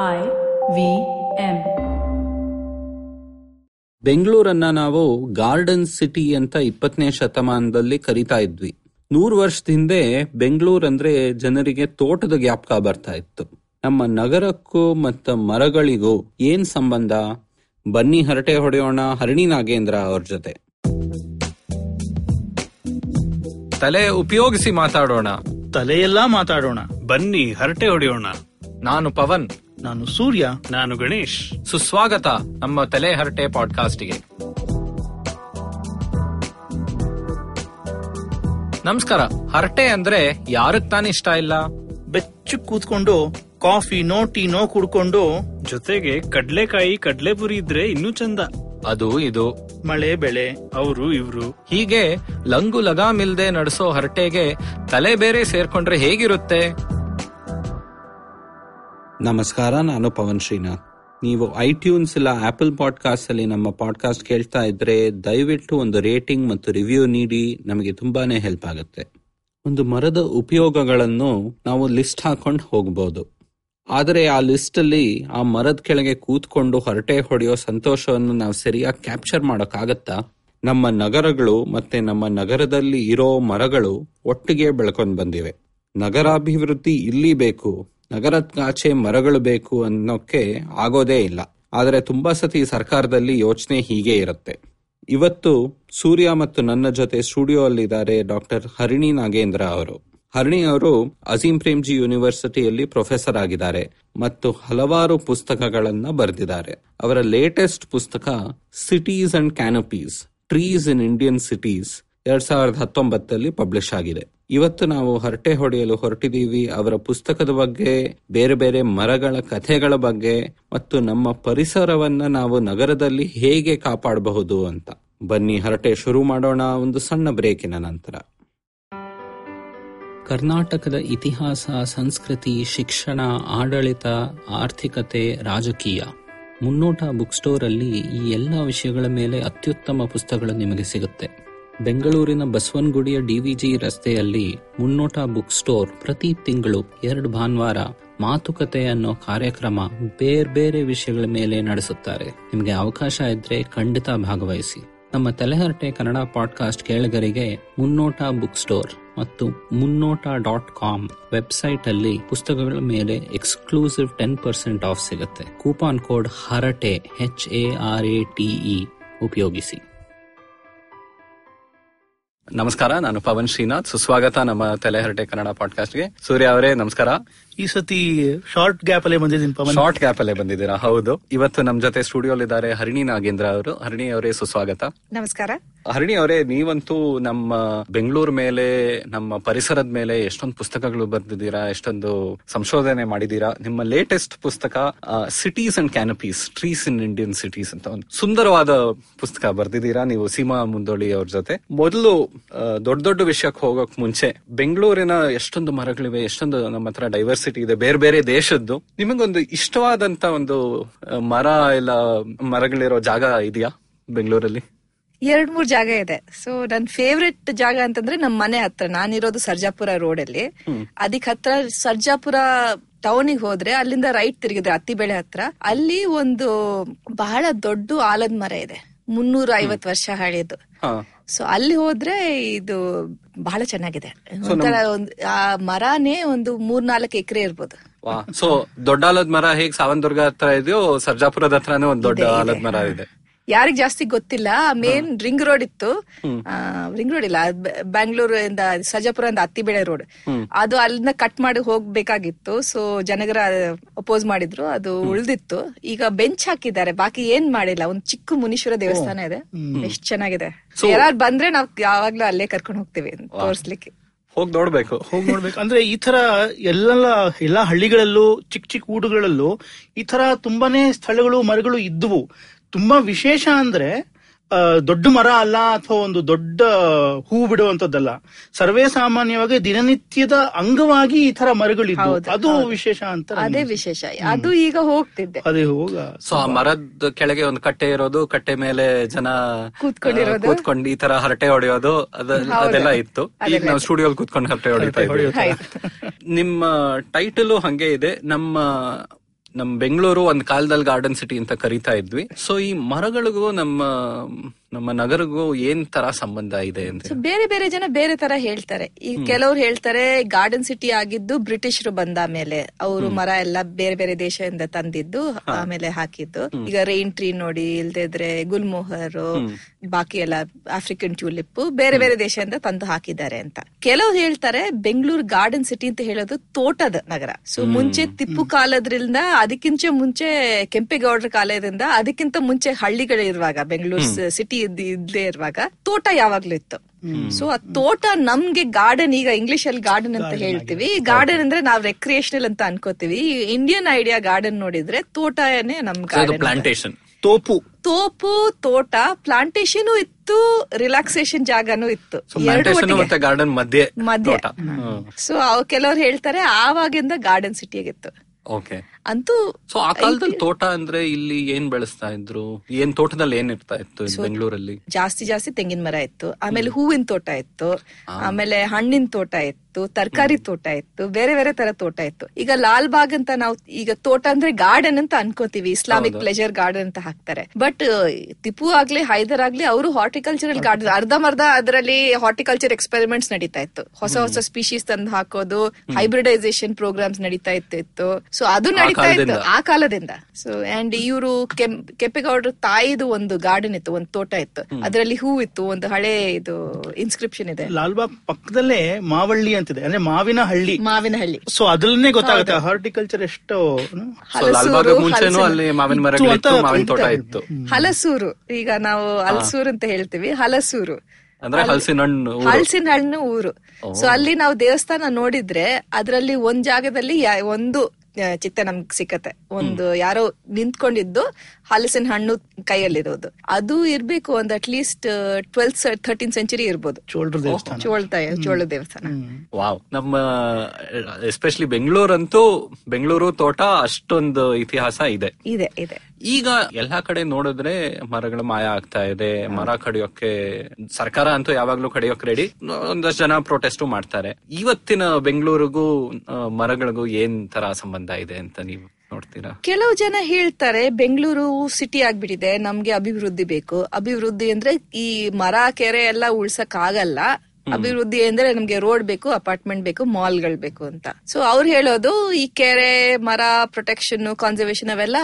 IVM. ಬೆಂಗಳೂರನ್ನ ನಾವು garden city ಅಂತ 20ನೇ ಶತಮಾನದಲ್ಲಿ ಕರಿತಾ ಇದ್ವಿ. 100 ವರ್ಷದ ಹಿಂದೆ ಬೆಂಗಳೂರು ಅಂದ್ರೆ ಜನರಿಗೆ ತೋಟದ ಜ್ಞಾಪಕ ಬರ್ತಾ ಇತ್ತು. ನಮ್ಮ ನಗರಕ್ಕೂ ಮತ್ತ ಮರಗಳಿಗೂ ಏನ್ ಸಂಬಂಧ? ಬನ್ನಿ ಹರಟೆ ಹೊಡೆಯೋಣ ಹರಣಿ ನಾಗೇಂದ್ರ ಅವ್ರ ಜೊತೆ. ತಲೆ ಉಪಯೋಗಿಸಿ ಮಾತಾಡೋಣ, ತಲೆಯೆಲ್ಲಾ ಮಾತಾಡೋಣ. ಬನ್ನಿ ಹರಟೆ ಹೊಡೆಯೋಣ. ನಾನು ಪವನ್. ನಾನು ಸೂರ್ಯ. ನಾನು ಗಣೇಶ್. ಸುಸ್ವಾಗತ ನಮ್ಮ ತಲೆ ಹರಟೆ ಪಾಡ್ಕಾಸ್ಟ್ಗೆ. ನಮಸ್ಕಾರ. ಹರಟೆ ಅಂದ್ರೆ ಯಾರಕ್ ತಾನೇ ಇಷ್ಟ ಇಲ್ಲ? ಬೆಚ್ಚು ಕೂತ್ಕೊಂಡು ಕಾಫಿ ನೋ ಟೀ ನೋ ಕುಡ್ಕೊಂಡು, ಜೊತೆಗೆ ಕಡ್ಲೆಕಾಯಿ ಕಡ್ಲೆಪುರಿ ಇದ್ರೆ ಇನ್ನೂ ಚಂದ. ಅದು ಇದು ಮಳೆ ಬೆಳೆ ಅವರು ಇವ್ರು ಹೀಗೆ ಲಂಗು ಲಗಾಮಿಲ್ದೆ ನಡೆಸೋ ಹರಟೆಗೆ ತಲೆ ಬೇರೆ ಸೇರ್ಕೊಂಡ್ರೆ ಹೇಗಿರುತ್ತೆ? ನಮಸ್ಕಾರ, ನಾನು ಪವನ್ ಶ್ರೀನಾಥ್. ನೀವು ಐಟ್ಯೂನ್ಸ್ ಇಲ್ಲ ಆಪಲ್ ಪಾಡ್ಕಾಸ್ಟ್ ಅಲ್ಲಿ ನಮ್ಮ ಪಾಡ್ಕಾಸ್ಟ್ ಕೇಳ್ತಾ ಇದ್ರೆ ದಯವಿಟ್ಟು ಒಂದು ರೇಟಿಂಗ್ ಮತ್ತು ರಿವ್ಯೂ ನೀಡಿ, ನಮಗೆ ತುಂಬಾನೇ ಹೆಲ್ಪ್ ಆಗುತ್ತೆ. ಒಂದು ಮರದ ಉಪಯೋಗಗಳನ್ನು ನಾವು ಲಿಸ್ಟ್ ಹಾಕೊಂಡು ಹೋಗ್ಬೋದು, ಆದರೆ ಆ ಲಿಸ್ಟ್ ಅಲ್ಲಿ ಆ ಮರದ ಕೆಳಗೆ ಕೂತ್ಕೊಂಡು ಹರಟೆ ಹೊಡೆಯೋ ಸಂತೋಷವನ್ನು ನಾವು ಸರಿಯಾಗಿ ಕ್ಯಾಪ್ಚರ್ ಮಾಡೋಕ್ಕಾಗತ್ತಾ? ನಮ್ಮ ನಗರಗಳು ಮತ್ತೆ ನಮ್ಮ ನಗರದಲ್ಲಿ ಇರೋ ಮರಗಳು ಒಟ್ಟಿಗೆ ಬೆಳ್ಕೊಂಡು ಬಂದಿವೆ. ನಗರಾಭಿವೃದ್ಧಿ ಇಲ್ಲಿ ಬೇಕು, ನಗರಕ್ಕಾಚೆ ಮರಗಳು ಬೇಕು ಅನ್ನೋಕೆ ಆಗೋದೇ ಇಲ್ಲ. ಆದರೆ ತುಂಬಾ ಸತಿ ಸರ್ಕಾರದಲ್ಲಿ ಯೋಚನೆ ಹೀಗೆ ಇರುತ್ತೆ. ಇವತ್ತು ಸೂರ್ಯ ಮತ್ತು ನನ್ನ ಜೊತೆ ಸ್ಟುಡಿಯೋ ಅಲ್ಲಿದ್ದಾರೆ ಡಾಕ್ಟರ್ ಹರಿಣಿ ನಾಗೇಂದ್ರ ಅವರು. ಹರಿಣಿ ಅವರು ಅಜೀಂ ಪ್ರೇಮ್ಜಿ ಯೂನಿವರ್ಸಿಟಿಯಲ್ಲಿ ಪ್ರೊಫೆಸರ್ ಆಗಿದ್ದಾರೆ ಮತ್ತು ಹಲವಾರು ಪುಸ್ತಕಗಳನ್ನು ಬರೆದಿದ್ದಾರೆ. ಅವರ ಲೇಟೆಸ್ಟ್ ಪುಸ್ತಕ cities and canopies, trees in Indian cities 2019 publish ಆಗಿದೆ. ಇವತ್ತು ನಾವು ಹರಟೆ ಹೊಡೆಯಲು ಹೊರಟಿದ್ದೀವಿ ಅವರ ಪುಸ್ತಕದ ಬಗ್ಗೆ, ಬೇರೆ ಬೇರೆ ಮರಗಳ ಕಥೆಗಳ ಬಗ್ಗೆ ಮತ್ತು ನಮ್ಮ ಪರಿಸರವನ್ನ ನಾವು ನಗರದಲ್ಲಿ ಹೇಗೆ ಕಾಪಾಡಬಹುದು ಅಂತ. ಬನ್ನಿ ಹರಟೆ ಶುರು ಮಾಡೋಣ ಒಂದು ಸಣ್ಣ ಬ್ರೇಕಿನ ನಂತರ. ಕರ್ನಾಟಕದ ಇತಿಹಾಸ, ಸಂಸ್ಕೃತಿ, ಶಿಕ್ಷಣ, ಆಡಳಿತ, ಆರ್ಥಿಕತೆ, ರಾಜಕೀಯ. ಮುನ್ನೋಟ ಬುಕ್ ಸ್ಟೋರ್ ಅಲ್ಲಿ ಈ ಎಲ್ಲ ವಿಷಯಗಳ ಮೇಲೆ ಅತ್ಯುತ್ತಮ ಪುಸ್ತಕಗಳು ನಿಮಗೆ ಸಿಗುತ್ತೆ. ಬೆಂಗಳೂರಿನ ಬಸವನಗುಡಿಯ ಡಿವಿಜಿ ರಸ್ತೆಯಲ್ಲಿ ಮುನ್ನೋಟ ಬುಕ್ ಸ್ಟೋರ್ ಪ್ರತಿ ತಿಂಗಳು 2 ಭಾನುವಾರ ಮಾತುಕತೆ ಅನ್ನೋ ಕಾರ್ಯಕ್ರಮ ಬೇರೆ ಬೇರೆ ವಿಷಯಗಳ ಮೇಲೆ ನಡೆಸುತ್ತಾರೆ. ನಿಮಗೆ ಅವಕಾಶ ಇದ್ರೆ ಖಂಡಿತ ಭಾಗವಹಿಸಿ. ನಮ್ಮ ತಲೆಹರಟೆ ಕನ್ನಡ ಪಾಡ್ಕಾಸ್ಟ್ ಕೇಳಿಗರಿಗೆ ಮುನ್ನೋಟ ಬುಕ್ ಸ್ಟೋರ್ ಮತ್ತು ಮುನ್ನೋಟ.com ವೆಬ್ಸೈಟ್ ಅಲ್ಲಿ ಪುಸ್ತಕಗಳ ಮೇಲೆ ಎಕ್ಸ್ಕ್ಲೂಸಿವ್ 10% ಆಫ್ ಸಿಗುತ್ತೆ. ಕೂಪನ್ ಕೋಡ್ ಹರಟೆ HARATE ಉಪಯೋಗಿಸಿ. ನಮಸ್ಕಾರ, ನಾನು ಪವನ್ ಶ್ರೀನಾಥ್. ಸುಸ್ವಾಗತ ನಮ್ಮ ತಲೆಹರಟೆ ಕನ್ನಡ ಪಾಡ್ಕಾಸ್ಟ್ಗೆ. ಸೂರ್ಯ ಅವರೇ ನಮಸ್ಕಾರ. ಈ ಸತಿ ಶಾರ್ಟ್ ಗ್ಯಾಪ್ ಅಲ್ಲೇ ಬಂದಿದ್ದೀನಿ ಪವನ್. ಶಾರ್ಟ್ ಗ್ಯಾಪ್ ಅಲ್ಲೇ ಬಂದಿದ್ದೀರಾ? ಹೌದು. ಇವತ್ತು ನಮ್ ಜೊತೆ ಸ್ಟುಡಿಯೋಲ್ ಇದ್ದಾರೆ ಹರಿಣಿ ನಾಗೇಂದ್ರ ಅವರು. ಹರಿಣಿ ಅವರೇ ಸುಸ್ವಾಗತ. ನಮಸ್ಕಾರ. ಹರಿಣಿ ಅವರೇ, ನೀವಂತೂ ನಮ್ಮ ಬೆಂಗಳೂರು ಮೇಲೆ, ನಮ್ಮ ಪರಿಸರದ ಮೇಲೆ ಎಷ್ಟೊಂದು ಪುಸ್ತಕಗಳು ಬರೆದಿದ್ದೀರಾ, ಎಷ್ಟೊಂದು ಸಂಶೋಧನೆ ಮಾಡಿದೀರಾ. ನಿಮ್ಮ ಲೇಟೆಸ್ಟ್ ಪುಸ್ತಕ cities and canopies, trees in Indian cities ಅಂತ ಒಂದು ಸುಂದರವಾದ ಪುಸ್ತಕ ಬರೆದಿದ್ದೀರಾ ನೀವು ಸೀಮಾ ಮುಂದೋಳಿ ಅವ್ರ ಜೊತೆ. ಮೊದಲು ದೊಡ್ಡ ದೊಡ್ಡ ವಿಷಯಕ್ಕೆ ಹೋಗೋಕ್ ಮುಂಚೆ, ಬೆಂಗಳೂರಿನ ಎಷ್ಟೊಂದು ಮರಗಳಿವೆ, ಎಷ್ಟೊಂದು ನಮ್ಮ ಹತ್ರ ಡೈವರ್ಸಿಟಿ ಇದೆ ಬೇರೆ ಬೇರೆ ದೇಶದ್ದು. ನಿಮಗೊಂದು ಇಷ್ಟವಾದಂತ ಒಂದು ಮರ ಇಲ್ಲ ಮರಗಳಿರೋ ಜಾಗ ಇದೆಯಾ ಬೆಂಗಳೂರಲ್ಲಿ? 2-3 ಜಾಗ ಇದೆ. ಸೊ ನನ್ ಫೇವ್ರೆಟ್ ಜಾಗ ಅಂತಂದ್ರೆ ನಮ್ ಮನೆ ಹತ್ರ, ನಾನಿರೋದು ಸರ್ಜಾಪುರ ರೋಡ್ ಅಲ್ಲಿ, ಅದಕ್ಕೆ ಹತ್ರ ಸರ್ಜಾಪುರ ಟೌನಿಗೆ ಹೋದ್ರೆ ಅಲ್ಲಿಂದ ರೈಟ್ ತಿರುಗಿದ್ರೆ ಅತ್ತಿಬೆಳೆ ಹತ್ರ, ಅಲ್ಲಿ ಒಂದು ಬಹಳ ದೊಡ್ಡ ಆಲದ ಮರ ಇದೆ, 350 ವರ್ಷ ಹಳೆಯದು. ಸೊ ಅಲ್ಲಿ ಹೋದ್ರೆ ಇದು ಬಹಳ ಚೆನ್ನಾಗಿದೆ. ಆ ಮರನೇ ಒಂದು 3-4 ಎಕರೆ ಇರ್ಬೋದು. ಸೊ ದೊಡ್ಡ ಆಲದ ಮರ ಹೇಗ್ ಸಾವಂದುರ್ಗ ಹತ್ರ ಇದೆಯೋ ಸರ್ಜಾಪುರದ ಹತ್ರನೇ ಒಂದು ದೊಡ್ಡ ಆಲದ ಮರ ಇದೆ. ಯಾರಿಗ್ ಜಾಸ್ತಿ ಗೊತ್ತಿಲ್ಲ, ಮೇನ್ ರಿಂಗ್ ರೋಡ್ ಇತ್ತು, ರಿಂಗ್ ರೋಡ್ ಇಲ್ಲ, ಬ್ಯಾಂಗ್ಳೂರಿಂದ ಸರ್ಜಾಪುರದಿಂದ ಅತ್ತಿಬೆಳೆ ರೋಡ್, ಅದು ಅಲ್ಲಿಂದ ಕಟ್ ಮಾಡಿ ಹೋಗ್ಬೇಕಾಗಿತ್ತು. ಸೊ ಜನಗರ ಅಪೋಸ್ ಮಾಡಿದ್ರು, ಅದು ಉಳಿದಿತ್ತು. ಈಗ ಬೆಂಚ್ ಹಾಕಿದ್ದಾರೆ, ಬಾಕಿ ಏನ್ ಮಾಡಿಲ್ಲ. ಒಂದು ಚಿಕ್ಕ ಮುನೀಶ್ವರ ದೇವಸ್ಥಾನ ಇದೆ, ಎಷ್ಟು ಚೆನ್ನಾಗಿದೆ. ಯಾರು ಬಂದ್ರೆ ನಾವ್ ಯಾವಾಗ್ಲೂ ಅಲ್ಲೇ ಕರ್ಕೊಂಡು ಹೋಗ್ತೀವಿ ತೋರ್ಸ್ಲಿಕ್ಕೆ. ಹೋಗ್ ನೋಡ್ಬೇಕು ಅಂದ್ರೆ ಈ ತರ ಎಲ್ಲಾ ಹಳ್ಳಿಗಳಲ್ಲೂ, ಚಿಕ್ಕ ಚಿಕ್ಕ ಊರುಗಳಲ್ಲೂ ಈ ತರ ತುಂಬಾನೇ ಸ್ಥಳಗಳು, ಮರಗಳು ಇದ್ವು. ತುಂಬಾ ವಿಶೇಷ ಅಂದ್ರೆ ದೊಡ್ಡ ಮರ ಅಲ್ಲ, ಅಥವಾ ಒಂದು ದೊಡ್ಡ ಹೂ ಬಿಡುವಂತದ್ದಲ್ಲ, ಸರ್ವೇ ಸಾಮಾನ್ಯವಾಗಿ ದಿನನಿತ್ಯದ ಅಂಗವಾಗಿ ಈ ತರ ಮರಗಳಿದ್ದು, ಅದು ವಿಶೇಷ ಅಂತ. ಅದೇ ವಿಶೇಷ, ಅದು ಈಗ ಹೋಗ್ತಿದ್ದೆ. ಅದೇ ಹೋಗ. ಸೊ ಆ ಮರದ ಕೆಳಗೆ ಒಂದು ಕಟ್ಟೆ ಇರೋದು, ಕಟ್ಟೆ ಮೇಲೆ ಜನ ಕೂತ್ಕೊಂಡು ಈ ತರ ಹರಟೆ ಹೊಡೆಯೋದು, ಅದೆಲ್ಲ ಇತ್ತು. ಈಗ ನಾವು ಸ್ಟುಡಿಯೋಲ್ ಕೂತ್ಕೊಂಡು ಹರಟೆ ಹೊಡಿತಾ ಇದ್ದೀವಿ. ನಿಮ್ಮ ಟೈಟಲ್ ಹಂಗೆ ಇದೆ, ನಮ್ಮ ನಮ್ ಬೆಂಗಳೂರು ಒಂದ್ ಕಾಲದಲ್ಲಿ ಗಾರ್ಡನ್ ಸಿಟಿ ಅಂತ ಕರಿತಾ ಇದ್ವಿ. ಸೊ ಈ ಮರಗಳಿಗೂ ನಮ್ಮ ನಗರಿಗೂ ಏನ್ ತರ ಸಂಬಂಧ ಇದೆ ಅಂತ ಬೇರೆ ಬೇರೆ ಜನ ಬೇರೆ ತರ ಹೇಳ್ತಾರೆ. ಈಗ ಕೆಲವ್ರು ಹೇಳ್ತಾರೆ ಗಾರ್ಡನ್ ಸಿಟಿ ಆಗಿದ್ದು ಬ್ರಿಟಿಷರು ಬಂದ ಮೇಲೆ, ಅವರು ಮರ ಎಲ್ಲ ಬೇರೆ ಬೇರೆ ದೇಶದಿಂದ ತಂದಿದ್ದು ಆಮೇಲೆ ಹಾಕಿದ್ದು. ಈಗ ರೈನ್ ಟ್ರೀ ನೋಡಿ, ಇಲ್ದಿದ್ರೆ ಗುಲ್ಮೋಹರ್, ಬಾಕಿ ಎಲ್ಲ ಆಫ್ರಿಕನ್ ಟ್ಯೂಲಿಪ್ ಬೇರೆ ಬೇರೆ ದೇಶದಿಂದ ತಂದು ಹಾಕಿದ್ದಾರೆ ಅಂತ. ಕೆಲವ್ರು ಹೇಳ್ತಾರೆ ಬೆಂಗಳೂರು ಗಾರ್ಡನ್ ಸಿಟಿ ಅಂತ ಹೇಳೋದು ತೋಟದ ನಗರ. ಸೊ ಮುಂಚೆ ಟಿಪ್ಪು ಕಾಲದ್ರಿಂದ, ಅದಕ್ಕಿಂತ ಮುಂಚೆ ಕೆಂಪೇಗೌಡರ ಕಾಲದಿಂದ, ಅದಕ್ಕಿಂತ ಮುಂಚೆ ಹಳ್ಳಿಗಳಿರುವಾಗ, ಬೆಂಗಳೂರು ಸಿಟಿ ಇದ್ದೇ ಇರುವಾಗ ತೋಟ ಯಾವಾಗ್ಲೂ ಇತ್ತು. ಸೊ ಆ ತೋಟ ನಮ್ಗೆ ಗಾರ್ಡನ್, ಈಗ ಇಂಗ್ಲಿಷ್ ಅಲ್ಲಿ ಗಾರ್ಡನ್ ಅಂತ ಹೇಳ್ತೀವಿ, ಗಾರ್ಡನ್ ಅಂದ್ರೆ ನಾವ್ ರೆಕ್ರಿಯೇಷನಲ್ ಅಂತ ಅನ್ಕೋತೀವಿ. ಇಂಡಿಯನ್ ಐಡಿಯಾ ಗಾರ್ಡನ್ ನೋಡಿದ್ರೆ ತೋಟನೇ ನಮ್ ಗಾರ್ಡನ್. ಪ್ಲಾಂಟೇಶನ್, ತೋಪು, ತೋಟ, ಪ್ಲಾಂಟೇಶನ್ ಇತ್ತು, ರಿಲ್ಯಾಕ್ಸೇಷನ್ ಜಾಗನೂ ಇತ್ತು, ಗಾರ್ಡನ್ ಮಧ್ಯೆ ಮಧ್ಯೆ. ಸೊ ಕೆಲವ್ರು ಹೇಳ್ತಾರೆ ಆವಾಗಿಂದ ಗಾರ್ಡನ್ ಸಿಟಿ ಆಗಿತ್ತು ಅಂತೂ. ಸೊ ಆ ಕಾಲದಲ್ಲಿ ತೋಟ ಅಂದ್ರೆ ಇಲ್ಲಿ ಏನ್ ಬೆಳೆಸ್ತಾ ಇದ್ರು, ಏನ್ ತೋಟದಲ್ಲಿ ಏನ್ ಇರ್ತಾ ಇತ್ತು ಬೆಂಗಳೂರಲ್ಲಿ? ಜಾಸ್ತಿ ತೆಂಗಿನ ಮರ ಇತ್ತು, ಆಮೇಲೆ ಹೂವಿನ ತೋಟ ಇತ್ತು, ಆಮೇಲೆ ಹಣ್ಣಿನ ತೋಟ ಇತ್ತು, ತರಕಾರಿ ತೋಟ ಇತ್ತು, ಬೇರೆ ಬೇರೆ ತರ ತೋಟ ಇತ್ತು. ಈಗ ಲಾಲ್ಬಾಗ್ ಅಂತ ನಾವು ಈಗ ತೋಟ ಅಂದ್ರೆ ಗಾರ್ಡನ್ ಅಂತ ಅನ್ಕೋತೀವಿ, ಇಸ್ಲಾಮಿಕ್ ಪ್ಲೇಜರ್ ಗಾರ್ಡನ್ ಅಂತ ಹಾಕ್ತಾರೆ. ಬಟ್ ಟಿಪ್ಪು ಆಗ್ಲಿ, ಹೈದರ್ ಆಗ್ಲಿ, ಅವರು ಹಾರ್ಟಿಕಲ್ಚರಲ್ ಗಾರ್ಡನ್ ಅರ್ಧಮರ್ಧ ಅದರಲ್ಲಿ ಹಾರ್ಟಿಕಲ್ಚರ್ ಎಕ್ಸ್ಪೆರಿಮೆಂಟ್ಸ್ ನಡೀತಾ ಇತ್ತು. ಹೊಸ ಹೊಸ ಸ್ಪೀಶೀಸ್ ತಂದು ಹಾಕೋದು, ಹೈಬ್ರಿಡೈಸೇಷನ್ ಪ್ರೋಗ್ರಾಮ್ಸ್ ನಡೀತಾ ಇತ್ತು. ಸೊ ಅದು ನಡೀತಾ ಇತ್ತು ಆ ಕಾಲದಿಂದ. ಸೊ ಅಂಡ್ ಇವರು ಕೆಂಪೇಗೌಡರ ತಾಯಿದು ಒಂದು ಗಾರ್ಡನ್ ಇತ್ತು, ಒಂದು ತೋಟ ಇತ್ತು, ಅದರಲ್ಲಿ ಹೂ ಇತ್ತು, ಒಂದು ಹಳೆ ಇದು ಇನ್ಸ್ಕ್ರಿಪ್ಷನ್ ಇದೆ. ಲಾಲ್ಬಾಗ್ ಪಕ್ಕದಲ್ಲೇ ಮಾವಳ್ಳಿ ಅಂತಿದೆ, ಅಂದ್ರೆ ಮಾವಿನ ಹಳ್ಳಿ. ಸೊ ಅದರಲ್ಲೇ ಗೊತ್ತಾಗುತ್ತೆ ಹಾರ್ಟಿಕಲ್ಚರ್ ಎಷ್ಟು. ಹಲಸೂರು, ಈಗ ನಾವು ಹಲಸೂರು ಅಂತ ಹೇಳ್ತೀವಿ, ಹಲಸೂರು ಅಂದ್ರೆ ಹಲಸಿನ ಹಣ್ಣು ಊರು. ಸೊ ಅಲ್ಲಿ ನಾವು ದೇವಸ್ಥಾನ ನೋಡಿದ್ರೆ ಅದರಲ್ಲಿ ಒಂದ್ ಜಾಗದಲ್ಲಿ ಒಂದು ಚಿತ್ರ ನಮ್ಗೆ ಸಿಕ್ಕತ್ತೆ, ಒಂದು ಯಾರೋ ನಿಂತ್ಕೊಂಡಿದ್ದು ಹಲಸಿನ ಹಣ್ಣು ಕೈಯಲ್ಲಿರೋದು. ಅದು ಇರ್ಬೇಕು ಒಂದು ಅಟ್ಲೀಸ್ಟ್ 12th-13th ಸೆಂಚುರಿ ಇರ್ಬೋದು. ಚೋಳ ದೇವಸ್ಥಾನ. ವಾವ್, ನಮ್ಮ ಎಸ್ಪೆಷಲಿ ಬೆಂಗಳೂರಂತೂ, ಬೆಂಗಳೂರು ತೋಟ ಅಷ್ಟೊಂದು ಇತಿಹಾಸ ಇದೆ. ಈಗ ಎಲ್ಲಾ ಕಡೆ ನೋಡಿದ್ರೆ ಮರಗಳು ಮಾಯ ಆಗ್ತಾ ಇದೆ. ಮರ ಕಡಿಯೋಕೆ ಸರ್ಕಾರ ಅಂತೂ ಯಾವಾಗ್ಲೂ ಕಡಿಯೋಕೆ ರೆಡಿ. ಒಂದಷ್ಟು ಜನ ಪ್ರೊಟೆಸ್ಟು ಮಾಡ್ತಾರೆ. ಇವತ್ತಿನ ಬೆಂಗಳೂರಿಗೂ ಮರಗಳಿಗೂ ಏನ್ ತರ ಸಂಬಂಧ ಇದೆ ಅಂತ ನೀವು ನೋಡ್ತೀರಾ? ಕೆಲವು ಜನ ಹೇಳ್ತಾರೆ ಬೆಂಗಳೂರು ಸಿಟಿ ಆಗ್ಬಿಟ್ಟಿದೆ, ನಮ್ಗೆ ಅಭಿವೃದ್ಧಿ ಬೇಕು. ಅಭಿವೃದ್ಧಿ ಅಂದ್ರೆ ಈ ಮರ ಕೆರೆ ಎಲ್ಲ ಉಳ್ಸಕ್ ಆಗಲ್ಲ, ಅಭಿವೃದ್ಧಿ ಅಂದ್ರೆ ನಮ್ಗೆ ರೋಡ್ ಬೇಕು, ಅಪಾರ್ಟ್ಮೆಂಟ್ ಬೇಕು, ಮಾಲ್ಗಳು ಬೇಕು ಅಂತ. ಸೊ ಅವ್ರು ಹೇಳೋದು ಈ ಕೆರೆ, ಮರ ಪ್ರೊಟೆಕ್ಷನ್, ಕನ್ಸರ್ವೇಶನ್ ಅವೆಲ್ಲ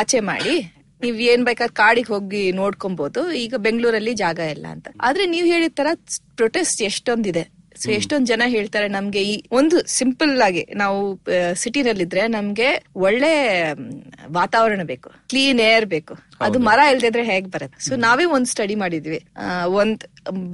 ಆಚೆ ಮಾಡಿ ನೀವ್ ಏನ್ ಬೇಕಾದ್ರೆ ಕಾಡಿಗೆ ಹೋಗಿ ನೋಡ್ಕೊಬಹುದು, ಈಗ ಬೆಂಗಳೂರಲ್ಲಿ ಜಾಗ ಇಲ್ಲ ಅಂತ. ಆದ್ರೆ ನೀವ್ ಹೇಳಿದ ತರ ಪ್ರೊಟೆಸ್ಟ್ ಎಷ್ಟೊಂದಿದೆ. ಸೊ ಎಷ್ಟೊಂದ್ ಜನ ಹೇಳ್ತಾರೆ ನಮ್ಗೆ ಈ ಒಂದು ಸಿಂಪಲ್ ಆಗಿ ನಾವು ಸಿಟಿನಲ್ಲಿದ್ರೆ ನಮ್ಗೆ ಒಳ್ಳೆ ವಾತಾವರಣ ಬೇಕು, ಕ್ಲೀನ್ ಏರ್ ಬೇಕು, ಅದು ಮರ ಇಲ್ದಿದ್ರೆ ಹೇಗ್ ಬರತ್ತೆ? ಸೊ ನಾವೇ ಒಂದ್ ಸ್ಟಡಿ ಮಾಡಿದ್ವಿ, ಒಂದ್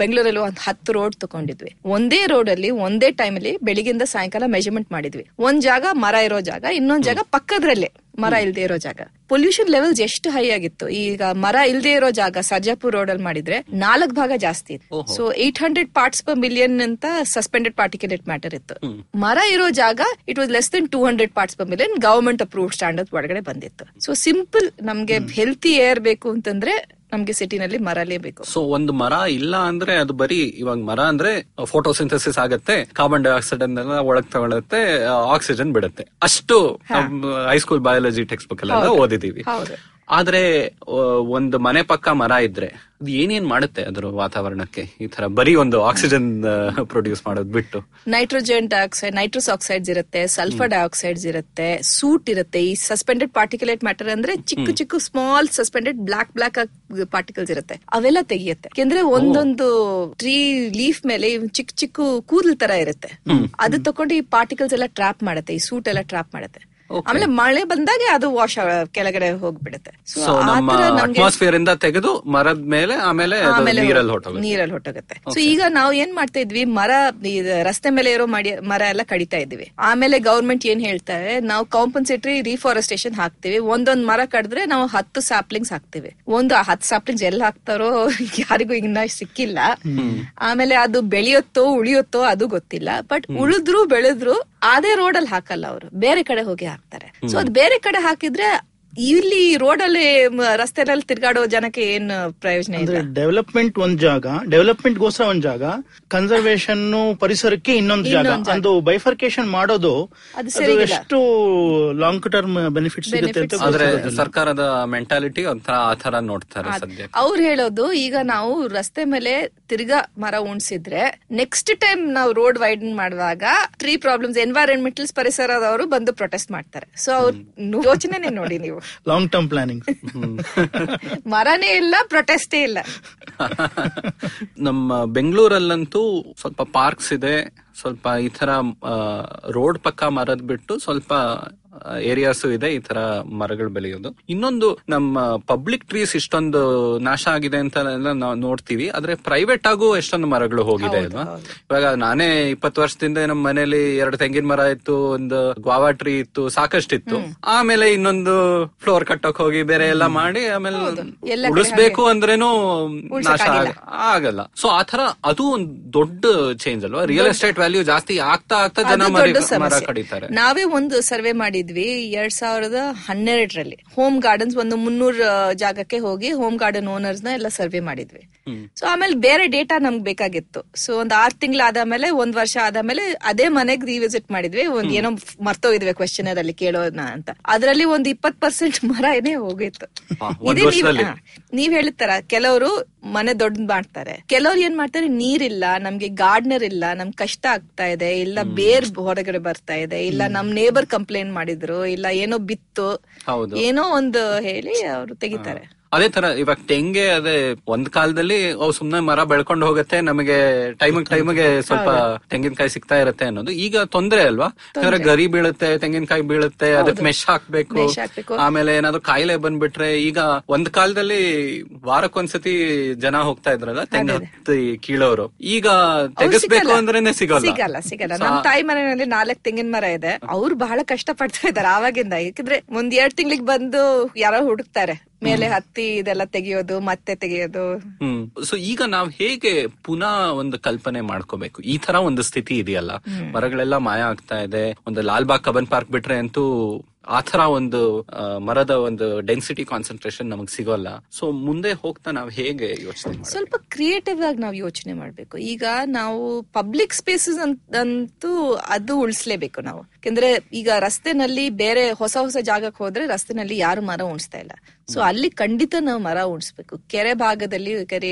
ಬೆಂಗಳೂರಲ್ಲಿ ಒಂದ್ 10 ರೋಡ್ ತಗೊಂಡಿದ್ವಿ. ಒಂದೇ ರೋಡ್ ಅಲ್ಲಿ ಒಂದೇ ಟೈಮ್ ಅಲ್ಲಿ ಬೆಳಿಗ್ಗೆಯಿಂದ ಸಾಯಂಕಾಲ ಮೆಜರ್ಮೆಂಟ್ ಮಾಡಿದ್ವಿ. ಒಂದ್ ಜಾಗ ಮರ ಇರೋ ಜಾಗ, ಇನ್ನೊಂದ್ ಜಾಗ ಪಕ್ಕದ್ರಲ್ಲೇ ಮರ ಇಲ್ದೇ ಇರೋ ಜಾಗ. ಪೊಲ್ಯೂಷನ್ ಲೆವೆಲ್ಸ್ ಎಷ್ಟು ಹೈ ಆಗಿತ್ತು. ಈಗ ಮರ ಇಲ್ದೇ ಇರೋ ಜಾಗ ಸರ್ಜಾಪುರ್ ರೋಡ್ ಅಲ್ಲಿ ಮಾಡಿದ್ರೆ 4 ಭಾಗ ಜಾಸ್ತಿ ಇದೆ. ಸೊ 800 parts per million ಅಂತ ಸಸ್ಪೆಂಡೆಡ್ ಪಾರ್ಟಿಕ್ಯುಲೇಟ್ ಮ್ಯಾಟರ್ ಇತ್ತು. ಮರ ಇರೋ ಜಾಗ it was less than 200 parts per million government approved standard ಒಳಗಡೆ ಬಂದಿತ್ತು. ಸೊ ಸಿಂಪಲ್, ನಮ್ಗೆ ಹೆಲ್ತಿ ಏರ್ ಬೇಕು ಅಂತಂದ್ರೆ ನಮ್ಗೆ ಸಿಟಿನಲ್ಲಿ ಮರಲೇ ಬೇಕು. ಸೊ ಒಂದು ಮರ ಇಲ್ಲ ಅಂದ್ರೆ ಅದು ಬರೀ ಇವಾಗ ಮರ ಅಂದ್ರೆ ಫೋಟೋಸಿಂಥಸಿಸ್ ಆಗತ್ತೆ, ಕಾರ್ಬನ್ ಡೈಆಕ್ಸೈಡ್ ಅನ್ನೆಲ್ಲ ಒಳಗ್ ತಗೊಳತ್ತೆ, ಆಕ್ಸಿಜನ್ ಬಿಡುತ್ತೆ. ಅಷ್ಟು ಹೈಸ್ಕೂಲ್ ಬಯಾಲಜಿ ಟೆಕ್ಸ್ಟ್ ಬುಕ್ ಎಲ್ಲ ಓದಿದೀವಿ. ಆದ್ರೆ ಒಂದು ಮನೆ ಪಕ್ಕ ಮರ ಇದ್ರೆ ಅದು ಏನೇನ್ ಮಾಡುತ್ತೆ ಅದ್ರ ವಾತಾವರಣಕ್ಕೆ? ಈ ತರ ಬರೀ ಒಂದು ಆಕ್ಸಿಜನ್ ಪ್ರೊಡ್ಯೂಸ್ ಮಾಡೋದ್ ಬಿಟ್ಟು ನೈಟ್ರೋಜನ್ ಡೈಆಕ್ಸೈಡ್, ನೈಟ್ರಸ್ ಆಕ್ಸೈಡ್ಸ್ ಇರುತ್ತೆ, ಸಲ್ಫರ್ ಡೈಆಕ್ಸೈಡ್ಸ್ ಇರುತ್ತೆ, ಸೂಟ್ ಇರುತ್ತೆ. ಈ ಸಸ್ಪೆಂಡೆಡ್ ಪಾರ್ಟಿಕ್ಯುಲೇಟ್ ಮ್ಯಾಟರ್ ಅಂದ್ರೆ ಚಿಕ್ಕ ಸ್ಮಾಲ್ ಸಸ್ಪೆಂಡೆಡ್ ಬ್ಲಾಕ್ ಪಾರ್ಟಿಕಲ್ಸ್ ಇರುತ್ತೆ, ಅವೆಲ್ಲ ತೆಗಿಯುತ್ತೆ. ಯಾಕೆಂದ್ರೆ ಒಂದೊಂದು ಟ್ರೀ ಲೀಫ್ ಮೇಲೆ ಚಿಕ್ಕ ಕೂದಲ್ ತರ ಇರುತ್ತೆ, ಅದು ತಕೊಂಡು ಈ ಪಾರ್ಟಿಕಲ್ಸ್ ಎಲ್ಲ ಟ್ರಾಪ್ ಮಾಡುತ್ತೆ, ಈ ಸೂಟ್ ಎಲ್ಲ ಟ್ರಾಪ್ ಮಾಡುತ್ತೆ. ಆಮೇಲೆ ಮಳೆ ಬಂದಾಗ ಅದು ವಾಶ್ ಕೆಳಗಡೆ ಹೋಗ್ಬಿಡುತ್ತೆ. ಸೊ ಅಟ್ಮಾಸ್ಫಿಯರ್ ಇಂದ ತೆಗೆದು ಮರದ ಮೇಲೆ ಆಮೇಲೆ ನೀರಲ್ಲಿ ಹೊಟ್ಟೋಗುತ್ತೆ. ಸೊ ಈಗ ನಾವು ಏನ್ ಮಾಡ್ತಾ ಇದ್ವಿ, ಮರ ರಸ್ತೆ ಮೇಲೆ ಇರೋ ಮರ ಎಲ್ಲ ಕಡಿತಾ ಇದ್ವಿ. ಆಮೇಲೆ ಗವರ್ಮೆಂಟ್ ಏನ್ ಹೇಳ್ತಾರೆ, ನಾವು ಕಾಂಪನ್ಸೇಟರಿ ರಿಫಾರೆಸ್ಟೇಷನ್ ಹಾಕ್ತಿವಿ. ಒಂದೊಂದ್ ಮರ ಕಡಿದ್ರೆ ನಾವು 10 ಸ್ಯಾಪ್ಲಿಂಗ್ಸ್ ಹಾಕ್ತಿವಿ. ಒಂದು 10 ಸ್ಯಾಪ್ಲಿಂಗ್ಸ್ ಎಲ್ಲಿ ಹಾಕ್ತಾರೋ ಯಾರಿಗೂ ಇನ್ನ ಸಿಕ್ಕಿಲ್ಲ. ಆಮೇಲೆ ಅದು ಬೆಳೆಯುತ್ತೋ ಉಳಿಯುತ್ತೋ ಅದು ಗೊತ್ತಿಲ್ಲ. ಬಟ್ ಉಳಿದ್ರು ಬೆಳೆದ್ರು ಅದೇ ರೋಡ್ ಅಲ್ಲಿ ಹಾಕಲ್ಲ, ಅವರು ಬೇರೆ ಕಡೆ ಹೋಗಿ ಹಾಕ್ತಾರೆ. ಸೊ ಅದು ಬೇರೆ ಕಡೆ ಹಾಕಿದ್ರೆ ಇಲ್ಲಿ ರೋಡಲ್ಲಿ ರಸ್ತೆನಲ್ಲಿ ತಿರ್ಗಾಡೋ ಜನಕ್ಕೆ ಏನ್ ಪ್ರಯೋಜನ ಇದೆ? ಡೆವಲಪ್ಮೆಂಟ್ ಒಂದ್ ಜಾಗ, ಡೆವಲಪ್ಮೆಂಟ್ ಗೋಸ್ಕರ ಒಂದ್ ಜಾಗ, ಕನ್ಸರ್ವೇಷನ್ ಪರಿಸರಕ್ಕೆ ಇನ್ನೊಂದು ಜಾಗ, ಒಂದು ಬೈಫರ್ಕೇಶನ್ ಮಾಡೋದು ಎಷ್ಟು ಲಾಂಗ್ ಟರ್ಮ್ ಬೆನಿಫಿಟ್ ಸಿಗುತ್ತೆ? ಆದ್ರೆ ಸರ್ಕಾರದ ಮೆಂಟಾಲಿಟಿ ಆತರ ನೋಡ್ತಾರೆ. ಅವ್ರು ಹೇಳೋದು ಈಗ ನಾವು ರಸ್ತೆ ಮೇಲೆ ತಿರ್ಗಾ ಮರ ಉಣ್ಸಿದ್ರೆ ನೆಕ್ಸ್ಟ್ ಟೈಮ್ ನಾವು ರೋಡ್ ವೈಡನ್ ಮಾಡುವಾಗ ಟ್ರೀ ಪ್ರಾಬ್ಲಮ್ಸ್ ಎನ್ವೈರನ್ಮೆಂಟಲ್ ಪರಿಸರದವರು ಬಂದು ಪ್ರೊಟೆಸ್ಟ್ ಮಾಡ್ತಾರೆ. ಸೊ ಅವ್ರ ಯೋಚನೆ ನೋಡಿ ನೀವು, ಲಾಂಗ್ ಟರ್ಮ್ ಪ್ಲಾನಿಂಗ್. ಮರನೇ ಇಲ್ಲ, ಪ್ರೊಟೆಸ್ಟೇ ಇಲ್ಲ. ನಮ್ಮ ಬೆಂಗಳೂರಲ್ಲಂತೂ ಸ್ವಲ್ಪ ಪಾರ್ಕ್ಸ್ ಇದೆ, ಸ್ವಲ್ಪ ಈ ತರ ರೋಡ್ ಪಕ್ಕ ಮರದ ಬಿಟ್ಟು ಸ್ವಲ್ಪ ಏರಿಯಾಸು ಇದೆ ಈ ತರ ಮರಗಳು ಬೆಳೆಯೋದು. ಇನ್ನೊಂದು, ನಮ್ಮ ಪಬ್ಲಿಕ್ ಟ್ರೀಸ್ ಇಷ್ಟೊಂದು ನಾಶ ಆಗಿದೆ ಅಂತ ನಾವು ನೋಡ್ತೀವಿ, ಆದ್ರೆ ಪ್ರೈವೇಟ್ ಆಗು ಎಷ್ಟೊಂದು ಮರಗಳು ಹೋಗಿದೆ ಅಲ್ವಾ. ಇವಾಗ ನಾನೇ 20 ವರ್ಷದಿಂದ ನಮ್ಮ ಮನೇಲಿ 2 ತೆಂಗಿನ ಮರ ಇತ್ತು, ಒಂದು ಗ್ವಾವಾ ಟ್ರೀ ಇತ್ತು, ಸಾಕಷ್ಟಿತ್ತು. ಆಮೇಲೆ ಇನ್ನೊಂದು ಫ್ಲೋರ್ ಕಟ್ಟಕ್ ಹೋಗಿ ಬೇರೆ ಎಲ್ಲ ಮಾಡಿ ಆಮೇಲೆ ಉಳಿಸ್ಬೇಕು ಅಂದ್ರೇನು ನಾಶ ಆಗಲ್ಲ. ಸೊ ಆ ತರ ಅದು ಒಂದು ದೊಡ್ಡ ಚೇಂಜ್ ಅಲ್ವಾ. ರಿಯಲ್ ಎಸ್ಟೇಟ್ ವ್ಯಾಲ್ಯೂ ಜಾಸ್ತಿ ಆಗ್ತಾ ಆಗ್ತಾ ಜನ ಮರ ಕಡಿತಾರೆ. ನಾವೇ ಒಂದು ಸರ್ವೆ ಮಾಡಿ 2012ರಲ್ಲಿ ಹೋಮ್ ಗಾರ್ಡನ್ಸ್ ಒಂದು 300 ಜಾಗಕ್ಕೆ ಹೋಗಿ ಹೋಮ್ ಗಾರ್ಡನ್ ಓನರ್ಸ್ ನ ಎಲ್ಲ ಸರ್ವೆ ಮಾಡಿದ್ವಿ. ಸೊ ಆಮೇಲೆ ಬೇರೆ ಡೇಟಾ ನಮ್ಗೆ ಬೇಕಾಗಿತ್ತು. ಸೊ ಒಂದ್ 6 ತಿಂಗಳು ಆದ್ಮೇಲೆ, 1 ವರ್ಷ ಆದ್ಮೇಲೆ ಅದೇ ಮನೆಗೆ ರಿವಿಸಿಟ್ ಮಾಡಿದ್ವಿ. ಒಂದ್ ಏನೋ ಮರ್ತೋಗಿದ್ವಿ ಕ್ವೆಶ್ಚನರ್ ಅಲ್ಲಿ ಕೇಳೋಣ ಅಂತ. ಅದರಲ್ಲಿ ಒಂದು 20% ಮರ ಏನೇ ಹೋಗಿತ್ತು. ನೀವ್ ಹೇಳಿರ್ತಾರ, ಕೆಲವರು ಮನೆ ದೊಡ್ಡ ಮಾಡ್ತಾರೆ, ಕೆಲವ್ರು ಏನ್ ಮಾಡ್ತಾರೆ, ನೀರಿಲ್ಲ, ನಮ್ಗೆ ಗಾರ್ಡನರ್ ಇಲ್ಲ, ನಮ್ಗೆ ಕಷ್ಟ ಆಗ್ತಾ ಇದೆ, ಇಲ್ಲ ಬೇರ್ ಹೊರಗಡೆ ಬರ್ತಾ ಇದೆ, ಇಲ್ಲ ನಮ್ ನೇಬರ್ ಕಂಪ್ಲೇಂಟ್ ಮಾಡಿದ್ರು, ಇಲ್ಲ ಏನೋ ಬಿತ್ತು, ಏನೋ ಒಂದು ಹೇಳಿ ಅವ್ರು ತೆಗಿತಾರೆ. ಅದೇ ತರ ಇವಾಗ ತೆಂಗೆ, ಅದೇ ಒಂದ್ ಕಾಲದಲ್ಲಿ ಸುಮ್ನೆ ಮರ ಬೆಳ್ಕೊಂಡು ಹೋಗತ್ತೆ, ನಮಗೆ ಟೈಮಿಗೆ ಸ್ವಲ್ಪ ತೆಂಗಿನಕಾಯಿ ಸಿಗ್ತಾ ಇರತ್ತೆ ಅನ್ನೋದು. ಈಗ ತೊಂದ್ರೆ ಅಲ್ವಾ, ಗರಿ ಬೀಳುತ್ತೆ, ತೆಂಗಿನಕಾಯಿ ಬೀಳುತ್ತೆ, ಅದಕ್ಕೆ ಮೆಶ್ ಹಾಕ್ಬೇಕು, ಆಮೇಲೆ ಏನಾದ್ರು ಕಾಯಿಲೆ ಬಂದ್ಬಿಟ್ರೆ. ಈಗ ಒಂದ್ ಕಾಲದಲ್ಲಿ ವಾರಕ್ಕೊಂದ್ಸತಿ ಜನ ಹೋಗ್ತಾ ಇದ್ರಲ್ಲ ತೆಂಗ ಕೀಳೋರು, ಈಗ ತೆಗಿಸ್ಬೇಕು ಅಂದ್ರೇನೆ ಸಿಗಲ್ಲ. ನಮ್ ತಾಯಿ ಮನೆಯಲ್ಲಿ 4 ತೆಂಗಿನ ಮರ ಇದೆ, ಅವ್ರು ಬಹಳ ಕಷ್ಟ ಪಡ್ತಾ ಇದಾರೆ ಆವಾಗಿಂದ. ಯಾಕಂದ್ರೆ ಒಂದ್ 2 ತಿಂಗಳಿಗೆ ಬಂದು ಯಾರೋ ಹುಡುಕ್ತಾರೆ, ಮೇಲೆ ಹತ್ತಿ ಇದೆಲ್ಲ ತೆಗೆಯೋದು, ಮತ್ತೆ ತೆಗೆಯೋದು. ಸೊ ಈಗ ನಾವ್ ಹೇಗೆ ಪುನಃ ಒಂದು ಕಲ್ಪನೆ ಮಾಡ್ಕೋಬೇಕು? ಈ ತರ ಒಂದು ಸ್ಥಿತಿ ಇದೆಯಲ್ಲ, ಮರಗಳೆಲ್ಲ ಮಾಯ ಆಗ್ತಾ ಇದೆ. ಒಂದು ಲಾಲ್ಬಾಗ್, ಕಬ್ಬನ್ ಪಾರ್ಕ್ ಬಿಟ್ರೆ ಅಂತೂ ಆ ತರ ಒಂದು ಮರದ ಒಂದು ಡೆನ್ಸಿಟಿ ಕಾನ್ಸಂಟ್ರೇಷನ್ ನಮಗ್ ಸಿಗೋಲ್ಲ. ಸೊ ಮುಂದೆ ಹೋಗ್ತಾ ನಾವ್ ಹೇಗೆ ಯೋಚನೆ, ಸ್ವಲ್ಪ ಕ್ರಿಯೇಟಿವ್ ಆಗಿ ನಾವು ಯೋಚನೆ ಮಾಡ್ಬೇಕು. ಈಗ ನಾವು ಪಬ್ಲಿಕ್ ಸ್ಪೇಸಸ್ ಅಂತೂ ಅದು ಉಳಿಸ್ಲೇಬೇಕು ನಾವು. ಯಾಕಂದ್ರೆ ಈಗ ರಸ್ತೆನಲ್ಲಿ ಬೇರೆ ಹೊಸ ಜಾಗಕ್ಕೆ ಹೋದ್ರೆ ರಸ್ತೆನಲ್ಲಿ ಯಾರು ಮರ ಉಣಿಸ್ತಾ ಇಲ್ಲ. ಸೊ ಅಲ್ಲಿ ಖಂಡಿತ ನಾವು ಮರ ಉಣಿಸ್ಬೇಕು. ಕೆರೆ ಭಾಗದಲ್ಲಿ, ಕೆರೆ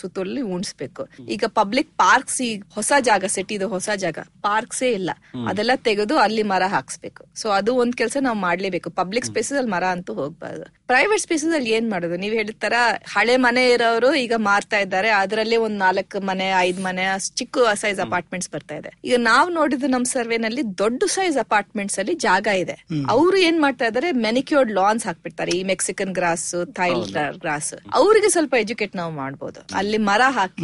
ಸುತ್ತೋಲಲ್ಲಿ ಉಣಿಸ್ಬೇಕು. ಈಗ ಪಬ್ಲಿಕ್ ಪಾರ್ಕ್ಸ್, ಈಗ ಹೊಸ ಜಾಗ, ಸಿಟಿದು ಹೊಸ ಜಾಗ ಪಾರ್ಕ್ಸೇ ಇಲ್ಲ, ಅದೆಲ್ಲ ತೆಗೆದು ಅಲ್ಲಿ ಮರ ಹಾಕ್ಸ್ಬೇಕು. ಸೊ ಅದು ಒಂದ್ ಕೆಲಸ ನಾವು ಮಾಡ್ಲೇಬೇಕು. ಪಬ್ಲಿಕ್ ಸ್ಪೇಸಸ್ ಅಲ್ಲಿ ಮರ ಅಂತೂ ಹೋಗ್ಬಾರ್ದು. ಪ್ರೈವೇಟ್ ಸ್ಪೇಸಸ್ ಅಲ್ಲಿ ಏನ್ ಮಾಡೋದು? ನೀವ್ ಹೇಳಿರ್ತಾರ, ಹಳೆ ಮನೆ ಇರೋರು ಈಗ ಮಾರ್ತಾ ಇದ್ದಾರೆ, ಅದರಲ್ಲೇ ಒಂದ್ 4 ಮನೆ, 5 ಮನೆ, ಚಿಕ್ಕ ಸೈಜ್ ಅಪಾರ್ಟ್ಮೆಂಟ್ಸ್ ಬರ್ತಾ ಇದೆ. ಈಗ ನಾವು ನೋಡಿದ ನಮ್ ಸರ್ವೆನಲ್ಲಿ ದೊಡ್ಡ ಸೈಜ್ ಅಪಾರ್ಟ್ಮೆಂಟ್ಸ್ ಅಲ್ಲಿ ಜಾಗ ಇದೆ, ಅವ್ರು ಏನ್ ಮಾಡ್ತಾ ಇದಾರೆ, ಮೆನಿಕ್ಯೂರ್ಡ್ ಲಾನ್ಸ್ ಹಾಕ್ಬಿಡ್ತಾರೆ, ಈ ಮೆಕ್ಸಿಕನ್ ಗ್ರಾಸ್, ಥಾಯ್ ಗ್ರಾಸ್. ಅವ್ರಿಗೆ ಸ್ವಲ್ಪ ಎಜುಕೇಟ್ ನಾವು ಮಾಡ್ಬೋದು, ಅಲ್ಲಿ ಮರ ಹಾಕಿ,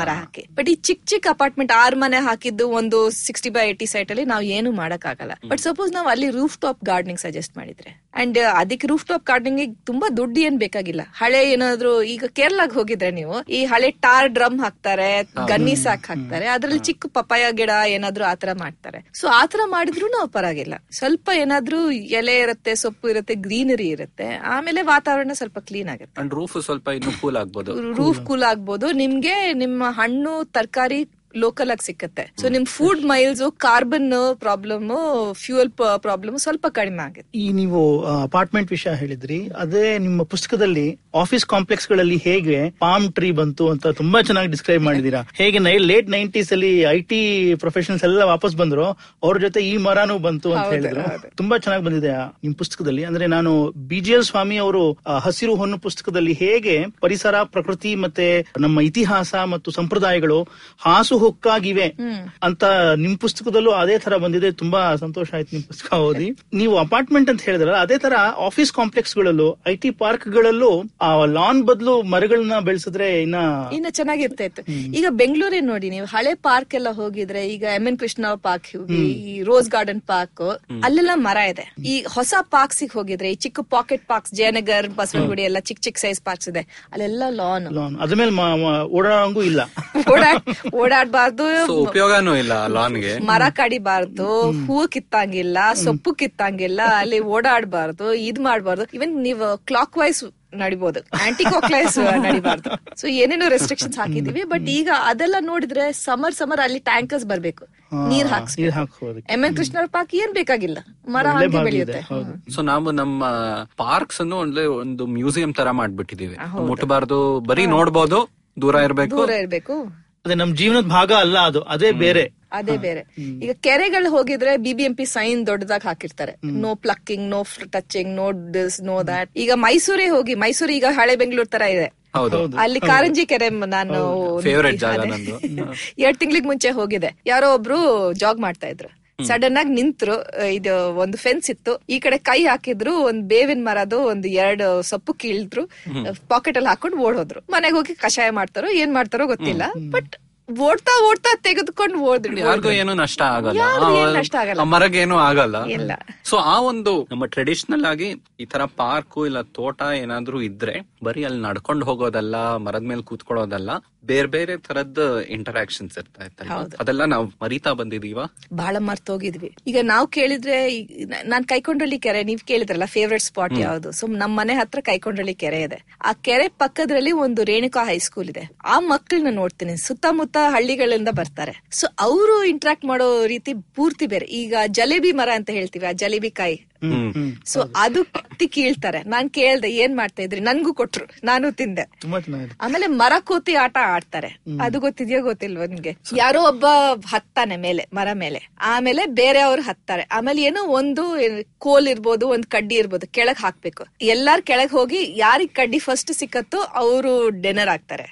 ಮರ ಹಾಕಿ. ಬಟ್ ಈ ಚಿಕ್ಕ ಅಪಾರ್ಟ್ಮೆಂಟ್ 6 ಮನೆ ಹಾಕಿದ್ದು ಒಂದು 60x80 ಸೈಟ್ ಅಲ್ಲಿ ನಾವು ಏನು ಮಾಡಕ್ ಆಗಲ್ಲ. ಬಟ್ ಸಪೋಸ್ ನಾವು ಅಲ್ಲಿ ರೂಫ್ ಟಾಪ್ ಗಾರ್ಡನಿಂಗ್ ಸಜೆಸ್ಟ್ ಮಾಡಿದ್ರೆ, ಅಂಡ್ ಅದಕ್ಕೆ ರೂಫ್ ಟಾಪ್ ಗಾರ್ಡನಿಂಗ್ ತುಂಬಾ ದುಡ್ಡು ಏನ್ ಬೇಕಾಗಿಲ್ಲ. ಹಳೆ ಏನಾದ್ರು, ಈಗ ಕೇರಳಾಗ ಹೋಗಿದ್ರೆ ನೀವು ಈ ಹಳೆ ಟಾರ್ ಡ್ರಮ್ ಹಾಕ್ತಾರೆ, ಗನ್ನಿ ಸಾಕ್ ಹಾಕ್ತಾರೆ, ಅದ್ರಲ್ಲಿ ಚಿಕ್ಕ ಪಪಾಯ ಗಿಡ ಏನಾದ್ರು ಆತರ ಮಾಡ್ತಾರೆ. ಸೊ ಆತರ ಮಾಡಿದ್ರು ನಾವು ಪರವಾಗಿಲ್ಲ. ಸ್ವಲ್ಪ ಏನಾದ್ರು ಎಲೆ ಇರುತ್ತೆ, ಸೊಪ್ಪು ಇರುತ್ತೆ, ಗ್ರೀನರಿ ಇರುತ್ತೆ, ಆಮೇಲೆ ವಾತಾವರಣ ಸ್ವಲ್ಪ ಕ್ಲೀನ್ ಆಗುತ್ತೆ. ಅಂಡ್ ರೂಫ್ ಸ್ವಲ್ಪ ಕೂಲ್ ಆಗ್ಬೋದು, ರೂಫ್ ಕೂಲ್ ಆಗ್ಬೋದು. ನಿಮ್ಗೆ ನಿಮ್ಮ ಹಣ್ಣು, ತರಕಾರಿ ಲೋಕಲ್ ಆಗಿ ಸಿಕ್ಕತ್ತೆ. ಸೊ ನಿಮ್ food miles, carbon problem, fuel problem ಸ್ವಲ್ಪ ಕಡಿಮೆ ಆಗುತ್ತೆ. ಈ ನೀವು ಅಪಾರ್ಟ್ಮೆಂಟ್ ವಿಷಯ ಹೇಳಿದ್ರಿ, ಅದೇ ನಿಮ್ಮ ಪುಸ್ತಕದಲ್ಲಿ ಆಫೀಸ್ ಕಾಂಪ್ಲೆಕ್ಸ್ ಗಳಲ್ಲಿ ಹೇಗೆ ಪಾಮ್ ಟ್ರೀ ಬಂತು ಅಂತ ತುಂಬಾ ಚೆನ್ನಾಗಿ ಡಿಸ್ಕ್ರೈಬ್ ಮಾಡಿದೀರಾ. ಹೇಗೆ ಲೇಟ್ 90s ಅಲ್ಲಿ IT ಪ್ರೊಫೆಷನಲ್ಸ್ ಎಲ್ಲ ವಾಪಸ್ ಬಂದ್ರು, ಅವ್ರ ಜೊತೆ ಈ ಮರಾನು ಬಂತು ಅಂತ ಹೇಳಿದ್ರು. ತುಂಬಾ ಚೆನ್ನಾಗಿ ಬಂದಿದೆ ನಿಮ್ ಪುಸ್ತಕದಲ್ಲಿ. ಅಂದ್ರೆ ನಾನು BGL ಸ್ವಾಮಿ ಅವರು ಹಸಿರು ಹೊನ್ನು ಪುಸ್ತಕದಲ್ಲಿ ಹೇಗೆ ಪರಿಸರ, ಪ್ರಕೃತಿ ಮತ್ತೆ ನಮ್ಮ ಇತಿಹಾಸ ಮತ್ತು ಸಂಪ್ರದಾಯಗಳು ಹಾಸು ಹೊಕ್ಕಾಗಿವೆ ಅಂತ ನಿಮ್ ಪುಸ್ತಕದಲ್ಲೂ ಅದೇ ತರ ಬಂದಿದೆ. ತುಂಬಾ ಸಂತೋಷ ಆಯ್ತು ನಿಮ್ ಪುಸ್ತಕ ಓದಿ. ನೀವು ಅಪಾರ್ಟ್ಮೆಂಟ್ ಅಂತ ಹೇಳಿದ್ರಲ್ಲ, ಅದೇ ತರ ಆಫೀಸ್ ಕಾಂಪ್ಲೆಕ್ಸ್ ಗಳಲ್ಲೂ, IT ಪಾರ್ಕ್ ಗಳಲ್ಲೂ ಆ ಲಾನ್ ಬದಲು ಮರಗಳನ್ನ ಬೆಳೆಸಿದ್ರೆ ಇನ್ನ ಚೆನ್ನಾಗಿರ್ತಾ ಇತ್ತು. ಈಗ ಬೆಂಗಳೂರೇ ನೋಡಿ ನೀವು, ಹಳೆ ಪಾರ್ಕ್ ಎಲ್ಲ ಹೋಗಿದ್ರೆ, ಈಗ MN ಕೃಷ್ಣ ಪಾರ್ಕ್, ಈ ರೋಸ್ ಗಾರ್ಡನ್ ಪಾರ್ಕ್, ಅಲ್ಲೆಲ್ಲ ಮರ ಇದೆ. ಈ ಹೊಸ ಪಾರ್ಕ್ಸ್ ಹೋಗಿದ್ರೆ, ಈ ಚಿಕ್ಕ ಪಾಕೆಟ್ ಪಾರ್ಕ್ಸ್, ಜಯನಗರ್, ಬಸವನಗುಡಿ ಎಲ್ಲ ಚಿಕ್ಕ ಸೈಜ್ ಪಾರ್ಕ್ಸ್ ಇದೆ, ಅಲ್ಲೆಲ್ಲ ಲಾನ್, ಅದ್ರ ಮೇಲೆ ಓಡಾಡಂಗೂ ಇಲ್ಲ, ಓಡಾಡ ಕಡಿಬಾರ್ದು, ಉಪಯೋಗನೂ ಇಲ್ಲ ಲಾನ್ಗೆ, ಮರ ಕಡಿಬಾರ್ದು, ಹೂವು ಕಿತ್ತಂಗಿಲ್ಲ, ಸೊಪ್ಪು ಕಿತ್ತಂಗಿಲ್ಲ, ಅಲ್ಲಿ ಓಡಾಡಬಾರ್ದು, ಇದ್ ಮಾಡಬಾರ್ದು. ಈವನ್ ನೀವು ಕ್ಲಾಕ್ ವೈಸ್ ನಡಿಬಹುದು, ಆಂಟಿ ಕ್ಲಾಕ್ ವೈಸ್ ನಡಿಬಾರ್ದು. ಸೊ ಏನೇನೋ ರೆಸ್ಟ್ರಿಕ್ಷನ್ಸ್ ಹಾಕಿದೀವಿ. ಬಟ್ ಈಗ ಅದೆಲ್ಲ ನೋಡಿದ್ರೆ ಸಮರ್ ಅಲ್ಲಿ ಟ್ಯಾಂಕರ್ಸ್ ಬರ್ಬೇಕು, ನೀರ್ ಹಾಕ್ಸ್ಬೇಕು. ಎಂ.ಎನ್. ಕೃಷ್ಣವ್ರ ಪಾರ್ಕ್ ಏನ್ ಬೇಕಾಗಿಲ್ಲ, ಮರ ಹಾಕಿ ಬೆಳೆಯುತ್ತೆ. ಸೊ ನಾವು ನಮ್ಮ ಪಾರ್ಕ್ಸ್ ಅನ್ನು ಒಂದು ಮ್ಯೂಸಿಯಂ ತರ ಮಾಡ್ಬಿಟ್ಟಿದೀವಿ. ಮುಟ್ಟಬಾರ್ದು, ಬರೀ ನೋಡ್ಬೋದು, ದೂರ ಇರ್ಬೇಕು, ದೂರ ಇರ್ಬೇಕು. ಅದೇ ನಮ್ ಜೀವನದ ಭಾಗ ಅಲ್ಲ ಅದು, ಅದೇ ಬೇರೆ, ಅದೇ ಬೇರೆ. ಈಗ ಕೆರೆಗಳು ಹೋಗಿದ್ರೆ BBMP ಸೈನ್ ದೊಡ್ಡದಾಗಿ ಹಾಕಿರ್ತಾರೆ, no plucking, no touching, no this, no that. ಈಗ ಮೈಸೂರಿಗೆ ಹೋಗಿ, ಮೈಸೂರು ಈಗ ಹಳೆ ಬೆಂಗಳೂರು ತರ ಇದೆ, ಅಲ್ಲಿ ಕಾರಂಜಿ ಕೆರೆ ನಾನು 2 ತಿಂಗಳಿಗೆ ಮುಂಚೆ ಹೋಗಿದೆ. ಯಾರೋ ಒಬ್ರು ಜಾಗ್ ಮಾಡ್ತಾ ಇದ್ರು, ಸಡನ್ ಆಗಿ ನಿಂತರು. ಇದು ಒಂದು ಫೆನ್ಸ್ ಇತ್ತು, ಈ ಕಡೆ ಕೈ ಹಾಕಿದ್ರು, ಒಂದ್ ಬೇವಿನ ಮರದು ಒಂದು 2 ಸೊಪ್ಪು ಕೀಳಿದ್ರು, ಪಾಕೆಟ್ ಅಲ್ಲಿ ಹಾಕೊಂಡು ಓಡೋದ್ರು. ಮನೆಗೆ ಹೋಗಿ ಕಷಾಯ ಮಾಡ್ತಾರೋ ಏನ್ ಮಾಡ್ತಾರೋ ಗೊತ್ತಿಲ್ಲ, ಬಟ್ ಓಡ್ತಾ ಓಡ್ತಾ ತೆಗೆದುಕೊಂಡು ಓಡಿದ್ರು. ಏನು ನಷ್ಟ ಆಗಲ್ಲ, ಮರಗೇನು ಆಗಲ್ಲ ಇಲ್ಲ. ಸೊ ಆ ಒಂದು ನಮ್ಮ ಟ್ರೆಡಿಷನಲ್ ಆಗಿ ಈ ತರ ಪಾರ್ಕ್ ಇಲ್ಲ ತೋಟ ಏನಾದ್ರು ಇದ್ರೆ ಬರೀ ಅಲ್ಲಿ ನಡ್ಕೊಂಡು ಹೋಗೋದಲ್ಲ, ಮರದ ಮೇಲೆ ಕೂತ್ಕೊಳ್ಳೋದಲ್ಲ, ಬೇರೆ ಬೇರೆ ತರದ್ ಇಂಟರಾಕ್ಷನ್ಸ್ ಇರ್ತಾ ಇತ್ತು. ಅದೆಲ್ಲ ನಾವು ಮರೀತಾ ಬಂದಿದೀವ, ಬಹಳ ಮರ್ತೋಗಿದ್ವಿ. ಈಗ ನಾವು ಕೇಳಿದ್ರೆ, ನಾನ್ ಕೈಕೊಂಡಳ್ಳಿ ಕೆರೆ ನೀವ್ ಕೇಳಿದ್ರಲ್ಲ ಫೇವ್ರೆಟ್ ಸ್ಪಾಟ್ ಯಾವ್ದು, ಸೊ ನಮ್ ಮನೆ ಹತ್ರ ಕೈಕೊಂಡಳ್ಳಿ ಕೆರೆ ಇದೆ. ಆ ಕೆರೆ ಪಕ್ಕದ್ರಲ್ಲಿ ಒಂದು ರೇಣುಕಾ ಹೈಸ್ಕೂಲ್ ಇದೆ. ಆ ಮಕ್ಕಳನ್ನ ನೋಡ್ತೀನಿ, ಸುತ್ತಮುತ್ತ ಹಳ್ಳಿಗಳಿಂದ ಬರ್ತಾರೆ. ಸೊ ಅವರು ಇಂಟ್ರಾಕ್ಟ್ ಮಾಡೋ ರೀತಿ ಪೂರ್ತಿ ಬೇರೆ. ಈಗ ಜಲೇಬಿ ಮರ ಅಂತ ಹೇಳ್ತೀವಿ, ಆ ಜಲೇಬಿ ಕಾಯಿ, ಸೊ ಅದು ಕತ್ತಿ ಕೀಳ್ತಾರೆ. ನಾನ್ ಕೇಳ್ದೆ ಏನ್ ಮಾಡ್ತಾ ಇದ್ರಿ, ನನ್ಗೂ ಕೊಟ್ರು, ನಾನು ತಿಂದೆ. ಆಮೇಲೆ ಮರ ಕೋತಿ ಆಟ ಆಡ್ತಾರೆ, ಅದು ಗೊತ್ತಿದ್ಯೋ ಗೊತ್ತಿಲ್ವ ನಿಮ್ಗೆ. ಯಾರೋ ಒಬ್ಬ ಹತ್ತಾನೆ ಮೇಲೆ, ಮರ ಮೇಲೆ, ಆಮೇಲೆ ಬೇರೆ ಅವ್ರು ಹತ್ತಾರೆ. ಆಮೇಲೆ ಏನೋ ಒಂದು ಕೋಲ್ ಇರ್ಬೋದು, ಒಂದ್ ಕಡ್ಡಿ ಇರ್ಬೋದು, ಕೆಳಗ್ ಹಾಕ್ಬೇಕು. ಎಲ್ಲಾರು ಕೆಳಗ್ ಹೋಗಿ ಯಾರಿಗ್ ಕಡ್ಡಿ ಫಸ್ಟ್ ಸಿಕ್ಕತ್ತೋ ಅವರು ಡಿನ್ನರ್ ಆಗ್ತಾರೆ.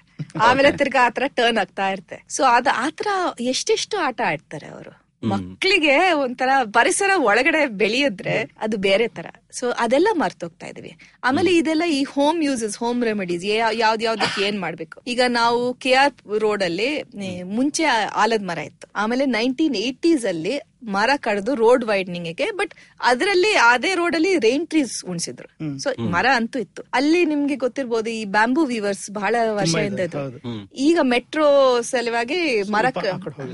ಆಮೇಲೆ ತಿರ್ಗಾ ಆತರ ಟರ್ನ್ ಆಗ್ತಾ ಇರುತ್ತೆ. ಸೊ ಅದು ಆತರ ಎಷ್ಟೆಷ್ಟು ಆಟ ಆಡ್ತಾರೆ ಅವರು. ಮಕ್ಕಳಿಗೆ ಒಂಥರ ಪರಿಸರ ಒಳಗಡೆ ಬೆಳೆಯಿದ್ರೆ ಅದು ಬೇರೆ ತರ. ಸೊ ಅದೆಲ್ಲ ಮರ್ತೋಗ್ತಾ ಇದೀವಿ. ಆಮೇಲೆ ಇದೆಲ್ಲ ಈ ಹೋಮ್ ಯೂಸಸ್, ಹೋಮ್ ರೆಮಿಡೀಸ್, ಯಾವ್ದಕ್ಕೆ ಏನ್ ಮಾಡ್ಬೇಕು. ಈಗ ನಾವು KR Road ಅಲ್ಲಿ ಮುಂಚೆ ಆಲದ ಮರ ಇತ್ತು. ಆಮೇಲೆ 1980s ಅಲ್ಲಿ ಮರ ಕಡ್ದು ರೋಡ್ ವೈಡ್ನಿಂಗ್ ಗೆ, ಬಟ್ ಅದರಲ್ಲಿ ಅದೇ ರೋಡ್ ಅಲ್ಲಿ ರೈನ್ ಟ್ರೀಸ್ ಉಣ್ಸಿದ್ರು. ಸೊ ಮರ ಅಂತೂ ಇತ್ತು ಅಲ್ಲಿ. ನಿಮ್ಗೆ ಗೊತ್ತಿರ್ಬೋದು ಈ ಬ್ಯಾಂಬೂ ವೀವರ್ಸ್ ಬಹಳ ವರ್ಷದಿಂದ ಇತ್ತು. ಈಗ ಮೆಟ್ರೋ ಸಲುವಾಗಿ ಮರ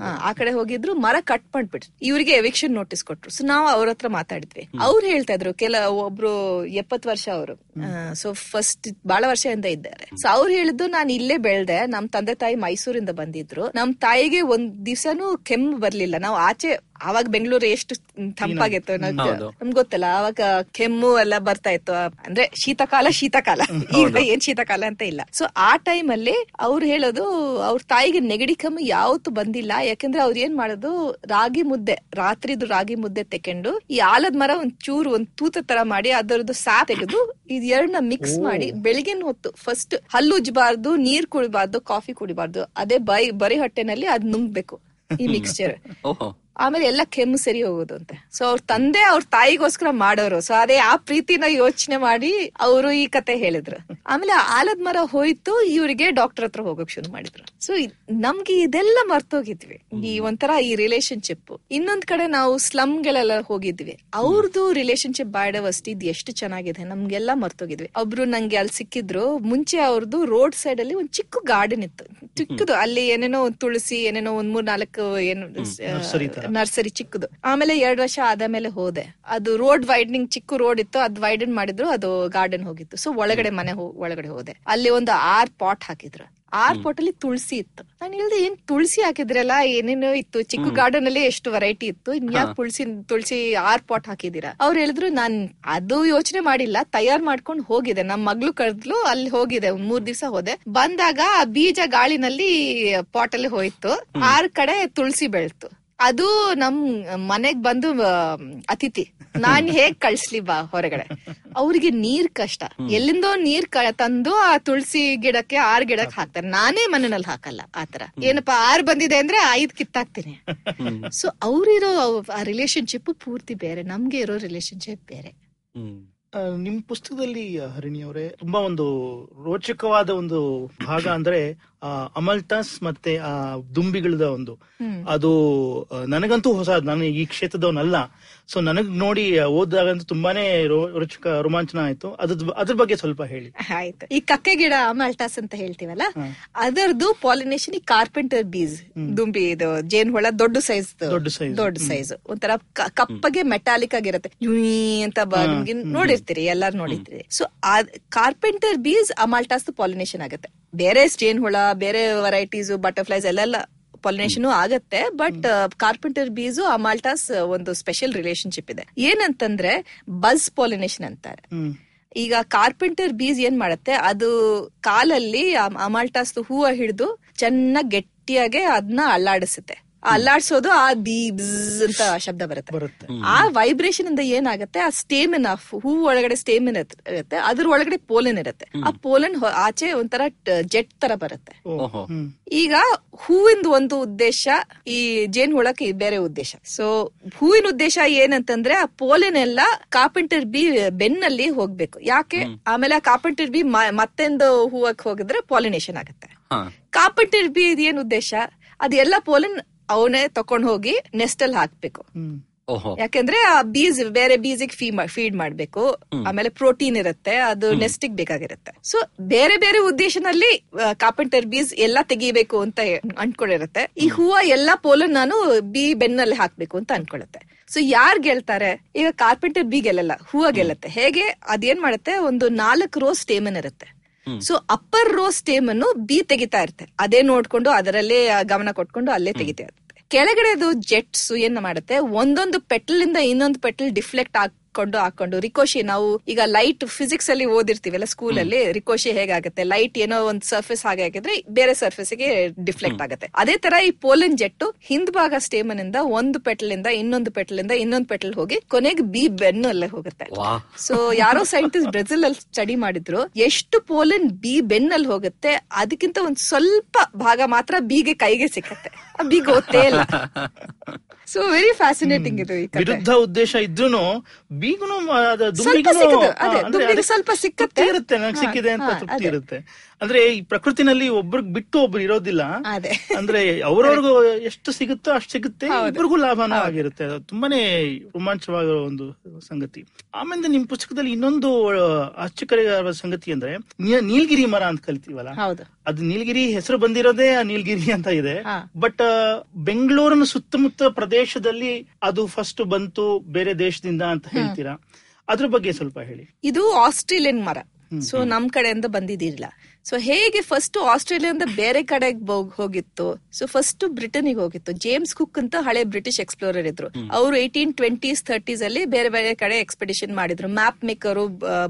ಆ ಕಡೆ ಹೋಗಿದ್ರು, ಮರ ಕಟ್ ಮಾಡ್ಬಿಟ್ರು. ಇವರಿಗೆ ಎವಿಕ್ಷನ್ ನೋಟಿಸ್ ಕೊಟ್ರು. ಸೊ ನಾವು ಅವ್ರ ಹತ್ರ ಮಾತಾಡಿದ್ವಿ. ಅವ್ರು ಹೇಳ್ತಾ ಇದ್ರು, ಒಬ್ರು 70 ವರ್ಷ ಅವರು, ಸೊ ಫಸ್ಟ್ ಬಹಳ ವರ್ಷದಿಂದ ಇದ್ದಾರೆ. ಸೊ ಅವ್ರು ಹೇಳಿದ್ದು, ನಾನು ಇಲ್ಲೇ ಬೆಳ್ದೆ, ನಮ್ ತಂದೆ ತಾಯಿ ಮೈಸೂರಿಂದ ಬಂದಿದ್ರು, ನಮ್ ತಾಯಿಗೆ ಒಂದ್ ದಿವ್ಸನೂ ಕೆಮ್ಮು ಬರ್ಲಿಲ್ಲ. ನಾವು ಆಚೆ, ಅವಾಗ ಬೆಂಗಳೂರು ಎಷ್ಟು ತಂಪಾಗಿತ್ತು ನಮ್ಗೆ ಗೊತ್ತಲ್ಲ, ಅವಾಗ ಕೆಮ್ಮು ಎಲ್ಲ ಬರ್ತಾ ಇತ್ತು. ಅಂದ್ರೆ ಶೀತಕಾಲ, ಈಗ ಏನ್ ಶೀತಕಾಲ ಅಂತ ಇಲ್ಲ. ಸೊ ಆ ಟೈಮ್ ಅಲ್ಲಿ ಅವ್ರು ಹೇಳೋದು, ಅವ್ರ ತಾಯಿಗೆ ನೆಗಡಿ ಕೆಮ್ಮು ಯಾವತ್ತು ಬಂದಿಲ್ಲ. ಯಾಕಂದ್ರೆ ಅವ್ರು ಏನ್ ಮಾಡೋದು, ರಾಗಿ ಮುದ್ದೆ, ರಾತ್ರಿದು ರಾಗಿ ಮುದ್ದೆ ತೆಕೊಂಡು ಈ ಆಲದ ಮರ ಒಂದ್ ತೂತ ತರ ಮಾಡಿ ಅದರದ್ದು ಸಾ ತೆಗೆದು ಇದ್ 2ನ್ನ ಮಿಕ್ಸ್ ಮಾಡಿ ಬೆಳಿಗ್ಗೆನ ಹೊತ್ತು ಫಸ್ಟ್ ಹಲ್ಲು ಉಜ್ಜಬಾರ್ದು, ನೀರ್ ಕುಡಿಬಾರ್ದು, ಕಾಫಿ ಕುಡಿಬಾರ್ದು, ಅದೇ ಬರಿ ಹೊಟ್ಟೆನಲ್ಲಿ ಅದ್ ನುಂಗ್ಬೇಕು ಈ ಮಿಕ್ಸ್ಚರ್. ಆಮೇಲೆ ಎಲ್ಲ ಕೆಮ್ಮು ಸರಿ ಹೋಗೋದು ಅಂತ. ಸೊ ಅವ್ರ ತಂದೆ ಅವ್ರ ತಾಯಿಗೋಸ್ಕರ ಮಾಡೋರು. ಸೊ ಅದೇ ಆ ಪ್ರೀತಿನ ಯೋಚನೆ ಮಾಡಿ ಅವರು ಈ ಕತೆ ಹೇಳಿದ್ರು. ಆಮೇಲೆ ಆಲದ ಮರ ಹೋಯ್ತು, ಇವರಿಗೆ ಡಾಕ್ಟರ್ ಹತ್ರ ಹೋಗಕ್ ಶುರು ಮಾಡಿದ್ರು. ಸೊ ನಮ್ಗೆ ಇದೆಲ್ಲ ಮರ್ತೋಗಿದ್ವಿ, ಈ ಒಂಥರ ಈ ರಿಲೇಶನ್ಶಿಪ್. ಇನ್ನೊಂದ್ ಕಡೆ ನಾವು ಸ್ಲಮ್ ಗಳೆಲ್ಲ ಹೋಗಿದ್ವಿ, ಅವ್ರದ್ದು ರಿಲೇಶನ್ಶಿಪ್ ಬಾಯ್ಡವಸ್ಟ್ ಇದು ಎಷ್ಟು ಚೆನ್ನಾಗಿದೆ, ನಮ್ಗೆಲ್ಲ ಮರ್ತೋಗಿದ್ವಿ. ಒಬ್ರು ನಂಗೆ ಅಲ್ಲಿ ಸಿಕ್ಕಿದ್ರು, ಮುಂಚೆ ಅವ್ರದ್ದು ರೋಡ್ ಸೈಡ್ ಅಲ್ಲಿ ಒಂದ್ ಚಿಕ್ಕ ಗಾರ್ಡನ್ ಇತ್ತು, ಚಿಕ್ಕದು. ಅಲ್ಲಿ ಏನೇನೋ ತುಳಸಿ, ಏನೇನೋ 1 3 4 ಏನು ನರ್ಸರಿ ಚಿಕ್ಕದು. ಆಮೇಲೆ 2 ವರ್ಷ ಆದ ಮೇಲೆ ಹೋದೆ. ಅದು ರೋಡ್ ವೈಡನಿಂಗ್, ಚಿಕ್ಕ ರೋಡ್ ಇತ್ತು, ಅದ್ ವೈಡನ್ ಮಾಡಿದ್ರು, ಅದು ಗಾರ್ಡನ್ ಹೋಗಿತ್ತು. ಸೊ ಒಳಗಡೆ ಮನೆ ಒಳಗಡೆ ಹೋದೆ. ಅಲ್ಲಿ ಒಂದು 6 ಪಾಟ್ ಹಾಕಿದ್ರು. 6 ಪಾಟ್ ಅಲ್ಲಿ ತುಳಸಿ ಇತ್ತು. ನಾನು ಹೇಳಿದೆ, ಏನ್ ತುಳಸಿ ಹಾಕಿದ್ರಲ್ಲ, ಏನೇನೋ ಇತ್ತು ಚಿಕ್ಕ ಗಾರ್ಡನ್ ಅಲ್ಲಿ, ಎಷ್ಟು ವೆರೈಟಿ ಇತ್ತು, ಇನ್ಯಾಕ್ ತುಳಸಿ 6 ಪಾಟ್ ಹಾಕಿದಿರಾ? ಅವ್ರು ಹೇಳಿದ್ರು, ನಾನ್ ಅದು ಯೋಚನೆ ಮಾಡಿಲ್ಲ, ತಯಾರ್ ಮಾಡ್ಕೊಂಡು ಹೋಗಿದೆ. ನಮ್ ಮಗ್ಳು ಕರ್ದ್ಲು, ಅಲ್ಲಿ ಹೋಗಿದೆ, 3 ದಿವಸ ಹೋದೆ. ಬಂದಾಗ ಬೀಜ ಗಾಳಿನಲ್ಲಿ ಪಾಟ್ ಅಲ್ಲಿ ಹೋಯ್ತು, 6 ಕಡೆ ತುಳಸಿ ಬೆಳ್ತು. ಅದು ನಮ್ ಮನೆಗ್ ಬಂದು ಅತಿಥಿ, ನಾನ್ ಹೇಗ್ ಕಳ್ಸ್ಲಿ ಬಾ ಹೊರಗಡೆ. ಅವ್ರಿಗೆ ನೀರ್ ಕಷ್ಟ, ಎಲ್ಲಿಂದೋ ನೀರ್ ತಂದು ಆ ತುಳಸಿ ಗಿಡಕ್ಕೆ 6 ಗಿಡಕ್ಕೆ ಹಾಕ್ತಾರೆ. ನಾನೇ ಮನೆಯಲ್ಲಿ ಹಾಕಲ್ಲ ಆತರ. ಏನಪ್ಪಾ 6 ಬಂದಿದೆ ಅಂದ್ರೆ 5 ಕಿತ್ತಾಕ್ತೀನಿ. ಸೊ ಅವ್ರಿರೋ ಆ ರಿಲೇಶನ್ಶಿಪ್ ಪೂರ್ತಿ ಬೇರೆ, ನಮ್ಗೆ ಇರೋ ರಿಲೇಶನ್ಶಿಪ್ ಬೇರೆ. ನಿಮ್ ಪುಸ್ತಕದಲ್ಲಿ ಹರಿಣಿ ಅವರೇ ತುಂಬಾ ಒಂದು ರೋಚಕವಾದ ಒಂದು ಭಾಗ ಅಂದ್ರೆ ಅಮಲ್ತಾಸ್ ಮತ್ತೆ ಆ ದುಂಬಿಗಳದ ಒಂದು ಅದು ನನಗಂತೂ ಹೊಸ, ನಾನು ಈ ಕ್ಷೇತ್ರದವನಲ್ಲ, ಸೊ ನನಗ್ ನೋಡಿ ಓದಾಗಂತೂ ತುಂಬಾನೇ ರೋಚಕ ರೋಮಾಂಚನ ಆಯ್ತು. ಅದ್ರ ಬಗ್ಗೆ ಸ್ವಲ್ಪ ಹೇಳಿ. ಆಯ್ತು, ಈ ಕಕ್ಕೆ ಗಿಡ ಅಮಲ್ಟಾಸ್ ಅಂತ ಹೇಳ್ತೀವಲ್ಲ, ಅದರದು ಪಾಲಿನೇಷನ್ ಈ ಕಾರ್ಪೆಂಟರ್ ಬೀಸ್ ದುಂಬಿ, ಇದು ಜೇನು ಹುಳ ದೊಡ್ಡ ಸೈಜ್ ಒಂಥರ ಕಪ್ಪಗೆ ಮೆಟಾಲಿಕ್ ಆಗಿರುತ್ತೆ ಅಂತ ನೋಡಿರ್ತೀರಿ, ಎಲ್ಲಾರು ನೋಡಿರ್ತೀರಿ. So carpenter bees amaltas pollination ಆಗುತ್ತೆ. ಬೇರೆ ಜೇನ್ ಹುಳ, ಬೇರೆ ವೆರೈಟೀಸ್, ಬಟರ್ಫ್ಲೈಸ್ ಎಲ್ಲ ಪಾಲಿನೇಷನ್ ಆಗತ್ತೆ, ಬಟ್ ಕಾರ್ಪೆಂಟರ್ ಬೀಸ್ ಅಮಾಲ್ಟಾಸ್ ಒಂದು ಸ್ಪೆಷಲ್ ರಿಲೇಶನ್ಶಿಪ್ ಇದೆ. ಏನಂತಂದ್ರೆ ಬಸ್ ಪಾಲಿನೇಷನ್ ಅಂತಾರೆ. ಈಗ ಕಾರ್ಪೆಂಟರ್ ಬೀಸ್ ಏನ್ ಮಾಡುತ್ತೆ, ಅದು ಕಾಲಲ್ಲಿ ಅಮಾಲ್ಟಾಸ್ ಹೂವು ಹಿಡಿದು ಚೆನ್ನಾಗಿ ಗಟ್ಟಿಯಾಗಿ ಅದನ್ನ ಅಲ್ಲಾಡಿಸುತ್ತೆ. ಅಲ್ಲಾಡ್ಸೋದು ಆ ಬೀಬ್ಸ್ ಅಂತ ಶಬ್ದ ಬರುತ್ತೆ. ಆ ವೈಬ್ರೇಷನ್ ಇಂದ ಏನಾಗುತ್ತೆ, ಆ ಸ್ಟೇಮಿನ ಹೂ ಒಳಗಡೆ ಸ್ಟೇಮಿನ ಇರುತ್ತೆ, ಅದ್ರ ಒಳಗಡೆ ಪೋಲನ್ ಇರುತ್ತೆ. ಆ ಪೋಲನ್ ಆಚೆ ಒಂಥರ ಜೆಟ್ ತರ ಬರುತ್ತೆ. ಈಗ ಹೂವಿಂದ ಒಂದು ಉದ್ದೇಶ, ಈ ಜೇನ್ ಹುಳಕ್ಕೆ ಬೇರೆ ಉದ್ದೇಶ. ಸೊ ಹೂವಿನ ಉದ್ದೇಶ ಏನಂತಂದ್ರೆ ಆ ಪೋಲನ್ ಎಲ್ಲ ಕಾರ್ಪೆಂಟರ್ ಬಿ ಬೆನ್ನಲ್ಲಿ ಹೋಗ್ಬೇಕು. ಯಾಕೆ, ಆಮೇಲೆ ಆ ಕಾರ್ಪೆಂಟರ್ ಬಿ ಮತ್ತೊಂದು ಹೂವಕ್ಕೆ ಹೋಗಿದ್ರೆ ಪಾಲಿನೇಷನ್ ಆಗುತ್ತೆ. ಕಾರ್ಪೆಂಟರ್ ಬಿ ಇದೇನ್ ಉದ್ದೇಶ, ಅದೆಲ್ಲ ಪೋಲನ್ ಅವನೇ ತಕೊಂಡ್ ಹೋಗಿ ನೆಸ್ಟ್ ಅಲ್ಲಿ ಹಾಕ್ಬೇಕು. ಯಾಕೆಂದ್ರೆ ಆ ಬೀಸ್ ಬೇರೆ ಬೀಸಿಗೆ ಫೀಡ್ ಮಾಡ್ಬೇಕು, ಆಮೇಲೆ ಪ್ರೋಟೀನ್ ಇರುತ್ತೆ, ಅದು ನೆಸ್ಟಿಗ್ ಬೇಕಾಗಿರುತ್ತೆ. ಸೊ ಬೇರೆ ಬೇರೆ ಉದ್ದೇಶನಲ್ಲಿ ಕಾರ್ಪೆಂಟರ್ ಬೀಸ್ ಎಲ್ಲಾ ತೆಗಿಬೇಕು ಅಂತ ಅನ್ಕೊಂಡಿರುತ್ತೆ. ಈ ಹೂವು ಎಲ್ಲಾ ಪೋಲನ್ ನಾನು ಬಿ ಬೆನ್ನಲ್ಲಿ ಹಾಕ್ಬೇಕು ಅಂತ ಅನ್ಕೊಳ್ಳುತ್ತೆ. ಸೊ ಯಾರ್ ಗೆಲ್ತಾರೆ, ಈಗ ಕಾರ್ಪೆಂಟರ್ ಬಿ ಗೆಲ್ಲಲ್ಲ, ಹೂವು ಗೆಲ್ಲತ್ತೆ. ಹೇಗೆ, ಅದೇನ್ ಮಾಡುತ್ತೆ, ಒಂದು 4 ರೋ ಸ್ಟೇಮನ್ ಇರುತ್ತೆ. ಸೊ ಅಪ್ಪರ್ ರೋ ಸ್ಟೇಮ್ ಅನ್ನು ಬಿ ತೆಗಿತಾ ಇರುತ್ತೆ, ಅದೇ ನೋಡ್ಕೊಂಡು ಅದರಲ್ಲೇ ಗಮನ ಕೊಟ್ಕೊಂಡು ಅಲ್ಲೇ ತೆಗಿತಾ ಇರುತ್ತೆ. ಕೆಳಗಡೆದು ಜೆಟ್ಸ್ ಏನ್ ಮಾಡುತ್ತೆ, ಒಂದೊಂದು ಪೆಟಲ್ ಇಂದ ಇನ್ನೊಂದು ಪೆಟಲ್ ಡಿಫ್ಲೆಕ್ಟ್ ಹಾಕೊಂಡು ರಿಕೋಶಿ. ನಾವು ಈಗ ಲೈಟ್ ಫಿಸಿಕ್ಸ್ ಅಲ್ಲಿ ಓದಿರ್ತೀವಲ್ಲ ಸ್ಕೂಲ್ ಅಲ್ಲಿ, ರಿಕೋಶಿ ಹೇಗಾಗುತ್ತೆ, ಲೈಟ್ ಏನೋ ಒಂದು ಸರ್ಫೇಸ್ ಹಾಗೆ ಹಾಕಿದ್ರೆ ಬೇರೆ ಸರ್ಫೇಸ್ ಗೆ ಡಿಫ್ಲೆಕ್ಟ್ ಆಗುತ್ತೆ. ಅದೇ ತರ ಈ ಪೋಲನ್ ಜೆಟ್ ಹಿಂದ್ಭಾಗ ಸ್ಟೇಮನ್ ಇಂದ ಒಂದು ಪೆಟಲ್ ಇಂದ ಇನ್ನೊಂದು ಪೆಟಲ್ ಇಂದ ಇನ್ನೊಂದು ಪೆಟಲ್ ಹೋಗಿ ಕೊನೆಗೆ ಬಿ ಬೆನ್ನು ಅಲ್ಲೇ ಹೋಗುತ್ತೆ. ಸೊ ಯಾರೋ ಸೈಂಟಿಸ್ಟ್ ಬ್ರೆಜಿಲ್ ಅಲ್ಲಿ ಸ್ಟಡಿ ಮಾಡಿದ್ರು, ಎಷ್ಟು ಪೋಲನ್ ಬಿ ಬೆನ್ನಲ್ಲಿ ಹೋಗುತ್ತೆ ಅದಕ್ಕಿಂತ ಒಂದ್ ಸ್ವಲ್ಪ ಭಾಗ ಮಾತ್ರ ಬಿಗೆ ಕೈಗೆ ಸಿಕ್ಕತ್ತೆ, ಆ ಬಿ ಗೊತ್ತೇ ಇಲ್ಲ. ಸೊ ವೆರಿ ಫ್ಯಾಸಿನೇಟಿಂಗ್ ಇದು. ವಿರುದ್ಧ ಉದ್ದೇಶ ಇದ್ರೂ ಬೀಗುನು ಸ್ವಲ್ಪ ಸಿಕ್ಕತ್ತೆ ಇರುತ್ತೆ, ನನಗೆ ಸಿಕ್ಕಿದೆ ಅಂತ ತೃಪ್ತಿ ಇರುತ್ತೆ. ಅಂದ್ರೆ ಈ ಪ್ರಕೃತಿನಲ್ಲಿ ಒಬ್ರಿಗೆ ಬಿಟ್ಟು ಒಬ್ರು ಇರೋದಿಲ್ಲ, ಅಂದ್ರೆ ಅವ್ರವ್ರಿಗೂ ಎಷ್ಟು ಸಿಗುತ್ತೋ ಅಷ್ಟು ಸಿಗುತ್ತೆ, ಇಬ್ಬರಿಗೂ ಲಾಭನೂ ಆಗಿರುತ್ತೆ. ತುಂಬಾನೇ ರೋಮಾಂಚವಾಗಿರೋ ಒಂದು ಸಂಗತಿ. ಆಮೇಲೆ ನಿಮ್ ಪುಸ್ತಕದಲ್ಲಿ ಇನ್ನೊಂದು ಆಶ್ಚರ್ಯಕರ ಸಂಗತಿ ಅಂದ್ರೆ ನೀಲಗಿರಿ ಮರ ಅಂತ ಕರಿತೀವಲ್ಲ, ಅದು ನೀಲಗಿರಿ ಹೆಸರು ಬಂದಿರೋದೇ ಆ ನೀಲಗಿರಿ ಅಂತ ಇದೆ. ಬಟ್ ಬೆಂಗಳೂರಿನ ಸುತ್ತಮುತ್ತ ಪ್ರದೇಶದಲ್ಲಿ ಅದು ಫಸ್ಟ್ ಬಂತು ಬೇರೆ ದೇಶದಿಂದ ಅಂತ ಹೇಳ್ತೀರಾ, ಅದ್ರ ಬಗ್ಗೆ ಸ್ವಲ್ಪ ಹೇಳಿ. ಇದು ಆಸ್ಟ್ರೇಲಿಯನ್ ಮರ, ಸೊ ನಮ್ ಕಡೆಯಿಂದ ಬಂದಿದಿರಲ್ಲ. ಸೊ ಹೇಗೆ ಫಸ್ಟ್ ಆಸ್ಟ್ರೇಲಿಯಾದಿಂದ ಬೇರೆ ಕಡೆಗೆ ಹೋಗಿತ್ತು, ಸೊ ಫಸ್ಟ್ ಬ್ರಿಟನ್ಗೆ ಹೋಗಿತ್ತು. ಜೇಮ್ಸ್ ಕುಕ್ ಅಂತ ಹಳೆ ಬ್ರಿಟಿಷ್ ಎಕ್ಸ್ಪ್ಲೋರರ್ ಇದ್ರು, ಅವರು 1820s 30s ಅಲ್ಲಿ ಬೇರೆ ಬೇರೆ ಕಡೆ ಎಕ್ಸ್ಪೆಡಿಷನ್ ಮಾಡಿದ್ರು, ಮ್ಯಾಪ್ ಮೇಕರು,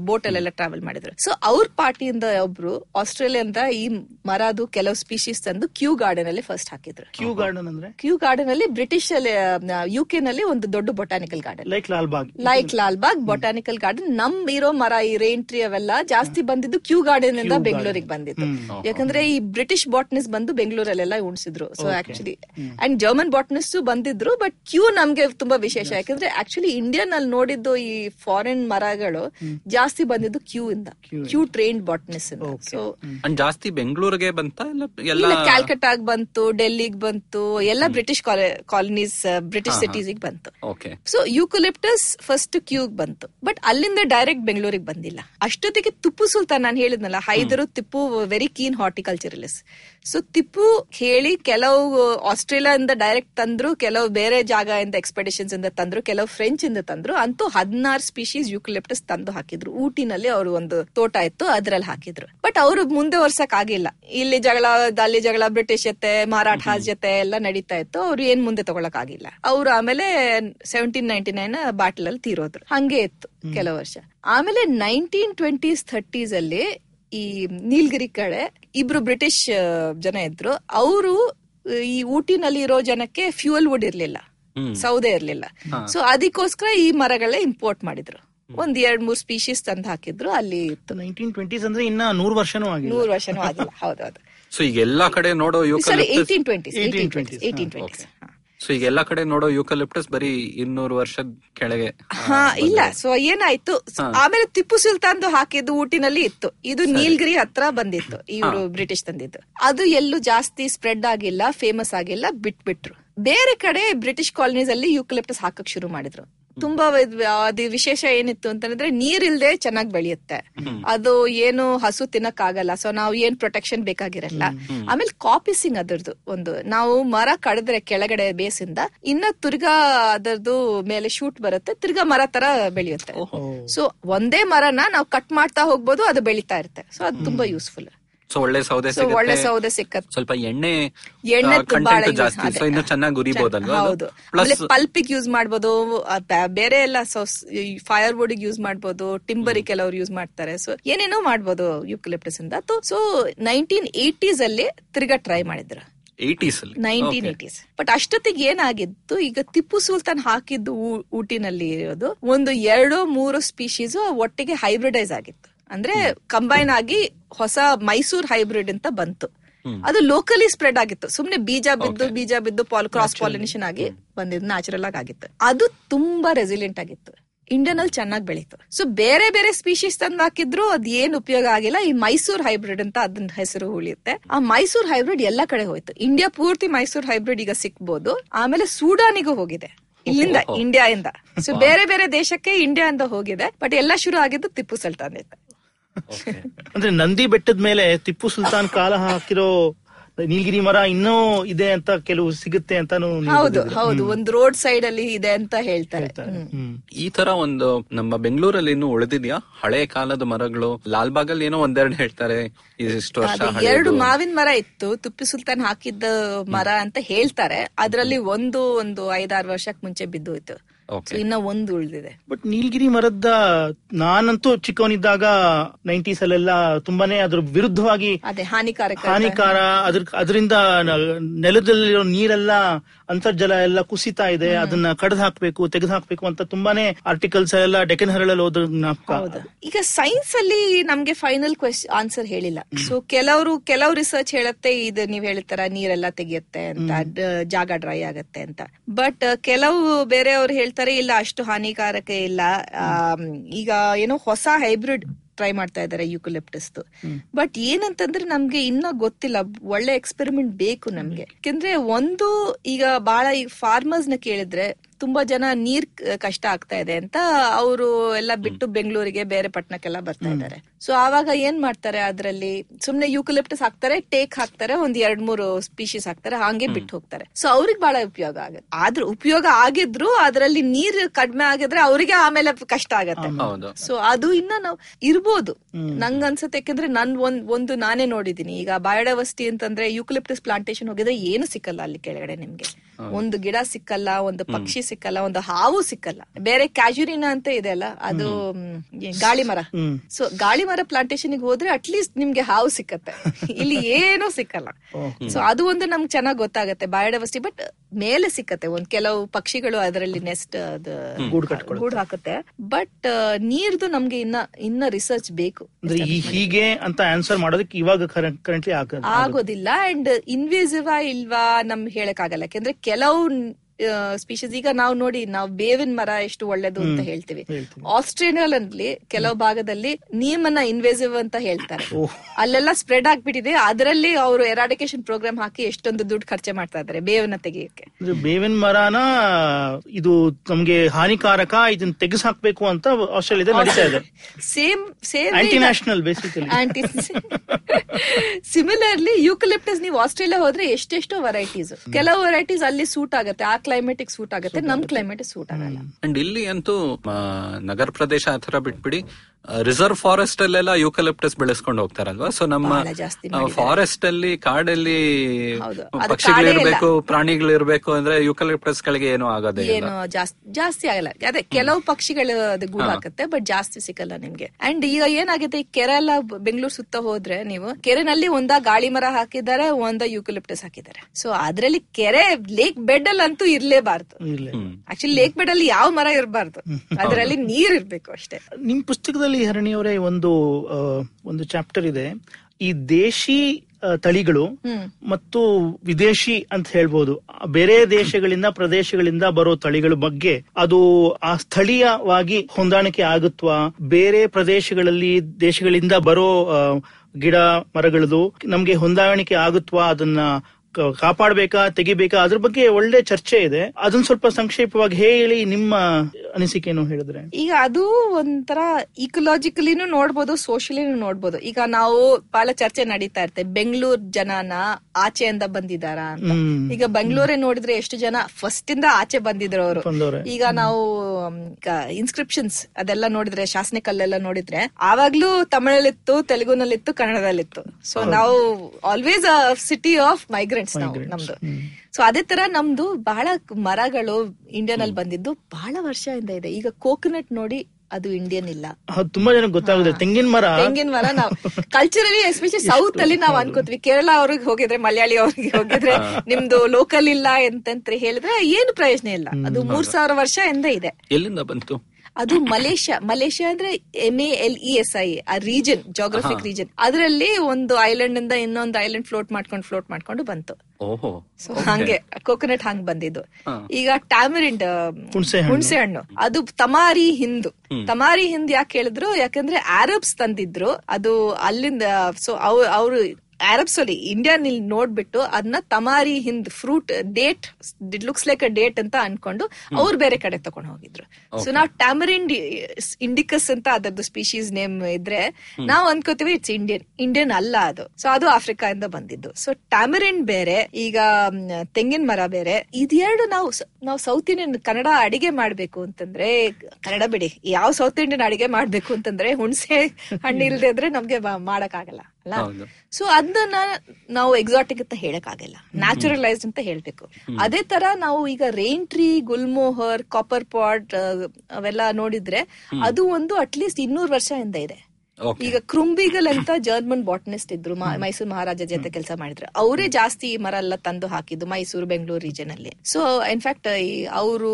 ಬೋಟ್ ಅಲ್ಲೆಲ್ಲ ಟ್ರಾವೆಲ್ ಮಾಡಿದ್ರು. ಸೊ ಅವ್ರ ಪಾರ್ಟಿಯಿಂದ ಒಬ್ರು ಆಸ್ಟ್ರೇಲಿಯಾದಿಂದ ಈ ಮರದು ಕೆಲವು ಸ್ಪೀಶೀಸ್ ತಂದು ಕ್ಯೂ ಗಾರ್ಡನ್ ಅಲ್ಲಿ ಫಸ್ಟ್ ಹಾಕಿದ್ರು. ಕ್ಯೂ ಗಾರ್ಡನ್ ಅಂದ್ರೆ ಕ್ಯೂ ಗಾರ್ಡನ್ ಅಲ್ಲಿ ಬ್ರಿಟಿಷ್ ಅಲ್ಲಿ ಯುಕೆ ನಲ್ಲಿ ಒಂದು ದೊಡ್ಡ botanical garden, like Lalbagh botanical garden. ನಮ್ ಇರೋ ಮರ ಈ ರೇಂಟ್ರಿ ಅವೆಲ್ಲ ಜಾಸ್ತಿ ಬಂದಿದ್ದು ಕ್ಯೂ ಗಾರ್ಡನ್ ಇಂದ ಬೆಂಗಳೂರಿಗೆ ಬಂದಿತ್ತು. ಯಾಕಂದ್ರೆ ಈ ಬ್ರಿಟಿಷ್ ಬಾಟನಿಸ್ಟ್ ಬಂದು ಬೆಂಗಳೂರಲ್ಲೆಲ್ಲ ಉಣಿಸಿದ್ರು. So actually and German botanist ಬಂದಿದ್ರು, ಬಟ್ ಕ್ಯೂ ನಮ್ಗೆ ತುಂಬಾ ವಿಶೇಷ. ಯಾಕಂದ್ರೆ ಆಕ್ಚುಲಿ ಇಂಡಿಯನ್ ಅಲ್ಲಿ ನೋಡಿದ್ದು ಈ ಫಾರಿನ್ ಮರಗಳು ಜಾಸ್ತಿ ಬಂದಿದ್ದು ಕ್ಯೂ ಇಂದ, ಕ್ಯೂ ಟ್ರೈನ್ಡ್ ಬಾಟನಿಸ್ಟ್ ಇಂದ. ಸೊ ಜಾಸ್ತಿ ಬೆಂಗಳೂರಿಗೆ ಬಂತ, ಎಲ್ಲ ಕ್ಯಾಲ್ಕಟಾಗ್ ಬಂತು, ಡೆಲ್ಲಿಗ್ ಬಂತು, ಎಲ್ಲ ಬ್ರಿಟಿಷ್ ಕಾಲನೀಸ್, ಬ್ರಿಟಿಷ್ ಸಿಟೀಸ್ ಬಂತು. ಸೊ ಯೂಕಲಿಪ್ಟಸ್ ಫಸ್ಟ್ ಕ್ಯೂಗ್ ಬಂತು, ಬಟ್ ಅಲ್ಲಿಂದ ಡೈರೆಕ್ಟ್ ಬೆಂಗಳೂರಿಗೆ ಬಂದಿಲ್ಲ. ಅಷ್ಟೊತ್ತಿಗೆ ಟಿಪ್ಪು ಸುಲ್ತಾನ್, ನಾನು ಹೇಳಿದ್ನಲ್ಲ Hyder Tipu, very keen horticulturalist. So Tipu ಹೇಳಿ ಕೆಲವು ಆಸ್ಟ್ರೇಲಿಯಾ ಇಂದ ಡೈರೆಕ್ಟ್ ತಂದ್ರು, ಕೆಲವು ಬೇರೆ ಜಾಗ ಇಂದ ಎಕ್ಸ್ಪೆಡಿಷನ್ಸ್ ಇಂದ ತಂದ್ರು, ಕೆಲವು ಫ್ರೆಂಚ್ ಇಂದ ತಂದ್ರು. ಅಂತೂ 16 ಸ್ಪೀಶೀಸ್ ಯೂಕಲಿಪ್ಟಸ್ ತಂದು ಹಾಕಿದ್ರು. ಊಟಿನಲ್ಲಿ ಅವರು ಒಂದು ತೋಟ ಇತ್ತು, ಅದ್ರಲ್ಲಿ ಹಾಕಿದ್ರು. ಬಟ್ ಅವರು ಮುಂದೆ ವರ್ಷಕ್ ಆಗಿಲ್ಲ, ಇಲ್ಲಿ ಜಗಳ ಅಲ್ಲಿ ಜಗಳ, ಬ್ರಿಟಿಷ್ ಜೊತೆ, ಮರಾಠಾಸ್ ಜೊತೆ ಎಲ್ಲ ನಡೀತಾ ಇತ್ತು. ಅವ್ರು ಏನ್ ಮುಂದೆ ತಗೊಳಕ್ ಆಗಿಲ್ಲ. ಅವರು ಆಮೇಲೆ 1799 ಬ್ಯಾಟಲ್ ಅಲ್ಲಿ ತೀರೋದ್ರು. ಹಂಗೆ ಇತ್ತು ಕೆಲವು ವರ್ಷ. ಆಮೇಲೆ 1920s 30s ಅಲ್ಲಿ ಈ ನೀಲಗಿರಿ ಕಡೆ ಇಬ್ರು ಬ್ರಿಟಿಷ್ ಜನ ಇದ್ರು. ಅವರು ಈ ಊಟಿನಲ್ಲಿ ಇರೋ ಜನಕ್ಕೆ ಫ್ಯೂಯಲ್ ವುಡ್ ಇರ್ಲಿಲ್ಲ, ಸೌದೆ ಇರ್ಲಿಲ್ಲ. ಸೊ ಅದಕ್ಕೋಸ್ಕರ ಈ ಮರಗಳೇ ಇಂಪೋರ್ಟ್ ಮಾಡಿದ್ರು. ಒಂದ್ 2-3 ಸ್ಪೀಶೀಸ್ ತಂದು ಹಾಕಿದ್ರು ಅಲ್ಲಿ. 1920s ಅಂದ್ರೆ ಇನ್ನ 100 ವರ್ಷನೂ ಆಗಿಲ್ಲ. ಹೌದೌದು. ಸೊ ಈಗ ಎಲ್ಲಾ ಕಡೆ ನೋಡೋ 1820s ಸೊ ಈಗ ಎಲ್ಲಾ ಕಡೆ ನೋಡೋ ಯೂಕಲಿಪ್ಟಸ್ ಬರೀ 200 ವರ್ಷದ ಕೆಳಗೆ. ಹಾ ಇಲ್ಲ, ಸೊ ಏನಾಯ್ತು ಆಮೇಲೆ ಟಿಪ್ಪು ಸುಲ್ತಾನ್ದು ಹಾಕಿದ್ದು ಊಟಿನಲ್ಲಿ ಇತ್ತು, ಇದು ನೀಲ್ಗಿರಿ ಹತ್ರ ಬಂದಿತ್ತು, ಇವರು ಬ್ರಿಟಿಷ್ ತಂದಿದ್ದು. ಅದು ಎಲ್ಲೂ ಜಾಸ್ತಿ ಸ್ಪ್ರೆಡ್ ಆಗಿಲ್ಲ, ಫೇಮಸ್ ಆಗಿಲ್ಲ, ಬಿಟ್ಬಿಟ್ರು. ಬೇರೆ ಕಡೆ ಬ್ರಿಟಿಷ್ ಕಾಲನೀಸ್ ಅಲ್ಲಿ ಯೂಕಲಿಪ್ಟಸ್ ಹಾಕಕ್ ಶುರು ಮಾಡಿದ್ರು. ತುಂಬಾ ಅದು ವಿಶೇಷ ಏನಿತ್ತು ಅಂತಂದ್ರೆ ನೀರಿಲ್ದೆ ಚೆನ್ನಾಗಿ ಬೆಳೆಯುತ್ತೆ, ಅದು ಏನು ಹಸು ತಿನ್ನಕ್ ಆಗಲ್ಲ, ಸೊ ನಾವು ಏನ್ ಪ್ರೊಟೆಕ್ಷನ್ ಬೇಕಾಗಿರಲ್ಲ. ಆಮೇಲೆ ಕಾಪಿಸಿಂಗ್ ಅದರದ್ದು ಒಂದು, ನಾವು ಮರ ಕಡಿದ್ರೆ ಕೆಳಗಡೆ ಬೇಸಿಂದ ಇನ್ನ ತಿರ್ಗಾ ಅದರದ್ದು ಮೇಲೆ ಶೂಟ್ ಬರುತ್ತೆ, ತಿರ್ಗಾ ಮರ ತರ ಬೆಳೆಯುತ್ತೆ. ಸೊ ಒಂದೇ ಮರನ ನಾವು ಕಟ್ ಮಾಡ್ತಾ ಹೋಗ್ಬೋದು, ಅದು ಬೆಳೀತಾ ಇರುತ್ತೆ. ಸೊ ಅದು ತುಂಬಾ ಯೂಸ್ಫುಲ್. ಸೊ ಒಳ್ಳೆ ಸೌದೆ ಸಿಕ್ಕತ್ತೆ, ಸ್ವಲ್ಪ ಎಣ್ಣೆ ಪಲ್ಪಿಗೆ ಯೂಸ್ ಮಾಡ್ಬೋದು, ಬೇರೆ ಎಲ್ಲ ಫೈರ್ವುಡ್ ಯೂಸ್ ಮಾಡ್ಬೋದು, ಟಿಂಬರ್ ಕೆಲವರು ಯೂಸ್ ಮಾಡ್ತಾರೆ. ಸೊ ಏನೇನೋ ಮಾಡ್ಬೋದು ಯೂಕಲಿಪ್ಟಸ್ ಇಂದ. ಸೊ 1980s ಅಲ್ಲಿ ತಿರ್ಗಾ ಟ್ರೈ ಮಾಡಿದ್ರು, 1980s. ಬಟ್ ಅಷ್ಟೊತ್ತಿಗೆ ಏನಾಗಿತ್ತು, ಈಗ ಟಿಪ್ಪು ಸುಲ್ತಾನ್ ಹಾಕಿದ್ದು ಊಟಿನಲ್ಲಿ ಇರೋದು ಒಂದು 2-3 ಸ್ಪೀಶೀಸ್ ಒಟ್ಟಿಗೆ ಹೈಬ್ರಿಡೈಸ್ ಆಗಿತ್ತು, ಅಂದ್ರೆ ಕಂಬೈನ್ ಆಗಿ ಹೊಸ ಮೈಸೂರ್ ಹೈಬ್ರಿಡ್ ಅಂತ ಬಂತು. ಅದು ಲೋಕಲಿ ಸ್ಪ್ರೆಡ್ ಆಗಿತ್ತು, ಸುಮ್ನೆ ಬೀಜ ಬಿದ್ದು ಕ್ರಾಸ್ ಪಾಲಿನೇಷನ್ ಆಗಿ ಬಂದಿದ್ದು, ನ್ಯಾಚುರಲ್ ಆಗಿ ಆಗಿತ್ತು. ಅದು ತುಂಬಾ ರೆಸಿಲಿಯೆಂಟ್ ಆಗಿತ್ತು, ಇಂಡಿಯನ್ ಅಲ್ಲಿ ಚೆನ್ನಾಗಿ ಬೆಳೀತು. ಸೊ ಬೇರೆ ಬೇರೆ ಸ್ಪೀಶೀಸ್ ತಂದು ಹಾಕಿದ್ರು ಅದ್ ಏನ್ ಉಪಯೋಗ ಆಗಿಲ್ಲ, ಈ ಮೈಸೂರ್ ಹೈಬ್ರಿಡ್ ಅಂತ ಅದನ್ನ ಹೆಸರು ಉಳಿಯುತ್ತೆ. ಆ ಮೈಸೂರ್ ಹೈಬ್ರಿಡ್ ಎಲ್ಲಾ ಕಡೆ ಹೋಯ್ತು, ಇಂಡಿಯಾ ಪೂರ್ತಿ ಮೈಸೂರ್ ಹೈಬ್ರಿಡ್ ಈಗ ಸಿಕ್ಬಹುದು. ಆಮೇಲೆ ಸೂಡಾನಿಗೂ ಹೋಗಿದೆ, ಇಲ್ಲಿಂದ ಇಂಡಿಯಾದಿಂದ. ಸೊ ಬೇರೆ ಬೇರೆ ದೇಶಕ್ಕೆ ಇಂಡಿಯಾದಿಂದ ಹೋಗಿದೆ. ಬಟ್ ಎಲ್ಲ ಶುರು ಆಗಿದ್ದು ಟಿಪ್ಪು ಸುಲ್ತಾನ್ ಇತ್ತು. ಅಂದ್ರೆ ನಂದಿ ಬೆಟ್ಟದ ಮೇಲೆ ಟಿಪ್ಪು ಸುಲ್ತಾನ್ ಕಾಲ ಹಾಕಿರೋ ನೀಲಗಿರಿ ಮರ ಇನ್ನೂ ಇದೆ ಅಂತ ಕೆಲವು ಸಿಗುತ್ತೆ ಅಂತ. ಹೌದು, ಒಂದು ರೋಡ್ ಸೈಡ್ ಅಲ್ಲಿ ಇದೆ ಅಂತ ಹೇಳ್ತಾರೆ. ಈ ತರ ಒಂದು ನಮ್ಮ ಬೆಂಗಳೂರಲ್ಲಿ ಇನ್ನು ಉಳಿದಿದ್ಯಾ ಹಳೆ ಕಾಲದ ಮರಗಳು? ಲಾಲ್ಬಾಗ್ ಅಲ್ಲಿ ಏನೋ ಒಂದೆರಡು ಹೇಳ್ತಾರೆ, ಇಷ್ಟು ವರ್ಷ 2 ಮಾವಿನ ಮರ ಇತ್ತು ಟಿಪ್ಪು ಸುಲ್ತಾನ್ ಹಾಕಿದ್ದ ಮರ ಅಂತ ಹೇಳ್ತಾರೆ. ಅದರಲ್ಲಿ ಒಂದು 5-6 ವರ್ಷಕ್ಕೆ ಮುಂಚೆ ಬಿದ್ದು ಹೋಯ್ತು, ಇನ್ನ ಒಂದು ಉಳಿದಿದೆ. ಬಟ್ ನೀಲಗಿರಿ ಮರದ ನಾನಂತೂ ಚಿಕ್ಕವನಿದ್ದಾಗ 90s ಅಲ್ಲೆಲ್ಲ ತುಂಬಾನೇ ಅದ್ರ ವಿರುದ್ಧವಾಗಿ ಹಾನಿಕಾರ ಅದರಿಂದ ನೆಲದಲ್ಲಿರೋ ನೀರೆಲ್ಲ ಅಂತರ್ಜಲ ಎಲ್ಲ ಕುಸಿತಾ ಇದೆ, ಅದನ್ನ ಕಡ್ದು ಹಾಕ್ಬೇಕು ತೆಗೆದುಹಾಕ್ಬೇಕು ಅಂತ ತುಂಬಾನೇ ಆರ್ಟಿಕಲ್ಸ್ ಎಲ್ಲ ಡೆಕನ್ ಹರಳಲ್ಲಿ ಓದೋ ಜ್ಞಾಪಕ. ಈಗ ಸೈನ್ಸ್ ಅಲ್ಲಿ ನಮ್ಗೆ ಫೈನಲ್ ಆನ್ಸರ್ ಹೇಳಿಲ್ಲ. ಸೊ ಕೆಲವು ರಿಸರ್ಚ್ ಹೇಳುತ್ತೆ ಇದು ನೀವ್ ಹೇಳ್ತಾರ ನೀರೆಲ್ಲ ತೆಗೆಯುತ್ತೆ ಅಂತ, ಜಾಗ ಡ್ರೈ ಆಗತ್ತೆ ಅಂತ. ಬಟ್ ಕೆಲವು ಬೇರೆಯವ್ರು ಹೇಳ್ತಾರೆ ಇಲ್ಲ ಅಷ್ಟು ಹಾನಿಕಾರಕ ಇಲ್ಲ. ಈಗ ಏನೋ ಹೊಸ ಹೈಬ್ರಿಡ್ ಟ್ರೈ ಮಾಡ್ತಾ ಇದಾರೆ ಯೂಕಲಿಪ್ಟಸ್. ಬಟ್ ಏನಂತಂದ್ರೆ ನಮ್ಗೆ ಇನ್ನ ಗೊತ್ತಿಲ್ಲ, ಒಳ್ಳೆ ಎಕ್ಸ್ಪೆರಿಮೆಂಟ್ ಬೇಕು ನಮ್ಗೆ. ಯಾಕೆಂದ್ರೆ ಒಂದು ಈಗ ಬಹಳ ಫಾರ್ಮರ್ಸ್ ನ ಕೇಳಿದ್ರೆ ತುಂಬಾ ಜನ ನೀರ್ ಕಷ್ಟ ಆಗ್ತಾ ಇದೆ ಅಂತ ಅವರು ಎಲ್ಲ ಬಿಟ್ಟು ಬೆಂಗಳೂರಿಗೆ ಬೇರೆ ಪಟ್ಟಣಕ್ಕೆಲ್ಲ ಬರ್ತಾ ಇದ್ದಾರೆ. ಸೊ ಆವಾಗ ಏನ್ ಮಾಡ್ತಾರೆ, ಅದರಲ್ಲಿ ಸುಮ್ನೆ ಯೂಕಲಿಪ್ಟಸ್ ಹಾಕ್ತಾರೆ, ಟೇಕ್ ಹಾಕ್ತಾರೆ, ಒಂದ್ 2-3 ಸ್ಪೀಶೀಸ್ ಹಾಕ್ತಾರೆ, ಹಂಗೆ ಬಿಟ್ಟು ಹೋಗ್ತಾರೆ. ಸೊ ಅವ್ರಿಗೆ ಬಹಳ ಉಪಯೋಗ ಆಗುತ್ತೆ. ಆದ್ರೂ ಉಪಯೋಗ ಆಗಿದ್ರು ಅದರಲ್ಲಿ ನೀರ್ ಕಡಿಮೆ ಆಗಿದ್ರೆ ಅವರಿಗೆ ಆಮೇಲೆ ಕಷ್ಟ ಆಗತ್ತೆ. ಸೊ ಅದು ಇನ್ನ ನಾವು ಇರ್ಬೋದು ನಂಗ್ ಅನ್ಸುತ್ತೆ. ಯಾಕಂದ್ರೆ ಒಂದು ನಾನೇ ನೋಡಿದೀನಿ, ಈಗ ಬಯೋಡೈವರ್ಸಿಟಿ ಅಂತಂದ್ರೆ ಯೂಕಲಿಪ್ಟಸ್ ಪ್ಲಾಂಟೇಶನ್ ಹೋಗಿದ್ರೆ ಏನು ಸಿಕ್ಕಲ್ಲ ಅಲ್ಲಿ ಕೆಳಗಡೆ ನಿಮ್ಗೆ. ಒಂದು ಗಿಡ ಸಿಕ್ಕಲ್ಲ, ಒಂದು ಪಕ್ಷಿ ಸಿಕ್ಕಲ್ಲ, ಒಂದು ಹಾವು ಸಿಕ್ಕಲ್ಲ. ಬೇರೆ ಕ್ಯಾಜುರಿನಾ ಅಂತ ಇದೆ ಅಲ್ಲ, ಅದು ಗಾಳಿ ಮರ. ಸೊ ಗಾಳಿ ಮರ ಪ್ಲಾಂಟೇಶನ್ ಹೋದ್ರೆ ಅಟ್ಲೀಸ್ಟ್ ನಿಮ್ಗೆ ಹಾವು ಸಿಕ್ಕತ್ತೆ, ಇಲ್ಲಿ ಏನೂ ಸಿಕ್ಕಲ್ಲ. ಸೊ ಅದು ಒಂದು ನಮ್ಗೆ ಚೆನ್ನಾಗಿ ಗೊತ್ತಾಗತ್ತೆ ಬಯೋಡೈವರ್ಸಿಟಿ. ಬಟ್ ಮೇಲೆ ಸಿಕ್ಕತ್ತೆ ಒಂದ್ ಕೆಲವು ಪಕ್ಷಿಗಳು ಅದರಲ್ಲಿ ನೆಸ್ಟ್ ಅದು ಗೂಡು ಹಾಕುತ್ತೆ. ಬಟ್ ನೀರ್ದು ನಮ್ಗೆ ಇನ್ನ ರಿಸರ್ಚ್ ಬೇಕು. ಹೀಗೆ ಅಂತ ಆನ್ಸರ್ ಮಾಡೋದಕ್ಕೆ ಇವಾಗ ಕರೆಂಟ್ಲಿ ಆಗೋದಿಲ್ಲ. ಅಂಡ್ ಇನ್ವಿಸಿವಾ ಇಲ್ವಾ ನಮ್ ಹೇಳಕ್ ಆಗಲ್ಲ. ಯಾಕೆಂದ್ರೆ ಕೆಲವು ಸ್ಪೀಶೀಸ್ ಈಗ ನಾವು ನೋಡಿ, ನಾವು ಬೇವಿನ ಮರ ಎಷ್ಟು ಒಳ್ಳೇದು ಅಂತ ಹೇಳ್ತೀವಿ. ಆಸ್ಟ್ರೇಲಿಯಾದಲ್ಲಿ ಕೆಲವು ಭಾಗದಲ್ಲಿ ನೀಮನ್ನ ಇನ್ವೇಸಿವ್ ಅಂತ ಹೇಳ್ತಾರೆ, ಅಲ್ಲೆಲ್ಲ ಸ್ಪ್ರೆಡ್ ಆಗ್ಬಿಟ್ಟಿದೆ. ಅದರಲ್ಲಿ ಅವರು ಎರಾಡಿಕೇಶನ್ ಪ್ರೋಗ್ರಾಮ್ ಹಾಕಿ ಎಷ್ಟೊಂದು ದುಡ್ಡು ಖರ್ಚು ಮಾಡ್ತಾ ಇದಾರೆ ಬೇವಿನ ತೆಗೆಯಕ್ಕೆ. ಬೇವಿನ ಮರನ ಇದು ನಮ್ಗೆ ಹಾನಿಕಾರಕ, ಇದನ್ನ ತೆಗೆಸ್ ಹಾಕ್ಬೇಕು ಅಂತ ಆಸ್ಟ್ರೇಲಿಯಾದಲ್ಲಿ ನಡೀತಾ ಇದೆ. Same international basically similarly eucalyptus ನೀವು ಆಸ್ಟ್ರೇಲಿಯಾ ಹೋದ್ರೆ ಎಷ್ಟೆಷ್ಟೋ ವೆರೈಟೀಸ್, ಕೆಲವು ವೆರೈಟೀಸ್ ಅಲ್ಲಿ ಸೂಟ್ ಆಗುತ್ತೆ, ಆ ಕ್ಲೈಮೇಟಿಗೆ ಸೂಟ್ ಆಗುತ್ತೆ, ನಮ್ ಕ್ಲೈಮೇಟ್ ಸೂಟ್ ಆಗಲ್ಲ. ಅಂಡ್ ಇಲ್ಲಿ ಅಂತೂ ನಗರ ಪ್ರದೇಶ ಆ ತರ ಬಿಟ್ಬಿಡಿ, ರಿಸರ್ವ್ ಫಾರೆಸ್ಟ್ ಅಲ್ಲೆಲ್ಲ ಯೂಕಲಿಪ್ಟಸ್ ಬೆಳೆಸ್ಕೊಂಡು ಹೋಗ್ತಾರಲ್ವಾ. ಸೊ ನಮ್ಮ ಫಾರೆಸ್ಟ್ ಅಲ್ಲಿ ಕಾಡಲ್ಲಿ ಪಕ್ಷಿಗಳಿರ್ಬೇಕು, ಪ್ರಾಣಿಗಳಿರ್ಬೇಕು ಅಂದ್ರೆ ಯೂಕಲಿಪ್ಟಸ್ ಗಳಿಗೆ ಏನೋ ಆಗೋದೇ ಏನೋ ಜಾಸ್ತಿ ಆಗಲ್ಲ. ಅದೇ ಕೆಲವು ಪಕ್ಷಿಗಳು ಅದು ಗೂಡು ಹಾಕುತ್ತೆ, ಬಟ್ ಜಾಸ್ತಿ ಸಿಕ್ಕಲ್ಲ ನಿಮ್ಗೆ. ಅಂಡ್ ಈಗ ಏನಾಗಿದೆ, ಕೆರೆಲ್ಲ ಬೆಂಗಳೂರು ಸುತ್ತ ಹೋದ್ರೆ ನೀವು ಕೆರೆನಲ್ಲಿ ಒಂದ ಗಾಳಿ ಮರ ಹಾಕಿದ್ದಾರೆ, ಒಂದ ಯೂಕಲಿಪ್ಟಸ್ ಹಾಕಿದ್ದಾರೆ. ಸೊ ಅದ್ರಲ್ಲಿ ಕೆರೆ ಲೇಕ್ ಬೆಡ್ ಅಲ್ಲಿ ಅಂತೂ ಇರ್ಲೇಬಾರ್ದು. ಆಕ್ಚುಲಿ ಲೇಕ್ ಬೆಡ್ ಅಲ್ಲಿ ಯಾವ ಮರ ಇರಬಾರ್ದು, ಅದರಲ್ಲಿ ನೀರ್ ಇರ್ಬೇಕು ಅಷ್ಟೇ. ನಿಮ್ ಪುಸ್ತಕದಲ್ಲಿ ಹರಣಿಯವರೇ ಒಂದು ಚಾಪ್ಟರ್ ಇದೆ, ಈ ದೇಶಿ ತಳಿಗಳು ಮತ್ತು ವಿದೇಶಿ ಅಂತ ಹೇಳ್ಬೋದು, ಬೇರೆ ದೇಶಗಳಿಂದ ಪ್ರದೇಶಗಳಿಂದ ಬರೋ ತಳಿಗಳ ಬಗ್ಗೆ ಅದು ಆ ಸ್ಥಳೀಯವಾಗಿ ಹೊಂದಾಣಿಕೆ ಆಗುತ್ವಾ, ಬೇರೆ ಪ್ರದೇಶಗಳಲ್ಲಿ ದೇಶಗಳಿಂದ ಬರೋ ಗಿಡ ಮರಗಳದು ನಮ್ಗೆ ಹೊಂದಾಣಿಕೆ ಆಗುತ್ವಾ, ಅದನ್ನ ಕಾಪಾಡ್ಬೇಕಾ ತೆಗಿಬೇಕಾ, ಅದ್ರ ಬಗ್ಗೆ ಒಳ್ಳೆ ಚರ್ಚೆ ಇದೆ. ಅದನ್ನ ಸ್ವಲ್ಪ ಸಂಕ್ಷೇಪವಾಗಿ ಹೇಳಿ ನಿಮ್ಮ ಅನಿಸಿಕೆನು ಹೇಳಿದ್ರೆ. ಈಗ ಅದು ಒಂಥರ ಇಕಲಾಜಿಕಲಿನೂ ನೋಡ್ಬೋದು, ಸೋಷಿಯಲಿನೂ ನೋಡ್ಬೋದು. ಈಗ ನಾವು ಬಹಳ ಚರ್ಚೆ ನಡೀತಾ ಇರ್ತೇವೆ, ಬೆಂಗಳೂರು ಜನನ ಆಚೆಯಿಂದ ಬಂದಿದಾರ ಅಂತ. ಈಗ ಬೆಂಗಳೂರೇ ನೋಡಿದ್ರೆ ಎಷ್ಟು ಜನ ಫಸ್ಟ್ ಇಂದ ಆಚೆ ಬಂದಿದ್ರು ಅವರು. ಈಗ ನಾವು ಇನ್ಸ್ಕ್ರಿಪ್ಷನ್ಸ್ ಅದೆಲ್ಲ ನೋಡಿದ್ರೆ, ಶಾಸನ ಕಲ್ಲೆಲ್ಲ ನೋಡಿದ್ರೆ, ಆವಾಗ್ಲೂ ತಮಿಳಲ್ಲಿತ್ತು, ತೆಲುಗುನಲ್ಲಿತ್ತು, ಕನ್ನಡದಲ್ಲಿತ್ತು. ಸೊ ನಾವು ಆಲ್ವೇಸ್ ಸಿಟಿ ಆಫ್ ಮೈಗ್ರೆಂಟ್ ನಮ್ದು. ಸೊ ಅದೇ ತರ ನಮ್ದು ಬಹಳ ಮರಗಳು ಇಂಡಿಯನ್ ಅಲ್ಲಿ ಬಂದಿದ್ದು ಬಹಳ ವರ್ಷದಿಂದ ಇದೆ. ಈಗ ಕೋಕೋನಟ್ ನೋಡಿ, ಅದು ಇಂಡಿಯನ್ ಇಲ್ಲ, ತುಂಬಾ ಜನಕ್ಕೆ ಗೊತ್ತಾಗುತ್ತೆ. ತೆಂಗಿನ ಮರ ನಾವು ಕಲ್ಚರಲಿ ಎಸ್ಪೆಷಲಿ ಸೌತ್ ಅಲ್ಲಿ ನಾವು ಅನ್ಕೋತೀವಿ. ಕೇರಳ ಅವ್ರಿಗೆ ಹೋಗಿದ್ರೆ, ಮಲಯಾಳಿ ಅವ್ರಿಗೆ ಹೋಗಿದ್ರೆ, ನಿಮ್ದು ಲೋಕಲ್ ಇಲ್ಲ ಎಂತ ಹೇಳಿದ್ರೆ ಏನು ಪ್ರಯೋಜನ ಇಲ್ಲ. ಅದು 3000 ವರ್ಷದಿಂದ ಇದೆ. ಎಲ್ಲಿಂದ ಬಂತು ಅದು? ಮಲೇಷ್ಯಾ ಅಂದ್ರೆ MALESI ಆ ರೀಜನ್, ಜಿಯೋಗ್ರಫಿಕ್ ರೀಜನ್, ಅದರಲ್ಲಿ ಒಂದು ಐಲ್ಯಾಂಡ್ ಇಂದ ಇನ್ನೊಂದು ಐಲ್ಯಾಂಡ್ ಫ್ಲೋಟ್ ಮಾಡ್ಕೊಂಡು ಬಂತು. ಸೊ ಹಂಗೆ ಕೋಕೋನಟ್ ಹಂಗ್ ಬಂದಿದ್ದು. ಈಗ ಟ್ಯಾಮರಿಂಡ್, ಹುಣಸೆ ಹಣ್ಣು, ಅದು ತಮಾರಿ ಹಿಂದ್ ಯಾಕೆ ಹೇಳಿದ್ರು, ಯಾಕಂದ್ರೆ ಅರಬ್ಸ್ ತಂದಿದ್ರು ಅದು ಅಲ್ಲಿಂದ. ಸೊ ಅವರು ಅರಬ್ಸ್ ಅಲ್ಲಿ ಇಂಡಿಯನ್ ಇಲ್ಲಿ ನೋಡ್ಬಿಟ್ಟು ಅದನ್ನ ತಮಾರಿ ಹಿಂದ್ fruit, date, it looks like a date ಅಂತ ಅನ್ಕೊಂಡು ಅವ್ರು ಬೇರೆ ಕಡೆ ತಗೊಂಡು ಹೋಗಿದ್ರು. ಸೊ ನಾವು ಟ್ಯಾಮರಿಂಡ್ ಇಂಡಿಕಸ್ ಅಂತ ಅದರದ್ದು ಸ್ಪೀಶೀಸ್ ನೇಮ್ ಇದ್ರೆ ನಾವು ಅನ್ಕೋತೀವಿ ಇಟ್ಸ್ ಇಂಡಿಯನ್ ಅಲ್ಲ ಅದು. ಸೊ ಅದು ಆಫ್ರಿಕಾ ಇಂದ ಬಂದಿದ್ದು. ಸೊ ಟ್ಯಾಮರಿಂಡ್ ಬೇರೆ, ಈಗ ತೆಂಗಿನ ಮರ ಬೇರೆ. ಇದೆರಡು ನಾವು ಸೌತ್ ಇಂಡಿಯನ್ ಕನ್ನಡ ಅಡಿಗೆ ಮಾಡ್ಬೇಕು ಅಂತಂದ್ರೆ, ಕನ್ನಡ ಬಿಡಿ, ಯಾವ ಸೌತ್ ಇಂಡಿಯನ್ ಅಡಿಗೆ ಮಾಡ್ಬೇಕು ಅಂತಂದ್ರೆ ಹುಣಸೆ ಹಣ್ಣು ಇಲ್ದೇ ಇದ್ರೆ ನಮ್ಗೆ ಮಾಡಕ್ ಆಗಲ್ಲ. ಸೊ ಅದನ್ನ ನಾವು ಎಕ್ಸಾಟಿಕ್ ಅಂತ ಹೇಳಕ್ ಆಗಲ್ಲ, ನ್ಯಾಚುರಲೈಸ್ಡ್ ಅಂತ ಹೇಳ್ಬೇಕು. ಅದೇ ತರ ನಾವು ಈಗ rain tree, gulmohar, copper pod ಅವೆಲ್ಲ ನೋಡಿದ್ರೆ ಅದು ಒಂದು ಅಟ್ಲೀಸ್ಟ್ 200 ವರ್ಷದಿಂದ ಇದೆ. ಈಗ ಕ್ರುಂಬಿಗಲ್ ಅಂತ ಜರ್ಮನ್ ಬಾಟನಿಸ್ಟ್ ಇದ್ರು, ಮೈಸೂರು ಮಹಾರಾಜ ಜೊತೆ ಕೆಲಸ ಮಾಡಿದ್ರು. ಅವರೇ ಜಾಸ್ತಿ ಮರ ಎಲ್ಲ ತಂದು ಹಾಕಿದ್ದು ಮೈಸೂರು ಬೆಂಗಳೂರು ರೀಜನ್ ಅಲ್ಲಿ. ಸೊ ಇನ್ಫ್ಯಾಕ್ಟ್ ಅವರು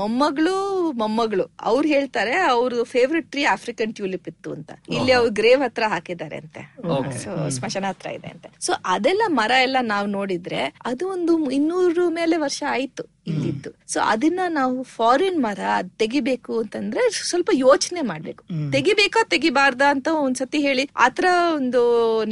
ಮೊಮ್ಮಗಳು ಅವ್ರು ಹೇಳ್ತಾರೆ ಅವ್ರ ಫೇವ್ರೆಟ್ ಟ್ರೀ ಆಫ್ರಿಕನ್ ಟ್ಯೂಲಿಪ್ ಇತ್ತು ಅಂತ. ಇಲ್ಲಿ ಅವ್ರು ಗ್ರೇವ್ ಹತ್ರ ಹಾಕಿದ್ದಾರೆ ಅಂತೆ, ಸ್ಮಶಾನ ಹತ್ರ ಇದೆ ಅಂತೆ. ಸೊ ಅದೆಲ್ಲ ಮರ ಎಲ್ಲ ನಾವು ನೋಡಿದ್ರೆ ಅದು ಒಂದು 200 ಮೇಲೆ ವರ್ಷ ಆಯ್ತು ಇಲ್ಲಿದ್ದು. ಸೊ ಅದನ್ನ ನಾವು ಫಾರಿನ್ ಮರ ತೆಗಿಬೇಕು ಅಂತಂದ್ರೆ ಸ್ವಲ್ಪ ಯೋಚನೆ ಮಾಡ್ಬೇಕು. ತೆಗಿಬೇಕಾ ತೆಗಿಬಾರ್ದ ಅಂತ ಒಂದ್ಸತಿ ಹೇಳಿ ಆತರ ಒಂದು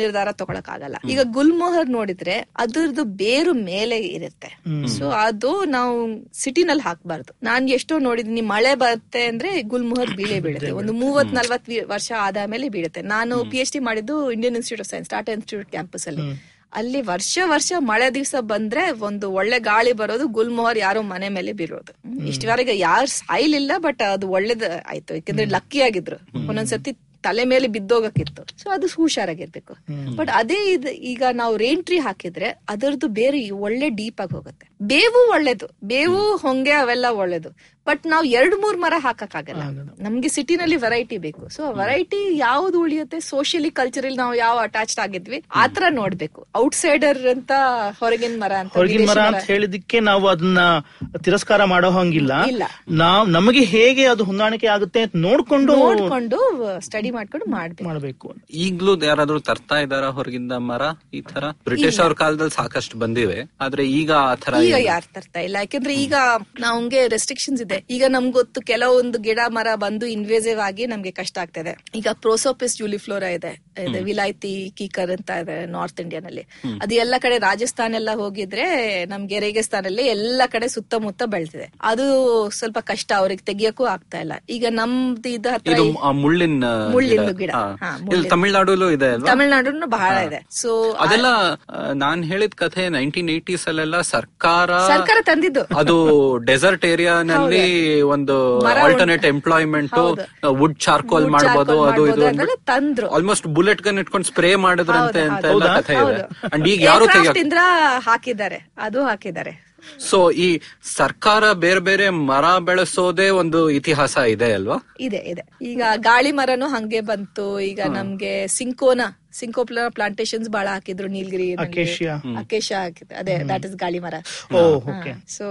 ನಿರ್ಧಾರ ತಗೊಳಕ್ ಆಗಲ್ಲ. ಈಗ ಗುಲ್ಮೋಹರ್ ನೋಡಿದ್ರೆ ಅದರದ್ದು ಬೇರು ಮೇಲೆ ಇರುತ್ತೆ. ಸೊ ಅದು ನಾವು ಸಿಟಿನಲ್ಲಿ ಹಾಕ್ಬಾರ್ದು. ನಾನ್ ಎಷ್ಟೋ ನೋಡಿದೀನಿ, ಮಳೆ ಬರುತ್ತೆ ಅಂದ್ರೆ ಗುಲ್ಮೋಹರ್ ಬೀಳುತ್ತೆ, ಒಂದು 30-40 ವರ್ಷ ಆದ ಮೇಲೆ ಬೀಳುತ್ತೆ. ನಾನು PhD ಮಾಡಿದ್ದು Indian Institute of Science, Tata Institute campus ಅಲ್ಲಿ. ಅಲ್ಲಿ ವರ್ಷ ಮಳೆ ದಿವಸ ಬಂದ್ರೆ ಒಂದು ಒಳ್ಳೆ ಗಾಳಿ ಬರೋದು, ಗುಲ್ಮೋಹರ್ ಯಾರೋ ಮನೆ ಮೇಲೆ ಬೀರೋದು. ಇಷ್ಟವರೆಗೆ ಯಾರು ಸಾಯ್ಲಿಲ್ಲ, ಬಟ್ ಅದು ಒಳ್ಳೇದ್ ಆಯ್ತು, ಯಾಕಂದ್ರೆ ಲಕ್ಕಿ ಆಗಿದ್ರು. ಒಂದೊಂದ್ಸತಿ ತಲೆ ಮೇಲೆ ಬಿದ್ದೋಗಕ್ಕಿತ್ತು. ಸೊ ಅದು ಹುಷಾರಾಗಿರ್ಬೇಕು. ಬಟ್ ಅದೇ ಈಗ ನಾವು ರೈನ್ ಟ್ರೀ ಹಾಕಿದ್ರೆ ಅದರದ್ದು ಬೇರೆ ಒಳ್ಳೆ ಡೀಪ್ ಆಗಿ ಹೋಗುತ್ತೆ. ಬೇವು ಒಳ್ಳೇದು, ಬೇವು, ಹೊಂಗೆ ಅವೆಲ್ಲ ಒಳ್ಳೇದು. ಬಟ್ ನಾವು 2-3 ಮರ ಹಾಕಕ್ ಆಗಲ್ಲ, ನಮ್ಗೆ ಸಿಟಿನಲ್ಲಿ ವೆರೈಟಿ ಬೇಕು. ಸೊ ವೆರೈಟಿ ಯಾವ್ದು ಉಳಿಯುತ್ತೆ, ಸೋಷಿಯಲಿ ಕಲ್ಚರಲ್ ನಾವು ಯಾವ ಅಟ್ಯಾಚ್ಡ್ ಆಗಿದ್ವಿ ಆತರ ನೋಡ್ಬೇಕು. ಔಟ್ಸೈಡರ್ ಅಂತ ಹೊರಗಿನ ಮರ ಅಂತ ಹೇಳಿದಕ್ಕೆ ನಾವು ಅದನ್ನ ತಿರಸ್ಕಾರ ಮಾಡೋ ಹಂಗಿಲ್ಲ. ನಾವು ನಮಗೆ ಹೇಗೆ ಅದು ಹೊಂದಾಣಿಕೆ ಆಗುತ್ತೆ ಅಂತ ನೋಡ್ಕೊಂಡು ಸ್ಟಡಿ ಮಾಡ್ಕೊಂಡು ಮಾಡ್ಬೇಕು. ಈಗ್ಲೂ ಯಾರಾದ್ರೂ ತರ್ತಾ ಇದಾರ ಹೊರಗಿಂದ ಮರ? ಈ ತರ ಬ್ರಿಟಿಷ್ ಅವ್ರ ಕಾಲದಲ್ಲಿ ಸಾಕಷ್ಟು ಬಂದಿವೆ, ಆದ್ರೆ ಈಗ ಆ ತರ ಯಾರು ತರ್ತಾ ಇಲ್ಲ. ಯಾಕಂದ್ರೆ ಈಗ ನಮ್ಗೆ ರೆಸ್ಟ್ರಿಕ್ಷನ್ಸ್ ಇದೆ. ಈಗ ನಮ್ಗೆ ಗೊತ್ತು ಕೆಲವೊಂದು ಗಿಡ ಮರ ಬಂದು ಇನ್ವೇಸಿವ್ ಆಗಿ ನಮ್ಗೆ ಕಷ್ಟ ಆಗ್ತದೆ. ಈಗ ಪ್ರೋಸೋಪಿಸ್ ಯೂಲಿಫ್ಲೋರಾ ಇದೆ, ವಿಲಾಯ್ತಿ ಕೀಕರ್ ಅಂತ ಇದೆ ನಾರ್ತ್ ಇಂಡಿಯನ್ ಅಲ್ಲಿ. ಅದು ಎಲ್ಲ ಕಡೆ ರಾಜಸ್ಥಾನ ಎಲ್ಲ ಹೋಗಿದ್ರೆ, ನಮ್ಗೆ ರೇಗಿಸ್ತಾನಲ್ಲಿ ಎಲ್ಲ ಕಡೆ ಸುತ್ತಮುತ್ತ ಬೆಳ್ತಿದೆ. ಅದು ಸ್ವಲ್ಪ ಕಷ್ಟ, ಅವ್ರಿಗೆ ತೆಗಿಯಕ್ಕೂ ಆಗ್ತಾ ಇಲ್ಲ. ಈಗ ನಮ್ದು ಇದ ಮುಳ್ಳಿನ ಗಿಡ ತಮಿಳ್ನಾಡು ಬಹಳ ಇದೆ. ಸೊ ಅದೆಲ್ಲ ನಾನ್ ಹೇಳಿದ ಕಥೆ 1980s ಅಲ್ಲೆಲ್ಲ ಸರ್ಕಾರ ತಂದಿದ್ದು. ಅದು ಡೆಸರ್ಟ್ ಏರಿಯಾನಲ್ಲಿ ಒಂದು ಆಲ್ಟರ್ನೇಟ್ ಎಂಪ್ಲಾಯ್ಮೆಂಟ್, ವುಡ್ ಚಾರ್ಕೋಲ್ ಮಾಡಬಹುದು, ಅದು ಇದು ತಂದ್ರು. ಆಲ್ಮೋಸ್ಟ್ ಬುಲೆಟ್ ಗನ್ ಇಟ್ಕೊಂಡು ಸ್ಪ್ರೇ ಮಾಡಿದ್ರಂತೆ ಅಂತ ಎಲ್ಲ ಕಥೆ ಇದೆ. ಅಂಡ್ ಈಗ ಯಾರು ಹಾಕಿದ್ದಾರೆ, ಅದು ಹಾಕಿದ್ದಾರೆ. ಸೊ ಈ ಸರ್ಕಾರ ಬೇರೆ ಬೇರೆ ಮರ ಬೆಳೆಸೋದೇ ಒಂದು ಇತಿಹಾಸ ಇದೆ ಅಲ್ವಾ? ಇದೆ. ಈಗ ಗಾಳಿ ಮರನು ಹಂಗೆ ಬಂತು. ಈಗ ನಮ್ಗೆ ಸಿಂಕೋಪ್ಲಾ ಪ್ಲಾಂಟೇಶನ್ಸ್ ಬಹಳ ಹಾಕಿದ್ರು, ನೀಲಗಿರಿ, ಅಕೇಶಿಯಾ ಹಾಕಿದ್ರು. ಅದೇ, ದಾಟ್ ಇಸ್ ಗಾಳಿ ಮರ. ಸೊ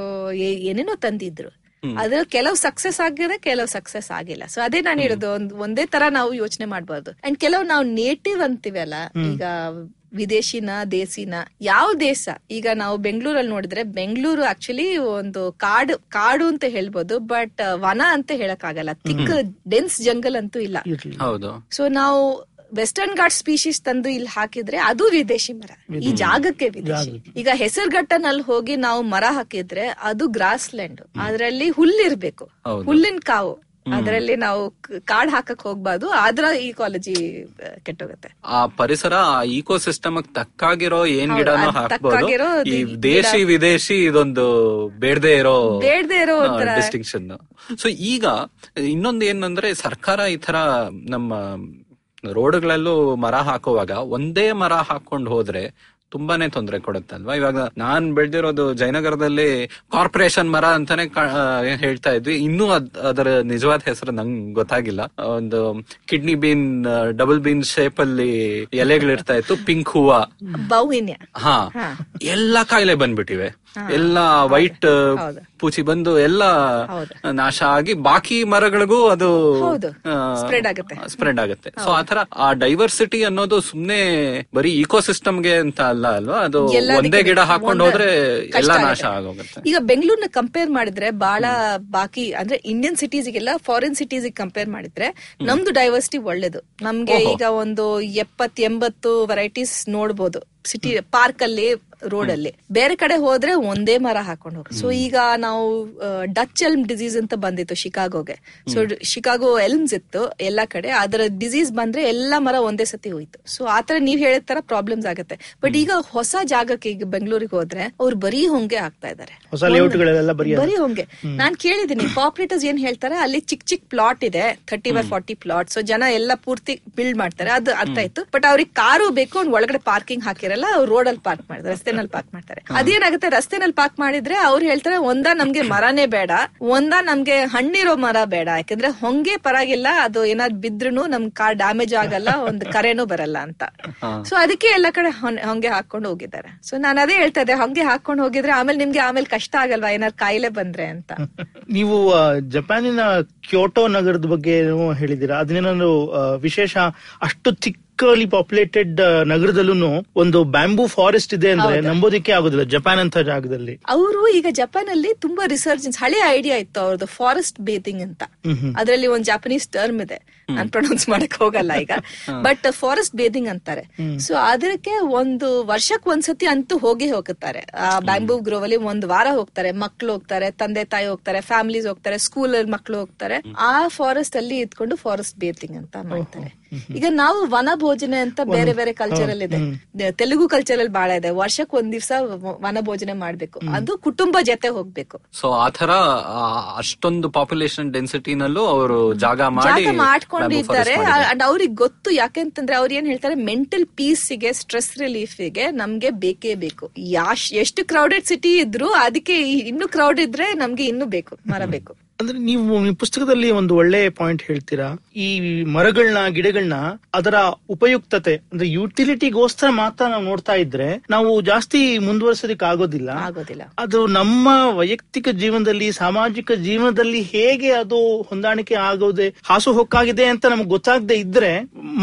ಏನೇನೋ ತಂದಿದ್ರು. ಅದು ಕೆಲವು ಸಕ್ಸಸ್ ಆಗಿದೆ, ಕೆಲವು ಸಕ್ಸಸ್ ಆಗಿಲ್ಲ. ಸೊ ಅದೇ ನಾನು ಹೇಳೋದು, ಒಂದೇ ತರ ನಾವು ಯೋಚನೆ ಮಾಡಬಾರ್ದು. ಅಂಡ್ ಕೆಲವು ನಾವು ನೇಟಿವ್ ಅಂತೀವಲ್ಲ, ಈಗ ವಿದೇಶಿನ ದೇಸಿನ ಯಾವ ದೇಶ, ಈಗ ನಾವು ಬೆಂಗಳೂರಲ್ಲಿ ನೋಡಿದ್ರೆ ಬೆಂಗಳೂರು ಆಕ್ಚುಲಿ ಒಂದು ಕಾಡು ಅಂತ ಹೇಳ್ಬೋದು, ಬಟ್ ವನ ಅಂತ ಹೇಳಕ್ ಆಗಲ್ಲ, ತಿಕ್ ಡೆನ್ಸ್ ಜಂಗಲ್ ಅಂತೂ ಇಲ್ಲ. ಸೊ ನಾವು ವೆಸ್ಟರ್ನ್ ಘಾಟ್ ಸ್ಪೀಶೀಸ್ ತಂದು ಇಲ್ಲಿ ಹಾಕಿದ್ರೆ ಅದು ವಿದೇಶಿ ಮರ, ಈ ಜಾಗಕ್ಕೆ ವಿದೇಶಿ. ಈಗ ಹೆಸರುಘಟ್ಟನಲ್ಲಿ ಹೋಗಿ ನಾವು ಮರ ಹಾಕಿದ್ರೆ ಅದು ಗ್ರಾಸ್ ಲ್ಯಾಂಡ್, ಅದರಲ್ಲಿ ಹುಲ್ಲಿರ್ಬೇಕು, ಹುಲ್ಲಿನ ಕಾವು, ಅದರಲ್ಲಿ ನಾವು ಕಾಡ್ ಹಾಕಕ್ ಹೋಗ್ಬಾರ್ದು, ಆದ್ರ ಈಕಾಲಜಿ ಕೆಟ್ಟೋಗುತ್ತೆ. ಆ ಪರಿಸರ ಇಕೋಸಿಸ್ಟಮ್ ತಕ್ಕಾಗಿರೋ ಏನ್ ಗಿಡನೂ ಹಾಕಬಹುದು. ಈ ದೇಶಿ ವಿದೇಶಿ ಇದೊಂದು ಬೇಡದೇ ಇರೋ ಡಿಸ್ಟಿಂಕ್ಷನ್. ಸೊ ಈಗ ಇನ್ನೊಂದು ಏನಂದ್ರೆ, ಸರ್ಕಾರ ಈ ತರ ನಮ್ಮ ರೋಡ್ಗಳಲ್ಲೂ ಮರ ಹಾಕುವಾಗ ಒಂದೇ ಮರ ಹಾಕೊಂಡು ಹೋದ್ರೆ ತುಂಬಾನೇ ತೊಂದರೆ ಕೊಡುತ್ತಲ್ವಾ. ಇವಾಗ ನಾನ್ ಬೆಳೆದಿರೋದು ಜಯನಗರದಲ್ಲಿ ಕಾರ್ಪೊರೇಷನ್ ಮರ ಅಂತಾನೆ ಹೇಳ್ತಾ ಇದ್ವಿ, ಇನ್ನೂ ಅದರ ನಿಜವಾದ ಹೆಸರು ನಂಗೆ ಗೊತ್ತಾಗಿಲ್ಲ. ಒಂದು kidney bean, double bean shape ಅಲ್ಲಿ ಎಲೆಗಳಿರ್ತಾ ಇತ್ತು, ಪಿಂಕ್ ಹೂವ, ಹಾ, ಎಲ್ಲಾ ಕಾಯಿಲೆ ಬಂದ್ಬಿಟ್ಟಿವೆ, ಎಲ್ಲಾ ವೈಟ್ ಪೂಚಿ ಬಂದು ಎಲ್ಲಾ ನಾಶ ಆಗಿ ಬಾಕಿ ಮರಗಳಿಗೂ ಅದು ಸ್ಪ್ರೆಡ್ ಆಗುತ್ತೆ. ಸೊ ಆತರ ಆ ಡೈವರ್ಸಿಟಿ ಅನ್ನೋದು ಸುಮ್ನೆ ಬರೀ ಇಕೋಸಿಸ್ಟಮ್ಗೆ ಅಂತ ಅಲ್ಲ ಅಲ್ವಾ, ಅದು ಒಂದೇ ಗಿಡ ಹಾಕೊಂಡು ಹೋದ್ರೆ ಎಲ್ಲಾ ನಾಶ ಆಗೋಗುತ್ತೆ. ಈಗ ಬೆಂಗಳೂರ್ನ ಕಂಪೇರ್ ಮಾಡಿದ್ರೆ ಬಹಳ, ಬಾಕಿ ಅಂದ್ರೆ ಇಂಡಿಯನ್ ಸಿಟೀಸ್ಗೆಲ್ಲ ಫಾರಿನ್ ಸಿಟೀಸ್ ಕಂಪೇರ್ ಮಾಡಿದ್ರೆ ನಮ್ದು ಡೈವರ್ಸಿಟಿ ಒಳ್ಳೇದು. ನಮ್ಗೆ ಈಗ ಒಂದು 70-80 ವೆರೈಟೀಸ್ ನೋಡ್ಬೋದು ಸಿಟಿ ಪಾರ್ಕ್ ಅಲ್ಲಿ, ರೋಡ್ ಅಲ್ಲಿ. ಬೇರೆ ಕಡೆ ಹೋದ್ರೆ ಒಂದೇ ಮರ ಹಾಕೊಂಡು ಹೋಗಿ. ಸೊ ಈಗ ನಾವು ಡಚ್ ಎಲ್ಮ್ ಡಿಸೀಸ್ ಅಂತ ಬಂದಿತ್ತು ಶಿಕಾಗೋಗೆ. ಸೊ ಶಿಕಾಗೋ ಎಲ್ಮ್ಸ್ ಇತ್ತು ಎಲ್ಲಾ ಕಡೆ, ಅದರ ಡಿಸೀಸ್ ಬಂದ್ರೆ ಎಲ್ಲಾ ಮರ ಒಂದೇ ಸತಿ ಹೋಯ್ತು. ಸೊ ಆತರ ನೀವ್ ಹೇಳಿದ ತರ ಪ್ರಾಬ್ಲಮ್ಸ್ ಆಗುತ್ತೆ. ಬಟ್ ಈಗ ಹೊಸ ಜಾಗಕ್ಕೆ, ಈಗ ಬೆಂಗಳೂರಿಗೆ ಹೋದ್ರೆ ಅವ್ರು ಬರೀ ಹೊಂಗೆ ಹಾಕ್ತಾ ಇದಾರೆ, ಬರೀ ಹೊಂಗೆ. ನಾನ್ ಕೇಳಿದೀನಿ ಕಾಪರೇಟರ್ಸ್ ಏನ್ ಹೇಳ್ತಾರೆ, ಅಲ್ಲಿ ಚಿಕ್ ಚಿಕ್ ಪ್ಲಾಟ್ ಇದೆ, 30x40 ಪ್ಲಾಟ್. ಸೊ ಜನ ಎಲ್ಲ ಪೂರ್ತಿ ಬಿಲ್ಡ್ ಮಾಡ್ತಾರೆ, ಅದು ಅರ್ಥ ಆಯ್ತು. ಬಟ್ ಅವ್ರಿಗೆ ಕಾರು ಬೇಕು, ಅವ್ನ ಒಳಗಡೆ ಪಾರ್ಕಿಂಗ್ ಹಾಕಿರಲ್ಲ, ಅವ್ರು ರೋಡ್ ಅಲ್ಲಿ ಪಾರ್ಕ್ ಮಾಡ್ತಾರೆ, ರಸ್ತೆನಲ್ಲಿ ಪಾರ್ಕ್ ಮಾಡ್ತಾರೆ. ಅದೇನಾಗುತ್ತೆ, ರಸ್ತೆನಲ್ಲಿ ಪಾರ್ಕ್ ಮಾಡಿದ್ರೆ ಅವ್ರು ಹೇಳ್ತಾರೆ, ಒಂದ ನಮ್ಗೆ ಮರನೇ ಬೇಡ, ಒಂದ ನಮ್ಗೆ ಹಣ್ಣಿರೋ ಮರ ಬೇಡ, ಯಾಕಂದ್ರೆ ಹೊಂಗೆ ಪರವಾಗಿಲ್ಲ, ಅದು ಏನಾದ್ರು ಬಿದ್ರೂ ನಮ್ ಕಾರ್ ಡ್ಯಾಮೇಜ್ ಆಗಲ್ಲ, ಒಂದ್ ಕರೆನೂ ಬರಲ್ಲ ಅಂತ. ಸೊ ಅದಕ್ಕೆ ಎಲ್ಲಾ ಕಡೆ ಹೊಂಗೆ ಹಾಕೊಂಡು ಹೋಗಿದ್ದಾರೆ. ಸೊ ನಾನು ಅದೇ ಹೇಳ್ತಾ ಇದ್ದೆ, ಹೊಂಗೆ ಹಾಕೊಂಡು ಹೋಗಿದ್ರೆ ಆಮೇಲೆ ನಿಮ್ಗೆ ಆಮೇಲೆ ಕಷ್ಟ ಆಗಲ್ವಾ ಏನಾದ್ರು ಕಾಯಿಲೆ ಬಂದ್ರೆ ಅಂತ. ನೀವು ಜಪಾನಿನ ಕ್ಯೋಟೋ ನಗರದ ಬಗ್ಗೆ ಹೇಳಿದೀರಾ, ಅದನ್ನೇನಾದ್ರು ವಿಶೇಷ? ಅಷ್ಟು ಚಿಕ್ಕ ಪಾಪ್ಯುಲೇಟೆಡ್ ನಗರದಲ್ಲೂ ಒಂದು ಬ್ಯಾಂಬೂ ಫಾರೆಸ್ಟ್ ಇದೆ ಅಂದ್ರೆ ನಂಬೋದಿಕ್ಕೆ ಆಗೋದಿಲ್ಲ ಜಪಾನ್ ಅಂತ ಜಾಗದಲ್ಲಿ. ಅವರು ಈಗ ಜಪಾನ್ ಅಲ್ಲಿ ತುಂಬಾ ರಿಸರ್ಚ್, ಹಳೆ ಐಡಿಯಾ ಇತ್ತು ಅವ್ರದ್ದು, ಫಾರೆಸ್ಟ್ ಬೇಥಿಂಗ್ ಅಂತ. ಅದರಲ್ಲಿ ಒಂದು ಜಪಾನೀಸ್ ಟರ್ಮ್ ಇದೆ, ನಾನು ಪ್ರೊನೌನ್ಸ್ ಮಾಡಕ್ ಹೋಗಲ್ಲ ಈಗ, ಬಟ್ ಫಾರೆಸ್ಟ್ ಬೇಥಿಂಗ್ ಅಂತಾರೆ. ಸೊ ಅದಕ್ಕೆ ಒಂದು ವರ್ಷಕ್ಕೆ ಒಂದ್ಸತಿ ಅಂತೂ ಹೋಗಿ ಹೋಗುತ್ತಾರೆ ಆ ಬ್ಯಾಂಬೂ ಗ್ರೋವ್ ಅಲ್ಲಿ. ಒಂದ್ ವಾರ ಹೋಗ್ತಾರೆ, ಮಕ್ಳು ಹೋಗ್ತಾರೆ, ತಂದೆ ತಾಯಿ ಹೋಗ್ತಾರೆ, ಫ್ಯಾಮಿಲೀಸ್ ಹೋಗ್ತಾರೆ, ಸ್ಕೂಲ್ ಅಲ್ಲಿ ಮಕ್ಳು ಹೋಗ್ತಾರೆ. ಆ ಫಾರೆಸ್ಟ್ ಅಲ್ಲಿ ಇದ್ಕೊಂಡು ಫಾರೆಸ್ಟ್ ಬೇಥಿಂಗ್ ಅಂತ ಮಾಡ್ತಾರೆ. ಈಗ ನಾವು ವನ ಭೋಜನೆ ಅಂತ ಬೇರೆ ಬೇರೆ ಕಲ್ಚರ್ ಅಲ್ಲಿ ಇದೆ, ತೆಲುಗು ಕಲ್ಚರ್ ಅಲ್ಲಿ ಬಹಳ ಇದೆ, ವರ್ಷಕ್ಕೆ ಒಂದ್ ದಿವ್ಸ ವನ ಭೋಜನೆ ಮಾಡ್ಬೇಕು, ಅದು ಕುಟುಂಬ ಜೊತೆ ಹೋಗ್ಬೇಕು. ಸೊ ಆತರ ಅಷ್ಟೊಂದು ಪಾಪ್ಯುಲೇಷನ್ ಡೆನ್ಸಿಟಿನಲ್ಲೂ ಅವರು ಜಾಗ ಮಾಡ್ಕೊಂಡಿದ್ದಾರೆ. ಅಂಡ್ ಅವ್ರಿಗೆ ಗೊತ್ತು, ಯಾಕೆಂತಂದ್ರೆ ಅವ್ರು ಏನ್ ಹೇಳ್ತಾರೆ, ಮೆಂಟಲ್ ಪೀಸ್ಗೆ, ಸ್ಟ್ರೆಸ್ ರಿಲೀಫ್ ಗೆ ನಮ್ಗೆ ಬೇಕೇ ಬೇಕು. ಎಷ್ಟು ಕ್ರೌಡೆಡ್ ಸಿಟಿ ಇದ್ರು ಅದಕ್ಕೆ, ಇನ್ನು ಕ್ರೌಡ್ ಇದ್ರೆ ನಮ್ಗೆ ಇನ್ನು ಬೇಕು, ಮರ ಬೇಕು. ಅಂದ್ರೆ ನೀವು ಪುಸ್ತಕದಲ್ಲಿ ಒಂದು ಒಳ್ಳೆ ಪಾಯಿಂಟ್ ಹೇಳ್ತೀರಾ, ಈ ಮರಗಳನ್ನ, ಗಿಡಗಳನ್ನ ಅದರ ಉಪಯುಕ್ತತೆ ಅಂದ್ರೆ ಯುಟಿಲಿಟಿಗೋಸ್ಕರ ಮಾತ್ರ ನಾವು ನೋಡ್ತಾ ಇದ್ರೆ ನಾವು ಜಾಸ್ತಿ ಮುಂದುವರಿಸೋದಕ್ಕೆ ಆಗೋದಿಲ್ಲ. ಅದು ನಮ್ಮ ವೈಯಕ್ತಿಕ ಜೀವನದಲ್ಲಿ, ಸಾಮಾಜಿಕ ಜೀವನದಲ್ಲಿ ಹೇಗೆ ಅದು ಹೊಂದಾಣಿಕೆ ಆಗೋದೆ, ಹಾಸುಹೊಕ್ಕಾಗಿದೆ ಅಂತ ನಮ್ಗೆ ಗೊತ್ತಾಗದೆ ಇದ್ರೆ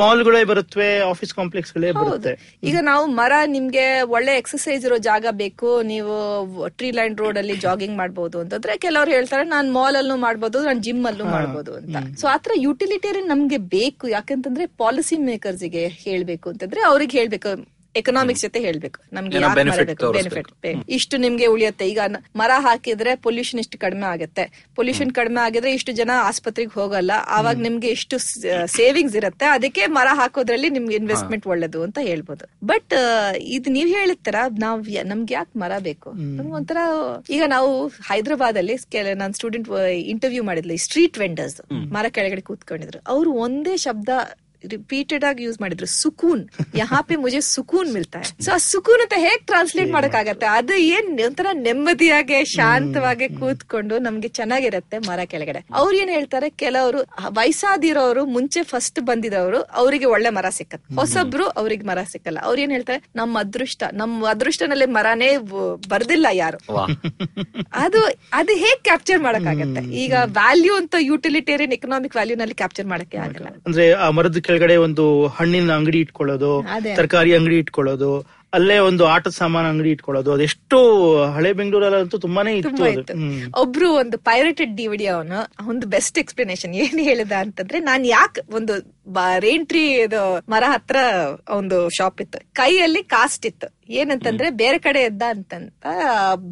ಮಾಲ್ಗಳೇ ಬರುತ್ತವೆ, ಆಫೀಸ್ ಕಾಂಪ್ಲೆಕ್ಸ್ ಗಳೇ ಬರುತ್ತೆ. ಈಗ ನಾವು ಮರ, ನಿಮ್ಗೆ ಒಳ್ಳೆ ಎಕ್ಸರ್ಸೈಸ್ ಇರೋ ಜಾಗ ಬೇಕು, ನೀವು ಟ್ರೀ ಲೈನ್ ರೋಡ್ ಅಲ್ಲಿ ಜಾಗಿಂಗ್ ಮಾಡಬಹುದು ಅಂತಂದ್ರೆ ಕೆಲವರು ಹೇಳ್ತಾರೆ, ನಾನು ಮಾಲ್ ಮಾಡ್ಬೋದು, ನಾನು ಜಿಮ್ ಅಲ್ಲೂ ಮಾಡ್ಬೋದು ಅಂತ. ಸೊ ಆತರ ಯುಟಿಲಿಟೇರಿಯನ್ ನಮ್ಗೆ ಬೇಕು. ಯಾಕಂತಂದ್ರೆ ಪಾಲಿಸಿ ಮೇಕರ್ಸ್ ಗೆ ಹೇಳ್ಬೇಕು ಅಂತಂದ್ರೆ, ಅವ್ರಿಗೆ ಹೇಳ್ಬೇಕು, ಎಕನಾಮಿಕ್ಸ್ ಜೊತೆ ಹೇಳ್ಬೇಕು, ನಮ್ಗೆ ಬೆನಿಫಿಟ್ ಇಷ್ಟು ನಿಮ್ಗೆ ಉಳಿಯುತ್ತೆ. ಈಗ ಮರ ಹಾಕಿದ್ರೆ ಪೊಲ್ಯೂಷನ್ ಇಷ್ಟು ಕಡಿಮೆ ಆಗುತ್ತೆ, ಪೊಲ್ಯೂಷನ್ ಕಡಿಮೆ ಆಗಿದ್ರೆ ಇಷ್ಟು ಜನ ಆಸ್ಪತ್ರೆಗೆ ಹೋಗಲ್ಲ, ಆವಾಗ ನಿಮ್ಗೆ ಇಷ್ಟು ಸೇವಿಂಗ್ಸ್ ಇರುತ್ತೆ, ಅದಕ್ಕೆ ಮರ ಹಾಕೋದ್ರಲ್ಲಿ ನಿಮ್ಗೆ ಇನ್ವೆಸ್ಟ್ಮೆಂಟ್ ಒಳ್ಳೇದು ಅಂತ ಹೇಳ್ಬೋದು. ಬಟ್ ಇದು ನೀವ್ ಹೇಳಿದರ, ನಮ್ಗೆ ಯಾಕೆ ಮರ ಬೇಕು ಒಂಥರ. ಈಗ ನಾವು ಹೈದರಾಬಾದ್ ಅಲ್ಲಿ ನನ್ನ ಸ್ಟೂಡೆಂಟ್ ಇಂಟರ್ವ್ಯೂ ಮಾಡಿದ್ಲು, ಸ್ಟ್ರೀಟ್ ವೆಂಡರ್ಸ್ ಮರ ಕೆಳಗಡೆ ಕೂತ್ಕೊಂಡಿದ್ರು, ಅವ್ರು ಒಂದೇ ಶಬ್ದ ರಿಪೀಟೆಡ್ ಆಗಿ ಯೂಸ್ ಮಾಡಿದ್ರು ಸುಕೂನ್, ಯಹಾ ಪೆ ಮುಜೆ ಸುಕೂನ್ ಮಿಲ್ತಾ ಹೈ. ಸೊ ಆ ಸುಕೂನ್ ಅಂತ ಹೇಗ್ ಟ್ರಾನ್ಸ್ಲೇಟ್ ಮಾಡಕ್ಕಾಗತ್ತೆ? ಅದು ಏನ್ ಒಂಥರ ನೆಮ್ಮದಿಯಾಗೆ ಶಾಂತವಾಗಿ ಕೂತ್ಕೊಂಡು ನಮ್ಗೆ ಚೆನ್ನಾಗಿರತ್ತೆ ಮರ ಕೆಳಗಡೆ. ಅವ್ರು ಏನ್ ಹೇಳ್ತಾರೆ, ಕೆಲವರು ವಯಸ್ಸಾದಿರೋರು ಮುಂಚೆ ಫಸ್ಟ್ ಬಂದಿದವರು ಅವರಿಗೆ ಒಳ್ಳೆ ಮರ ಸಿಕ್ಕತ್ತೆ, ಹೊಸಬ್ರು ಅವ್ರಿಗೆ ಮರ ಸಿಕ್ಕಲ್ಲ. ಅವ್ರ ಏನ್ ಹೇಳ್ತಾರೆ, ನಮ್ಮ ಅದೃಷ್ಟನಲ್ಲಿ ಮರನೇ ಬರ್ದಿಲ್ಲ ಯಾರು. ಅದು ಹೇಗ್ ಕ್ಯಾಪ್ಚರ್ ಮಾಡಕ್ಕಾಗತ್ತೆ? ಈಗ ವ್ಯಾಲ್ಯೂ ಅಂತ ಯುಟಿಲಿಟೇರಿಯನ್ ಎಕನಾಮಿಕ್ ವ್ಯಾಲ್ಯೂ ನಲ್ಲಿ ಕ್ಯಾಪ್ಚರ್ ಮಾಡಕ್ಕೆ ಆಗಲ್ಲ. ಅಂದ್ರೆ ಆ ಮರದ ಕೆಳಗಡೆ ಒಂದು ಹಣ್ಣಿನ ಅಂಗಡಿ ಇಟ್ಕೊಳ್ಳೋದು, ತರಕಾರಿ ಅಂಗಡಿ ಇಟ್ಕೊಳ್ಳೋದು, ಅಲ್ಲೇ ಒಂದು ಆಟದ ಸಾಮಾನು ಅಂಗಡಿ ಇಟ್ಕೊಳ್ಳೋದು, ಅದೆಷ್ಟು ಹಳೆ ಬೆಂಗಳೂರಲ್ಲಂತೂ ತುಂಬಾನೇ ಇತ್ತು. ಒಬ್ರು ಒಂದು ಪೈರೇಟೆಡ್ ಡಿವಿಡಿ ಅವನು ಒಂದು ಬೆಸ್ಟ್ ಎಕ್ಸ್ಪ್ಲನೇಷನ್ ಏನ್ ಹೇಳಿದ ಅಂತಂದ್ರೆ, ನಾನ್ ಯಾಕೆ ಒಂದು ರೇಂಟ್ರಿ ಮರ ಹತ್ರ ಒಂದು ಶಾಪ್ ಇತ್ತು, ಕೈಯಲ್ಲಿ ಕಾಸ್ಟ್ ಇತ್ತು, ಏನಂತಂದ್ರೆ ಬೇರೆ ಕಡೆ ಇದ್ದ ಅಂತಂತ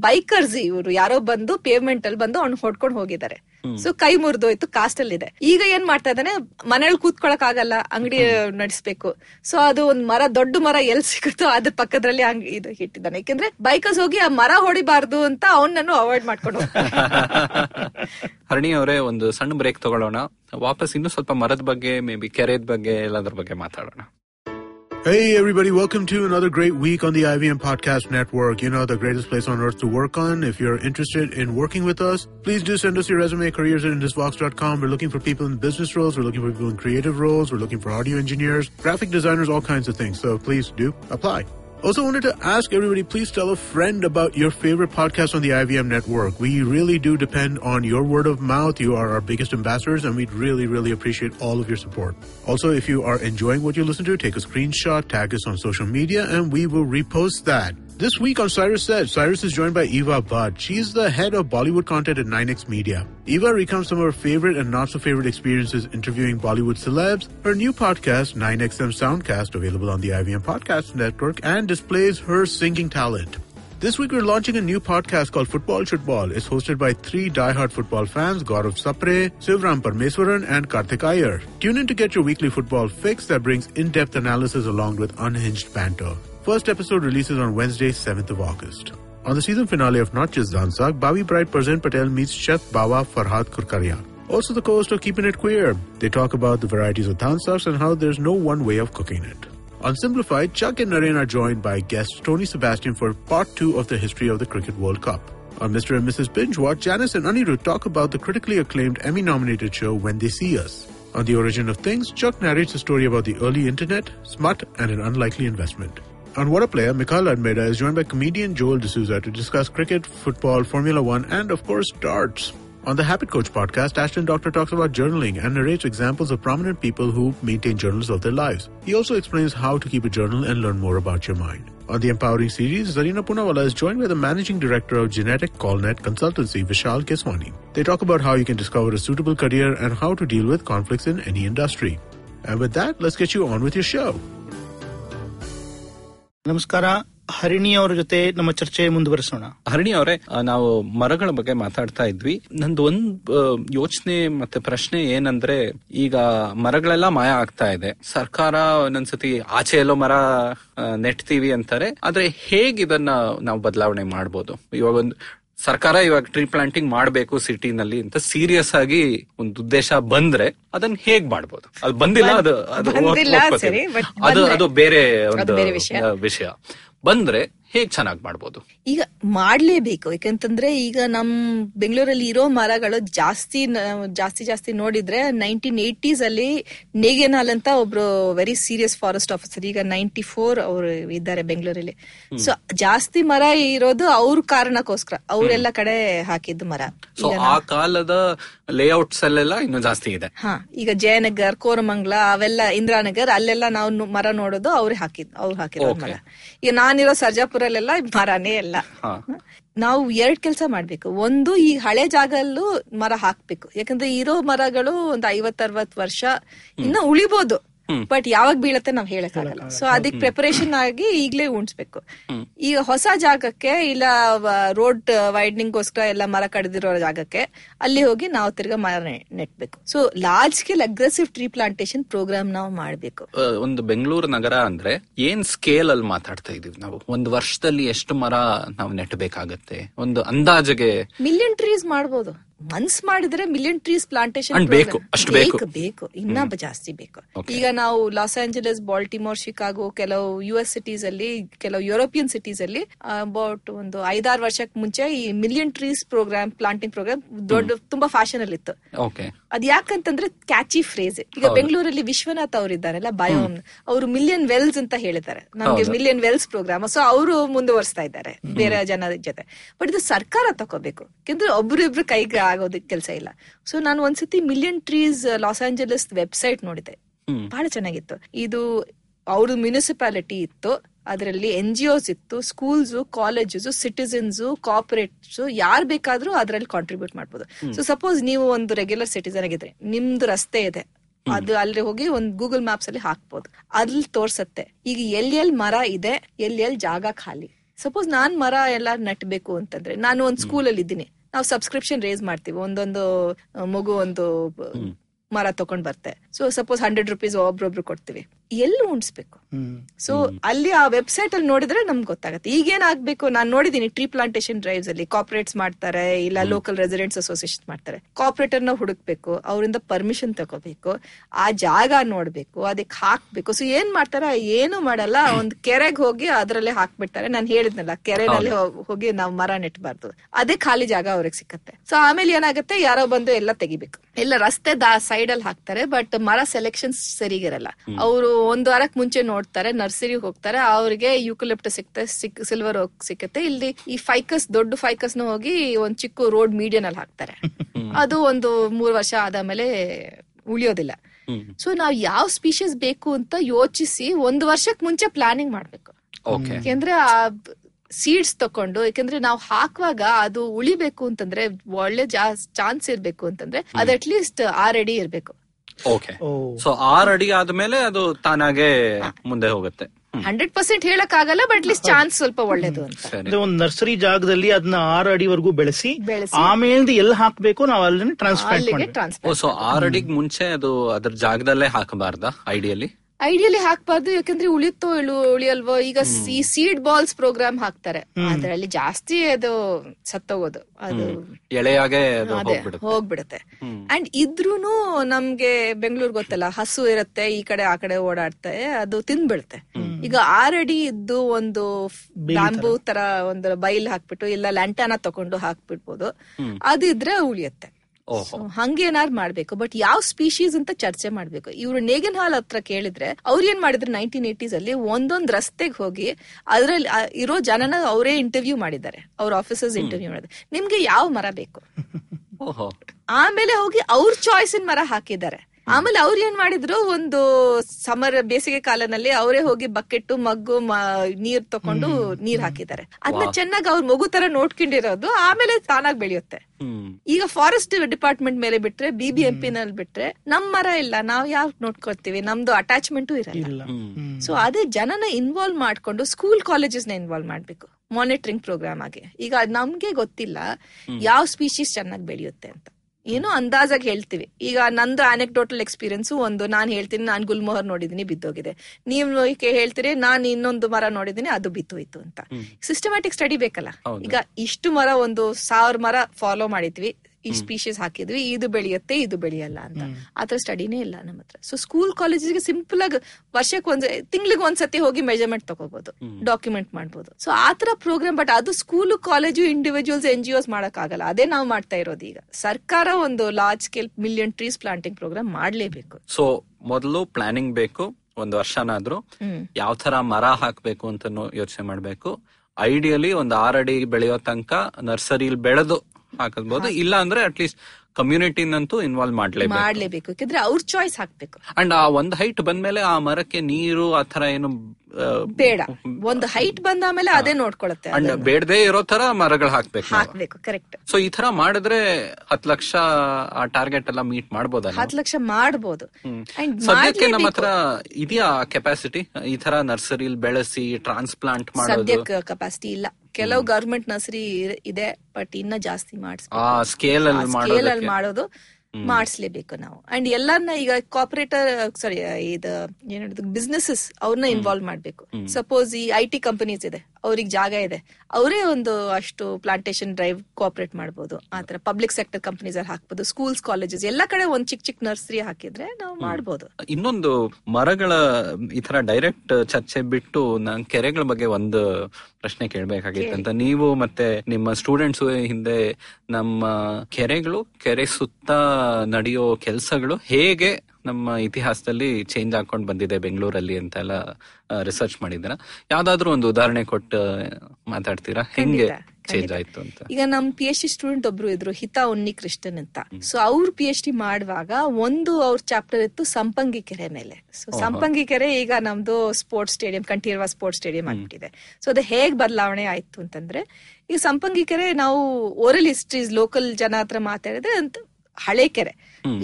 ಬೈಕರ್ಸ್ ಇವ್ರು ಯಾರೋ ಬಂದು ಪೇವ್ಮೆಂಟ್ ಅಲ್ಲಿ ಬಂದು ಅವ್ನು ಹೊಡ್ಕೊಂಡು ಹೋಗಿದ್ದಾರೆ. ಸೊ ಕೈ ಮುರಿದೋಯ್ತು, ಕಾಸ್ಟ್ ಅಲ್ಲಿ ಇದೆ. ಈಗ ಏನ್ ಮಾಡ್ತಾ ಇದ್ದಾನೆ, ಮನೇಲಿ ಕೂತ್ಕೊಳಕ್ ಆಗಲ್ಲ, ಅಂಗಡಿ ನಡೆಸ್ಬೇಕು. ಸೊ ಅದು ಒಂದ್ ಮರ, ದೊಡ್ಡ ಮರ ಎಲ್ಲಿ ಸಿಗುತ್ತೋ ಅದ್ರ ಪಕ್ಕದಲ್ಲಿ ಇದು ಇಟ್ಟಿದ್ದಾನೆ, ಯಾಕೆಂದ್ರೆ ಬೈಕರ್ಸ್ ಹೋಗಿ ಆ ಮರ ಹೊಡಿಬಾರ್ದು ಅಂತ ಅವನನ್ನು ಅವಾಯ್ಡ್ ಮಾಡ್ಕೊಂಡು. ಹರಣಿ ಅವರೇ, ಒಂದು ಸಣ್ಣ ಬ್ರೇಕ್ ತಗೊಳ್ಳೋಣ, ವಾಪಸ್ ಇನ್ನು ಸ್ವಲ್ಪ ಮರದ ಬಗ್ಗೆ, ಮೇ ಬಿ ಕೆರೆದ ಬಗ್ಗೆ, ಎಲ್ಲದ್ರ ಬಗ್ಗೆ ಮಾತಾಡೋಣ. Hey everybody, welcome to another great week on the IVM Podcast Network. You know, the greatest place on earth to work on. If you're interested in working with us, please do send us your resume, careers@indusvox.com. We're looking for people in business roles. We're looking for people in creative roles. We're looking for audio engineers, graphic designers, all kinds of things. So please do apply. Also wanted to ask everybody, please tell a friend about your favorite podcast on the IVM Network. We really do depend on your word of mouth. You are our biggest ambassadors, and we'd really, really appreciate all of your support. Also, if you are enjoying what you listen to, take a screenshot, tag us on social media, and we will repost that. This week on Cyrus Said, Cyrus is joined by Eva Bhatt. She's the head of Bollywood content at 9X Media. Eva recounts some of her favorite and not-so-favorite experiences interviewing Bollywood celebs. Her new podcast, 9XM Soundcast, available on the IVM Podcast Network, and displays her singing talent. This week, we're launching a new podcast called Football Shitball. It's hosted by three diehard football fans, Gaurav Sapre, Sivram Parmeswaran, and Karthik Iyer. Tune in to get your weekly football fix that brings in-depth analysis along with unhinged banter. First episode releases on Wednesday, 7th of August. On the season finale of Not Just Dansak, Babi Bride Parzen Patel meets Chef Bawa Farhad Kurkaria, also the co-host of Keeping It Queer. They talk about the varieties of dansaks and how there's no one way of cooking it. On Simplified, Chuck and Naren are joined by guest Tony Sebastian for part 2 of the history of the Cricket World Cup. On Mr. and Mrs. Binge Watch, Janice and Anirudh talk about the critically acclaimed Emmy-nominated show When They See Us. On The Origin of Things, Chuck narrates a story about the early internet, smut, and an unlikely investment. On What a Player, Mikhail Almeida is joined by comedian Joel D'Souza to discuss cricket, football, Formula One, and of course, darts. On the Habit Coach podcast, Ashton Doctor talks about journaling and narrates examples of prominent people who maintain journals of their lives. He also explains how to keep a journal and learn more about your mind. On the Empowering series, Zarina Poonawalla is joined by the Managing Director of Genetic Callnet Consultancy, Vishal Keswani. They talk about how you can discover a suitable career and how to deal with conflicts in any industry. And with that, let's get you on with your show. ನಮಸ್ಕಾರ, ಹರಿಣಿ ಅವರ ಜೊತೆ ನಮ್ಮ ಚರ್ಚೆ ಮುಂದುವರಿಸೋಣ. ಹರಿಣಿ ಅವರೇ, ನಾವು ಮರಗಳ ಬಗ್ಗೆ ಮಾತಾಡ್ತಾ ಇದ್ವಿ. ನಂದು ಒಂದು ಯೋಚನೆ ಮತ್ತೆ ಪ್ರಶ್ನೆ ಏನಂದ್ರೆ, ಈಗ ಮರಗಳೆಲ್ಲ ಮಾಯ ಆಗ್ತಾ ಇದೆ. ಸರ್ಕಾರ ಒಂದೊಂದ್ಸತಿ ಆಚೆ ಎಲ್ಲೋ ಮರ ನೆಟ್ತೀವಿ ಅಂತಾರೆ, ಆದ್ರೆ ಹೇಗಿದನ್ನ ನಾವು ಬದಲಾವಣೆ ಮಾಡ್ಬೋದು? ಇವಾಗ ಒಂದು ಸರ್ಕಾರ ಇವಾಗ ಟ್ರೀ ಪ್ಲಾಂಟಿಂಗ್ ಮಾಡಬೇಕು ಸಿಟಿನಲ್ಲಿ ಅಂತ ಸೀರಿಯಸ್ ಆಗಿ ಒಂದು ಉದ್ದೇಶ ಬಂದ್ರೆ ಅದನ್ನ ಹೇಗ್ ಮಾಡ್ಬೋದು? ಅದು ಬಂದಿಲ್ಲ, ಅದು ಬೇರೆ ಒಂದು ವಿಷಯ. ಬಂದ್ರೆ ಹೇಗ್ ಚೆನ್ನಾಗಿ ಮಾಡ್ಬೋದು? ಈಗ ಮಾಡ್ಲೇಬೇಕು, ಯಾಕಂತಂದ್ರೆ ಈಗ ನಮ್ ಬೆಂಗಳೂರಲ್ಲಿ ಇರೋ ಮರಗಳು ಜಾಸ್ತಿ ಜಾಸ್ತಿ ಜಾಸ್ತಿ ನೋಡಿದ್ರೆ 1980s ಅಲ್ಲಿ ನೇಗೇನಾಲ್ ಅಂತ ಒಬ್ರು ವೆರಿ ಸೀರಿಯಸ್ ಫಾರೆಸ್ಟ್ ಆಫೀಸರ್, ಈಗ 94 ಅವರು ಇದ್ದಾರೆ ಬೆಂಗಳೂರಲ್ಲಿ. ಸೊ ಜಾಸ್ತಿ ಮರ ಇರೋದು ಅವ್ರ ಕಾರಣಕ್ಕೋಸ್ಕರ, ಅವರೆಲ್ಲ ಕಡೆ ಹಾಕಿದ್ದು ಮರ. ಸೊ ಆ ಕಾಲದ ಲೇಔಟ್ಸ್ ಅಲ್ಲೆಲ್ಲ ಇನ್ನು ಜಾಸ್ತಿ ಇದೆ. ಹಾ, ಈಗ ಜಯನಗರ್, ಕೋರಮಂಗ್ಲ, ಅವೆಲ್ಲ ಇಂದ್ರಾನಗರ್, ಅಲ್ಲೆಲ್ಲ ನಾವು ಮರ ನೋಡೋದು ಅವ್ರು ಹಾಕಿರೋ ಮರ. ಈಗ ನಾನಿರೋ ಸರ್ಜಾಪುರ ಮರನೇ ಎಲ್ಲ. ನಾವು ಎರಡ್ ಕೆಲಸ ಮಾಡ್ಬೇಕು. ಒಂದು, ಈ ಹಳೆ ಜಾಗಲ್ಲೂ ಮರ ಹಾಕ್ಬೇಕು, ಯಾಕಂದ್ರೆ ಇರೋ ಮರಗಳು ಒಂದು 50-60 ವರ್ಷ ಇನ್ನ ಉಳಿಬಹುದು, ಬಟ್ ಯಾವಾಗ ಬೀಳತ್ತೆ ನಾವ್ ಹೇಳಕ್ಕಾಗಲ್ಲ. ಸೊ ಅದಕ್ಕೆ ಪ್ರಿಪರೇಷನ್ ಆಗಿ ಈಗ್ಲೇ ಉಣ್ಸ್ಬೇಕು. ಈಗ ಹೊಸ ಜಾಗಕ್ಕೆ ಇಲ್ಲ ರೋಡ್ ವೈಡ್ನಿಂಗ್ಗೋಸ್ಕರ ಎಲ್ಲ ಮರ ಕಡಿದಿರೋ ಜಾಗಕ್ಕೆ ಅಲ್ಲಿ ಹೋಗಿ ನಾವು ತಿರ್ಗಾ ಮರ ನೆಟ್ಬೇಕು. So large scale aggressive tree plantation program ನಾವು ಮಾಡ್ಬೇಕು. ಒಂದು ಬೆಂಗಳೂರು ನಗರ ಅಂದ್ರೆ ಏನ್ ಸ್ಕೇಲ್ ಅಲ್ಲಿ ಮಾತಾಡ್ತಾ ಇದೀವಿ ನಾವು? ಒಂದು ವರ್ಷದಲ್ಲಿ ಎಷ್ಟು ಮರ ನಾವು ನೆಟ್ಬೇಕಾಗತ್ತೆ ಒಂದು ಅಂದಾಜಿಗೆ? ಮಿಲಿಯನ್ ಟ್ರೀಸ್ ಮಾಡ್ಬೋದು. ಮನ್ಸ್ ಮಾಡಿದ್ರೆ ಮಿಲಿಯನ್ ಟ್ರೀಸ್ ಪ್ಲಾಂಟೇಶನ್ ಬೇಕು, ಅಷ್ಟು ಬೇಕು, ಇನ್ನ ಜಾಸ್ತಿ ಬೇಕು. ಈಗ ನಾವು ಲಾಸ್ ಏಂಜಲಸ್, ಬಾಲ್ಟಿಮೋರ್, ಶಿಕಾಗೋ, ಕೆಲವು US ಸಿಟೀಸ್ ಅಲ್ಲಿ, ಕೆಲವು ಯುರೋಪಿಯನ್ ಸಿಟೀಸ್ ಅಲ್ಲಿ ಅಬೌಟ್ ಒಂದು 5-6 ವರ್ಷಕ್ಕೆ ಮುಂಚೆ ಈ million trees program, planting program ದೊಡ್ಡ ತುಂಬಾ ಫ್ಯಾಷನ್ ಅಲ್ಲಿ ಇತ್ತು. ಅದ್ ಯಾಕಂತಂದ್ರೆ ಕ್ಯಾಚಿ ಫ್ರೇಸ್. ಈಗ ಬೆಂಗಳೂರಲ್ಲಿ ವಿಶ್ವನಾಥ್ ಅವ್ರು ಇದ್ದಾರಲ್ಲ, ಬಯೋಮ್, ಅವರು ಮಿಲಿಯನ್ ವೆಲ್ಸ್ ಅಂತ ಹೇಳಿದ್ದಾರೆ, ನಮ್ಗೆ ಮಿಲಿಯನ್ ವೆಲ್ಸ್ ಪ್ರೋಗ್ರಾಮ್. ಸೊ ಅವರು ಮುಂದುವರಿಸ್ತಾ ಇದ್ದಾರೆ ಬೇರೆ ಜನ ಜೊತೆ. ಬಟ್ ಇದು ಸರ್ಕಾರ ತಕೋಬೇಕು, ಯಾಕಂದ್ರೆ ಒಬ್ರಿಬ್ರು ಕೈಗೆ ಆಗೋದಕ್ಕೆ ಕೆಲಸ ಇಲ್ಲ. ಸೊ ನಾನು ಒಂದ್ಸತಿ million trees Los Angeles website ನೋಡಿದೆ, ಬಹಳ ಚೆನ್ನಾಗಿತ್ತು. ಇದು ಅವ್ರದ್ದು ಮುನಿಸಿಪಾಲಿಟಿ ಇತ್ತು, ಅದರಲ್ಲಿ NGOs ಇತ್ತು, ಸ್ಕೂಲ್ಸ್, ಕಾಲೇಜಸ್, ಸಿಟಿಸನ್ಸ್, ಕಾರ್ಪೊರೇಟ್ಸ್, ಯಾರು ಬೇಕಾದ್ರೂ ಅದರಲ್ಲಿ ಕಾಂಟ್ರಿಬ್ಯೂಟ್ ಮಾಡ್ಬೋದು. ಸೊ ಸಪೋಸ್ ನೀವು ಒಂದು ರೆಗ್ಯುಲರ್ ಸಿಟಿಸನ್ ಆಗಿದ್ರೆ ನಿಮ್ದು ರಸ್ತೆ ಇದೆ, ಅದು ಅಲ್ಲಿ ಹೋಗಿ ಒಂದು ಗೂಗಲ್ ಮ್ಯಾಪ್ಸ್ ಅಲ್ಲಿ ಹಾಕ್ಬೋದು, ಅಲ್ಲಿ ತೋರ್ಸತ್ತೆ ಈಗ ಎಲ್ಲಿ ಮರ ಇದೆ, ಎಲ್ಲಿ ಜಾಗ ಖಾಲಿ. ಸಪೋಸ್ ನಾನ್ ಮರ ಎಲ್ಲ ನೆಟ್ಬೇಕು ಅಂತಂದ್ರೆ, ನಾನು ಒಂದು ಸ್ಕೂಲ್ ಅಲ್ಲಿ ಇದ್ದೀನಿ, ನಾವು ಸಬ್ಸ್ಕ್ರಿಪ್ಷನ್ ರೇಸ್ ಮಾಡ್ತೀವಿ, ಒಂದೊಂದು ಮಗು ಒಂದು ಮರ ತಗೊಂಡ್ ಬರ್ತೆ. ಸೊ ಸಪೋಸ್ 100 ರೂಪೀಸ್ ಒಬ್ರೊಬ್ರು ಕೊಡ್ತೀವಿ, ಎಲ್ಲೂ ಉಣಿಸ್ಬೇಕು. ಸೊ ಅಲ್ಲಿ ಆ ವೆಬ್ಸೈಟ್ ಅಲ್ಲಿ ನೋಡಿದ್ರೆ ನಮ್ಗೆ ಗೊತ್ತಾಗತ್ತೆ ಈಗೇನಾಗ್ಬೇಕು. ನಾನು ನೋಡಿದೀನಿ ಟ್ರೀ ಪ್ಲಾಂಟೇಶನ್ ಡ್ರೈವ್ಸ್ ಅಲ್ಲಿ ಕಾರ್ಪೊರೇಟ್ಸ್ ಮಾಡ್ತಾರೆ, ಇಲ್ಲ ಲೋಕಲ್ ರೆಸಿಡೆಂಟ್ಸ್ ಅಸೋಸಿಯೇಷನ್ ಮಾಡ್ತಾರೆ. ಕಾರ್ಪೊರೇಟರ್ ನ ಹುಡುಕ್ಬೇಕು, ಅವರಿಂದ ಪರ್ಮಿಷನ್ ತಗೋಬೇಕು, ಆ ಜಾಗ ನೋಡ್ಬೇಕು, ಅದಕ್ಕೆ ಹಾಕ್ಬೇಕು. ಸೊ ಏನ್ ಮಾಡ್ತಾರೆ, ಏನು ಮಾಡಲ್ಲ, ಒಂದ್ ಕೆರೆಗೆ ಹೋಗಿ ಅದರಲ್ಲೇ ಹಾಕ್ಬಿಡ್ತಾರೆ. ನಾನು ಹೇಳಿದ್ನಲ್ಲ, ಕೆರೆನಲ್ಲಿ ಹೋಗಿ ನಾವು ಮರ ನೆಟ್ಬಾರ್ದು, ಅದೇ ಖಾಲಿ ಜಾಗ ಅವ್ರಿಗೆ ಸಿಕ್ಕತ್ತೆ. ಸೊ ಆಮೇಲೆ ಏನಾಗುತ್ತೆ, ಯಾರೋ ಬಂದು ಎಲ್ಲ ತೆಗಿಬೇಕು, ಎಲ್ಲ ರಸ್ತೆ ಸೈಡ್ ಅಲ್ಲಿ ಹಾಕ್ತಾರೆ, ಬಟ್ ಮರ ಸೆಲೆಕ್ಷನ್ ಸರಿಗಿರಲ್ಲ. ಅವರು ಒಂದ್ ವಾರಕ್ಕೆ ಮುಂಚೆ ನೋಡ್ತಾರೆ, ನರ್ಸರಿ ಹೋಗ್ತಾರೆ, ಅವ್ರಿಗೆ ಯೂಕಲಿಪ್ಟಸ್ ಸಿಕ್ತ, ಸಿಲ್ವರ್ ಓಕ್ ಸಿಕ್ಕತ್ತೆ. ಇಲ್ಲಿ ಈ ಫೈಕಸ್, ದೊಡ್ಡ ಫೈಕಸ್ ನ ಹೋಗಿ ಒಂದ್ ಚಿಕ್ಕ ರೋಡ್ ಮೀಡಿಯನ್ ಅಲ್ಲಿ ಹಾಕ್ತಾರೆ, ಅದು ಒಂದು 3 ವರ್ಷ ಆದಮೇಲೆ ಉಳಿಯೋದಿಲ್ಲ. ಸೊ ನಾವ್ ಯಾವ ಸ್ಪೀಶೀಸ್ ಬೇಕು ಅಂತ ಯೋಚಿಸಿ 1 ವರ್ಷಕ್ಕೆ ಮುಂಚೆ ಪ್ಲಾನಿಂಗ್ ಮಾಡ್ಬೇಕು. ಯಾಕೆಂದ್ರೆ ಆ ಸೀಡ್ಸ್ ತಕೊಂಡು, ಯಾಕಂದ್ರೆ ನಾವು ಹಾಕುವಾಗ ಅದು ಉಳಿಬೇಕು ಅಂತಂದ್ರೆ, ಒಳ್ಳೆ ಚಾನ್ಸ್ ಇರ್ಬೇಕು ಅಂತಂದ್ರೆ ಅದ್ ಅಟ್ ಲೀಸ್ಟ್ 6 ಅಡಿ ಇರ್ಬೇಕು. ಓಕೆ, ಸೊ 6 ಅಡಿ ಆದ್ಮೇಲೆ ಅದು ತಾನಾಗೆ ಮುಂದೆ ಹೋಗುತ್ತೆ. 100% ಹೇಳಕ್ ಆಗಲ್ಲ, ಬಟ್ ಅಟ್ಲೀಸ್ಟ್ ಚಾನ್ಸ್ ಸ್ವಲ್ಪ ಒಳ್ಳೇದು ಅಂತ. ಒಂದು ನರ್ಸರಿ ಜಾಗದಲ್ಲಿ ಅದನ್ನ 6 ಅಡಿವರೆಗೂ ಬೆಳೆಸಿ, ಆಮೇಲೆ ಎಲ್ಲಿ ಹಾಕ್ಬೇಕು ನಾವು ಅಲ್ಲಿ ಟ್ರಾನ್ಸ್ಪ್ಲಾಂಟ್. ಸೊ 6 ಅಡಿಗೆ ಮುಂಚೆ ಅದು ಅದ್ರ ಜಾಗದಲ್ಲೇ ಹಾಕಬಾರ್ದಾ ಐಡಿಯಲ್ಲಿ ಹಾಕ್ಬಾರ್ದು, ಯಾಕಂದ್ರೆ ಉಳಿಯುತ್ತೋ ಉಳಿಯಲ್ವೋ. ಈಗ ಈ ಸೀಡ್ ಬಾಲ್ಸ್ ಪ್ರೋಗ್ರಾಮ್ ಹಾಕ್ತಾರೆ, ಅದರಲ್ಲಿ ಜಾಸ್ತಿ ಅದು ಸತ್ತೋಗೋದು, ಅದು ಎಳೆಯಾಗೆ ಹೋಗ್ಬಿಡುತ್ತೆ. ಅಂಡ್ ಇದ್ರೂನು ನಮ್ಗೆ ಬೆಂಗಳೂರ್ ಗೊತ್ತಲ್ಲ, ಹಸು ಇರುತ್ತೆ, ಈ ಕಡೆ ಆ ಕಡೆ ಓಡಾಡ್ತೆ, ಅದು ತಿಂದ್ಬಿಡುತ್ತೆ. ಈಗ 6 ಅಡಿ ಇದ್ದು ಒಂದು ಬ್ಯಾಂಬೂ ತರ ಒಂದು ಬೈಲ್ ಹಾಕ್ಬಿಟ್ಟು, ಇಲ್ಲ ಲ್ಯಾಂಟನ ತಕೊಂಡು ಹಾಕ್ಬಿಡ್ಬೋದು, ಅದಿದ್ರೆ ಉಳಿಯುತ್ತೆ. ಹಂಗೇನಾರು ಮಾಡ್ಬೇಕು, ಬಟ್ ಯಾವ ಸ್ಪೀಶೀಸ್ ಅಂತ ಚರ್ಚೆ ಮಾಡ್ಬೇಕು. ಇವ್ರು ನೇಗನ್ ಹಾಲ್ ಹತ್ರ ಕೇಳಿದ್ರೆ ಅವ್ರು ಏನ್ ಮಾಡಿದ್ರು, 1980s ಅಲ್ಲಿ ಒಂದೊಂದ್ ರಸ್ತೆಗೆ ಹೋಗಿ ಅದ್ರಲ್ಲಿ ಇರೋ ಜನನ ಅವರೇ ಇಂಟರ್ವ್ಯೂ ಮಾಡಿದ್ದಾರೆ, ಅವ್ರ ಆಫೀಸರ್ಸ್ ಇಂಟರ್ವ್ಯೂ ಮಾಡಿದ್ದಾರೆ, ನಿಮ್ಗೆ ಯಾವ ಮರ ಬೇಕು. ಆಮೇಲೆ ಹೋಗಿ ಅವ್ರ ಚಾಯ್ಸಿನ ಮರ ಹಾಕಿದ್ದಾರೆ. ಆಮೇಲೆ ಅವ್ರು ಏನ್ ಮಾಡಿದ್ರು, ಒಂದು ಸಮರ್ ಬೇಸಿಗೆ ಕಾಲದಲ್ಲಿ ಅವರೇ ಹೋಗಿ ಬಕೆಟ್, ಮಗ್ಗು, ನೀರ್ ತಕೊಂಡು ನೀರ್ ಹಾಕಿದ್ದಾರೆ. ಅದನ್ನ ಚೆನ್ನಾಗಿ ಅವ್ರ ಮಗು ತರ ನೋಡ್ಕೊಂಡಿರೋದು, ಆಮೇಲೆ ತಾನಾಗ್ ಬೆಳೆಯುತ್ತೆ. ಈಗ ಫಾರೆಸ್ಟ್ ಡಿಪಾರ್ಟ್ಮೆಂಟ್ ಮೇಲೆ ಬಿಟ್ರೆ, BBMP ನಲ್ಲಿ ಬಿಟ್ರೆ, ನಮ್ ಮರ ಇಲ್ಲ, ನಾವ್ ಯಾವ ನೋಡ್ಕೊಳ್ತೀವಿ, ನಮ್ದು ಅಟ್ಯಾಚ್ಮೆಂಟು ಇರಲ್ಲ. ಸೊ ಅದೇ ಜನನ ಇನ್ವಾಲ್ವ್ ಮಾಡ್ಕೊಂಡು ಸ್ಕೂಲ್, ಕಾಲೇಜಸ್ ನ ಇನ್ವಾಲ್ವ್ ಮಾಡ್ಬೇಕು ಮಾನಿಟರಿಂಗ್ ಪ್ರೋಗ್ರಾಮ್ ಆಗಿ. ಈಗ ನಮ್ಗೆ ಗೊತ್ತಿಲ್ಲ ಯಾವ ಸ್ಪೀಶೀಸ್ ಚೆನ್ನಾಗಿ ಬೆಳೆಯುತ್ತೆ ಅಂತ, ಏನೋ ಅಂದಾಜಾಗಿ ಹೇಳ್ತೀವಿ. ಈಗ ನಂದು ಆನೆಕ್ಡೋಟಲ್ ಎಕ್ಸ್ಪೀರಿಯನ್ಸ್ ಒಂದು, ನಾನು ಹೇಳ್ತೀನಿ ನಾನು ಗುಲ್ಮೋಹರ್ ನೋಡಿದೀನಿ, ಬಿದ್ದೋಗಿದೆ. ನೀವು ಹೇಳ್ತೀರಿ ನಾನು ಇನ್ನೊಂದು ಮರ ನೋಡಿದೀನಿ, ಅದು ಬಿದ್ದೋಯ್ತು ಅಂತ. ಸಿಸ್ಟಮ್ಯಾಟಿಕ್ ಸ್ಟಡಿ ಬೇಕಲ್ಲ. ಈಗ ಇಷ್ಟು ಮರ, 1,000 ಮರ ಫಾಲೋ ಮಾಡಿದ್ವಿ, ಈ ಸ್ಪೀಶೀಸ್ ಹಾಕಿದ್ವಿ, ಇದು ಬೆಳೆಯುತ್ತೆ, ಇದು ಬೆಳೆಯಲ್ಲ ಅಂತ. ಆತರ ಸ್ಟಡಿನೇ ಇಲ್ಲ ನಮ್ಮ ಹತ್ರ. ಸೊ ಸ್ಕೂಲ್ ಕಾಲೇಜಿಗೆ ಸಿಂಪಲ್ ಆಗಿ ತಿಂಗ್ಳಿಗೆ ಒಂದ್ಸತಿ ಹೋಗಿ ಮೆಜರ್ಮೆಂಟ್ ತಗೋಬಹುದು, ಡಾಕ್ಯುಮೆಂಟ್ ಮಾಡ್ಬೋದು. ಸೊ ಆತರ ಪ್ರೋಗ್ರಾಮ್. ಬಟ್ ಅದು ಸ್ಕೂಲ್, ಕಾಲೇಜು, ಇಂಡಿವಿಜುವಲ್ಸ್, NGOs ಮಾಡಕ್ ಆಗಲ್ಲ. ಅದೇ ನಾವು ಮಾಡ್ತಾ ಇರೋದು. ಈಗ ಸರ್ಕಾರ ಒಂದು large scale million trees planting program ಮಾಡ್ಲೇಬೇಕು. ಸೊ ಮೊದಲು ಪ್ಲಾನಿಂಗ್ ಬೇಕು, 1 ವರ್ಷನಾದ್ರೂ ಯಾವ ತರ ಮರ ಹಾಕ್ಬೇಕು ಅಂತ ಯೋಚನೆ ಮಾಡ್ಬೇಕು. ಐಡಿಯಲಿ 1 6 ಅಡಿ ಬೆಳೆಯೋ ತನಕ ನರ್ಸರಿಲಿ ಬೆಳೆದು ಹಾಕಬಹುದು. ಇಲ್ಲ ಅಂದ್ರೆ ಅಟ್ಲೀಸ್ಟ್ ಕಮ್ಯುನಿಟಿನಂತೂ ಇನ್ವಾಲ್ವ್ ಮಾಡ್ಲೇಬೇಕು, ಯಾಕಂದ್ರೆ ಅವ್ರ ಚಾಯ್ಸ್ ಹಾಕ್ಬೇಕು. ಅಂಡ್ ಆ ಒಂದ್ ಹೈಟ್ ಬಂದ್ಮೇಲೆ ಆ ಮರಕ್ಕೆ ನೀರು ಆ ತರ ಏನು ಬೇಡ, ಒಂದು ಹೈಟ್ ಬಂದಾದ್ಮೇಲೆ ಅದೇ ನೋಡ್ಕೊಳತ್ತೆ. ಅಂಡ್ ಬೇಡದೇ ಇರೋ ತರ ಮರಗಳು ಹಾಕ್ಬೇಕು. ಕರೆಕ್ಟ್. ಸೊ ಈ ತರ ಮಾಡಿದ್ರೆ 10 ಲಕ್ಷ ಆ ಟಾರ್ಗೆಟ್ ಎಲ್ಲ ಮೀಟ್ ಮಾಡಬಹುದು. 10 ಲಕ್ಷ ಮಾಡಬಹುದು. ಸದ್ಯಕ್ಕೆ ನಮ್ಮ ಹತ್ರ ಇದೆಯಾ ಕೆಪಾಸಿಟಿ ಈ ತರ ನರ್ಸರಿಲಿ ಬೆಳೆಸಿ ಟ್ರಾನ್ಸ್ಪ್ಲಾಂಟ್ ಮಾಡೋದು? ಕೆಪಾಸಿಟಿ ಇಲ್ಲ. ಕೆಲವು ಗವರ್ಮೆಂಟ್ ನರ್ಸರಿ ಇದೆ, ಬಟ್ ಇನ್ನ ಜಾಸ್ತಿ ಸ್ಕೇಲ್ ಅಲ್ಲಿ ಮಾಡೋದು ಮಾಡಿಸ್ಲೇಬೇಕು ನಾವು. ಅಂಡ್ ಎಲ್ಲರನ್ನ ಈಗ ಕಾರ್ಪೊರೇಟರ್, ಸಾರಿ, ಇದು ಬಿಸ್ನೆಸಸ್ ಅವ್ರನ್ನ ಇನ್ವಾಲ್ವ್ ಮಾಡ್ಬೇಕು. ಸಪೋಸ್ ಈ IT ಕಂಪನೀಸ್ ಇದೆ, ಅವ್ರಿಗೆ ಜಾಗ ಇದೆ, ಅವರೇ ಒಂದು ಅಷ್ಟು ಪ್ಲಾಂಟೇಶನ್ ಡ್ರೈವ್ ಕೋಆಪರೇಟ್ ಮಾಡಬಹುದು. ಆತರ ಪಬ್ಲಿಕ್ ಸೆಕ್ಟರ್ ಕಂಪನೀಸ್ ಅಲ್ಲಿ ಹಾಕ್ಬಹುದು, ಸ್ಕೂಲ್ಸ್, ಕಾಲೇಜಸ್ ಎಲ್ಲಾ ಕಡೆ ಒಂದ್ ಚಿಕ್ಕ ಚಿಕ್ಕ ನರ್ಸರಿ ಹಾಕಿದ್ರೆ ನಾವು ಮಾಡಬಹುದು. ಇನ್ನೊಂದು ಮರಗಳ ಈ ತರ ಡೈರೆಕ್ಟ್ ಚರ್ಚೆ ಬಿಟ್ಟು ನಾನು ಕೆರೆಗಳ ಬಗ್ಗೆ ಒಂದು ಪ್ರಶ್ನೆ ಕೇಳಬೇಕಾಗಿತ್ತು ಅಂತ. ನೀವು ಮತ್ತೆ ನಿಮ್ಮ ಸ್ಟೂಡೆಂಟ್ಸ್ ಹಿಂದೆ ನಮ್ಮ ಕೆರೆಗಳು, ಕೆರೆ ಸುತ್ತ ನಡೆಯೋ ಕೆಲಸಗಳು ಹೇಗೆ ನಮ್ಮ ಇತಿಹಾಸದಲ್ಲಿ ಚೇಂಜ್ ಹಾಕೊಂಡು ಬಂದಿದೆ ಬೆಂಗಳೂರಲ್ಲಿ ಅಂತೆಲ್ಲ ರಿಸರ್ಚ್ ಮಾಡಿದ್ದೀರಾ? ಯಾವ್ದಾದ್ರು ಒಂದು ಉದಾಹರಣೆ ಕೊಟ್ಟು ಮಾತಾಡ್ತೀರಾ ಹೆಂಗೆ ಚೇಂಜ್ ಆಯ್ತು ಅಂತ? ಈಗ ನಮ್ ಪಿ ಎಚ್ ಡಿ ಸ್ಟೂಡೆಂಟ್ ಒಬ್ರು ಇದ್ರು, ಹಿತಾ ಉನ್ನಿ ಕೃಷ್ಣನ್ ಅಂತ. ಸೊ ಅವ್ರು ಪಿ ಎಚ್ ಡಿ ಮಾಡುವಾಗ ಒಂದು ಅವ್ರ ಚಾಪ್ಟರ್ ಇತ್ತು ಸಂಪಂಗಿ ಕೆರೆ ಮೇಲೆ. ಸೊ ಸಂಪಂಗಿ ಕೆರೆ ಈಗ ನಮ್ದು sports stadium, Kanteerava sports stadium ಆಗ್ಬಿಟ್ಟಿದೆ. ಸೊ ಅದು ಹೇಗ್ ಬದಲಾವಣೆ ಆಯ್ತು ಅಂತಂದ್ರೆ, ಈಗ ಸಂಪಂಗಿ ಕೆರೆ ನಾವು ಓರಲ್ ಹಿಸ್ಟ್ರೀಸ್ ಲೋಕಲ್ ಜನ ಹತ್ರ ಮಾತಾಡಿದ್ರೆ ಅಂತ ಹಳೆ ಕೆರೆ,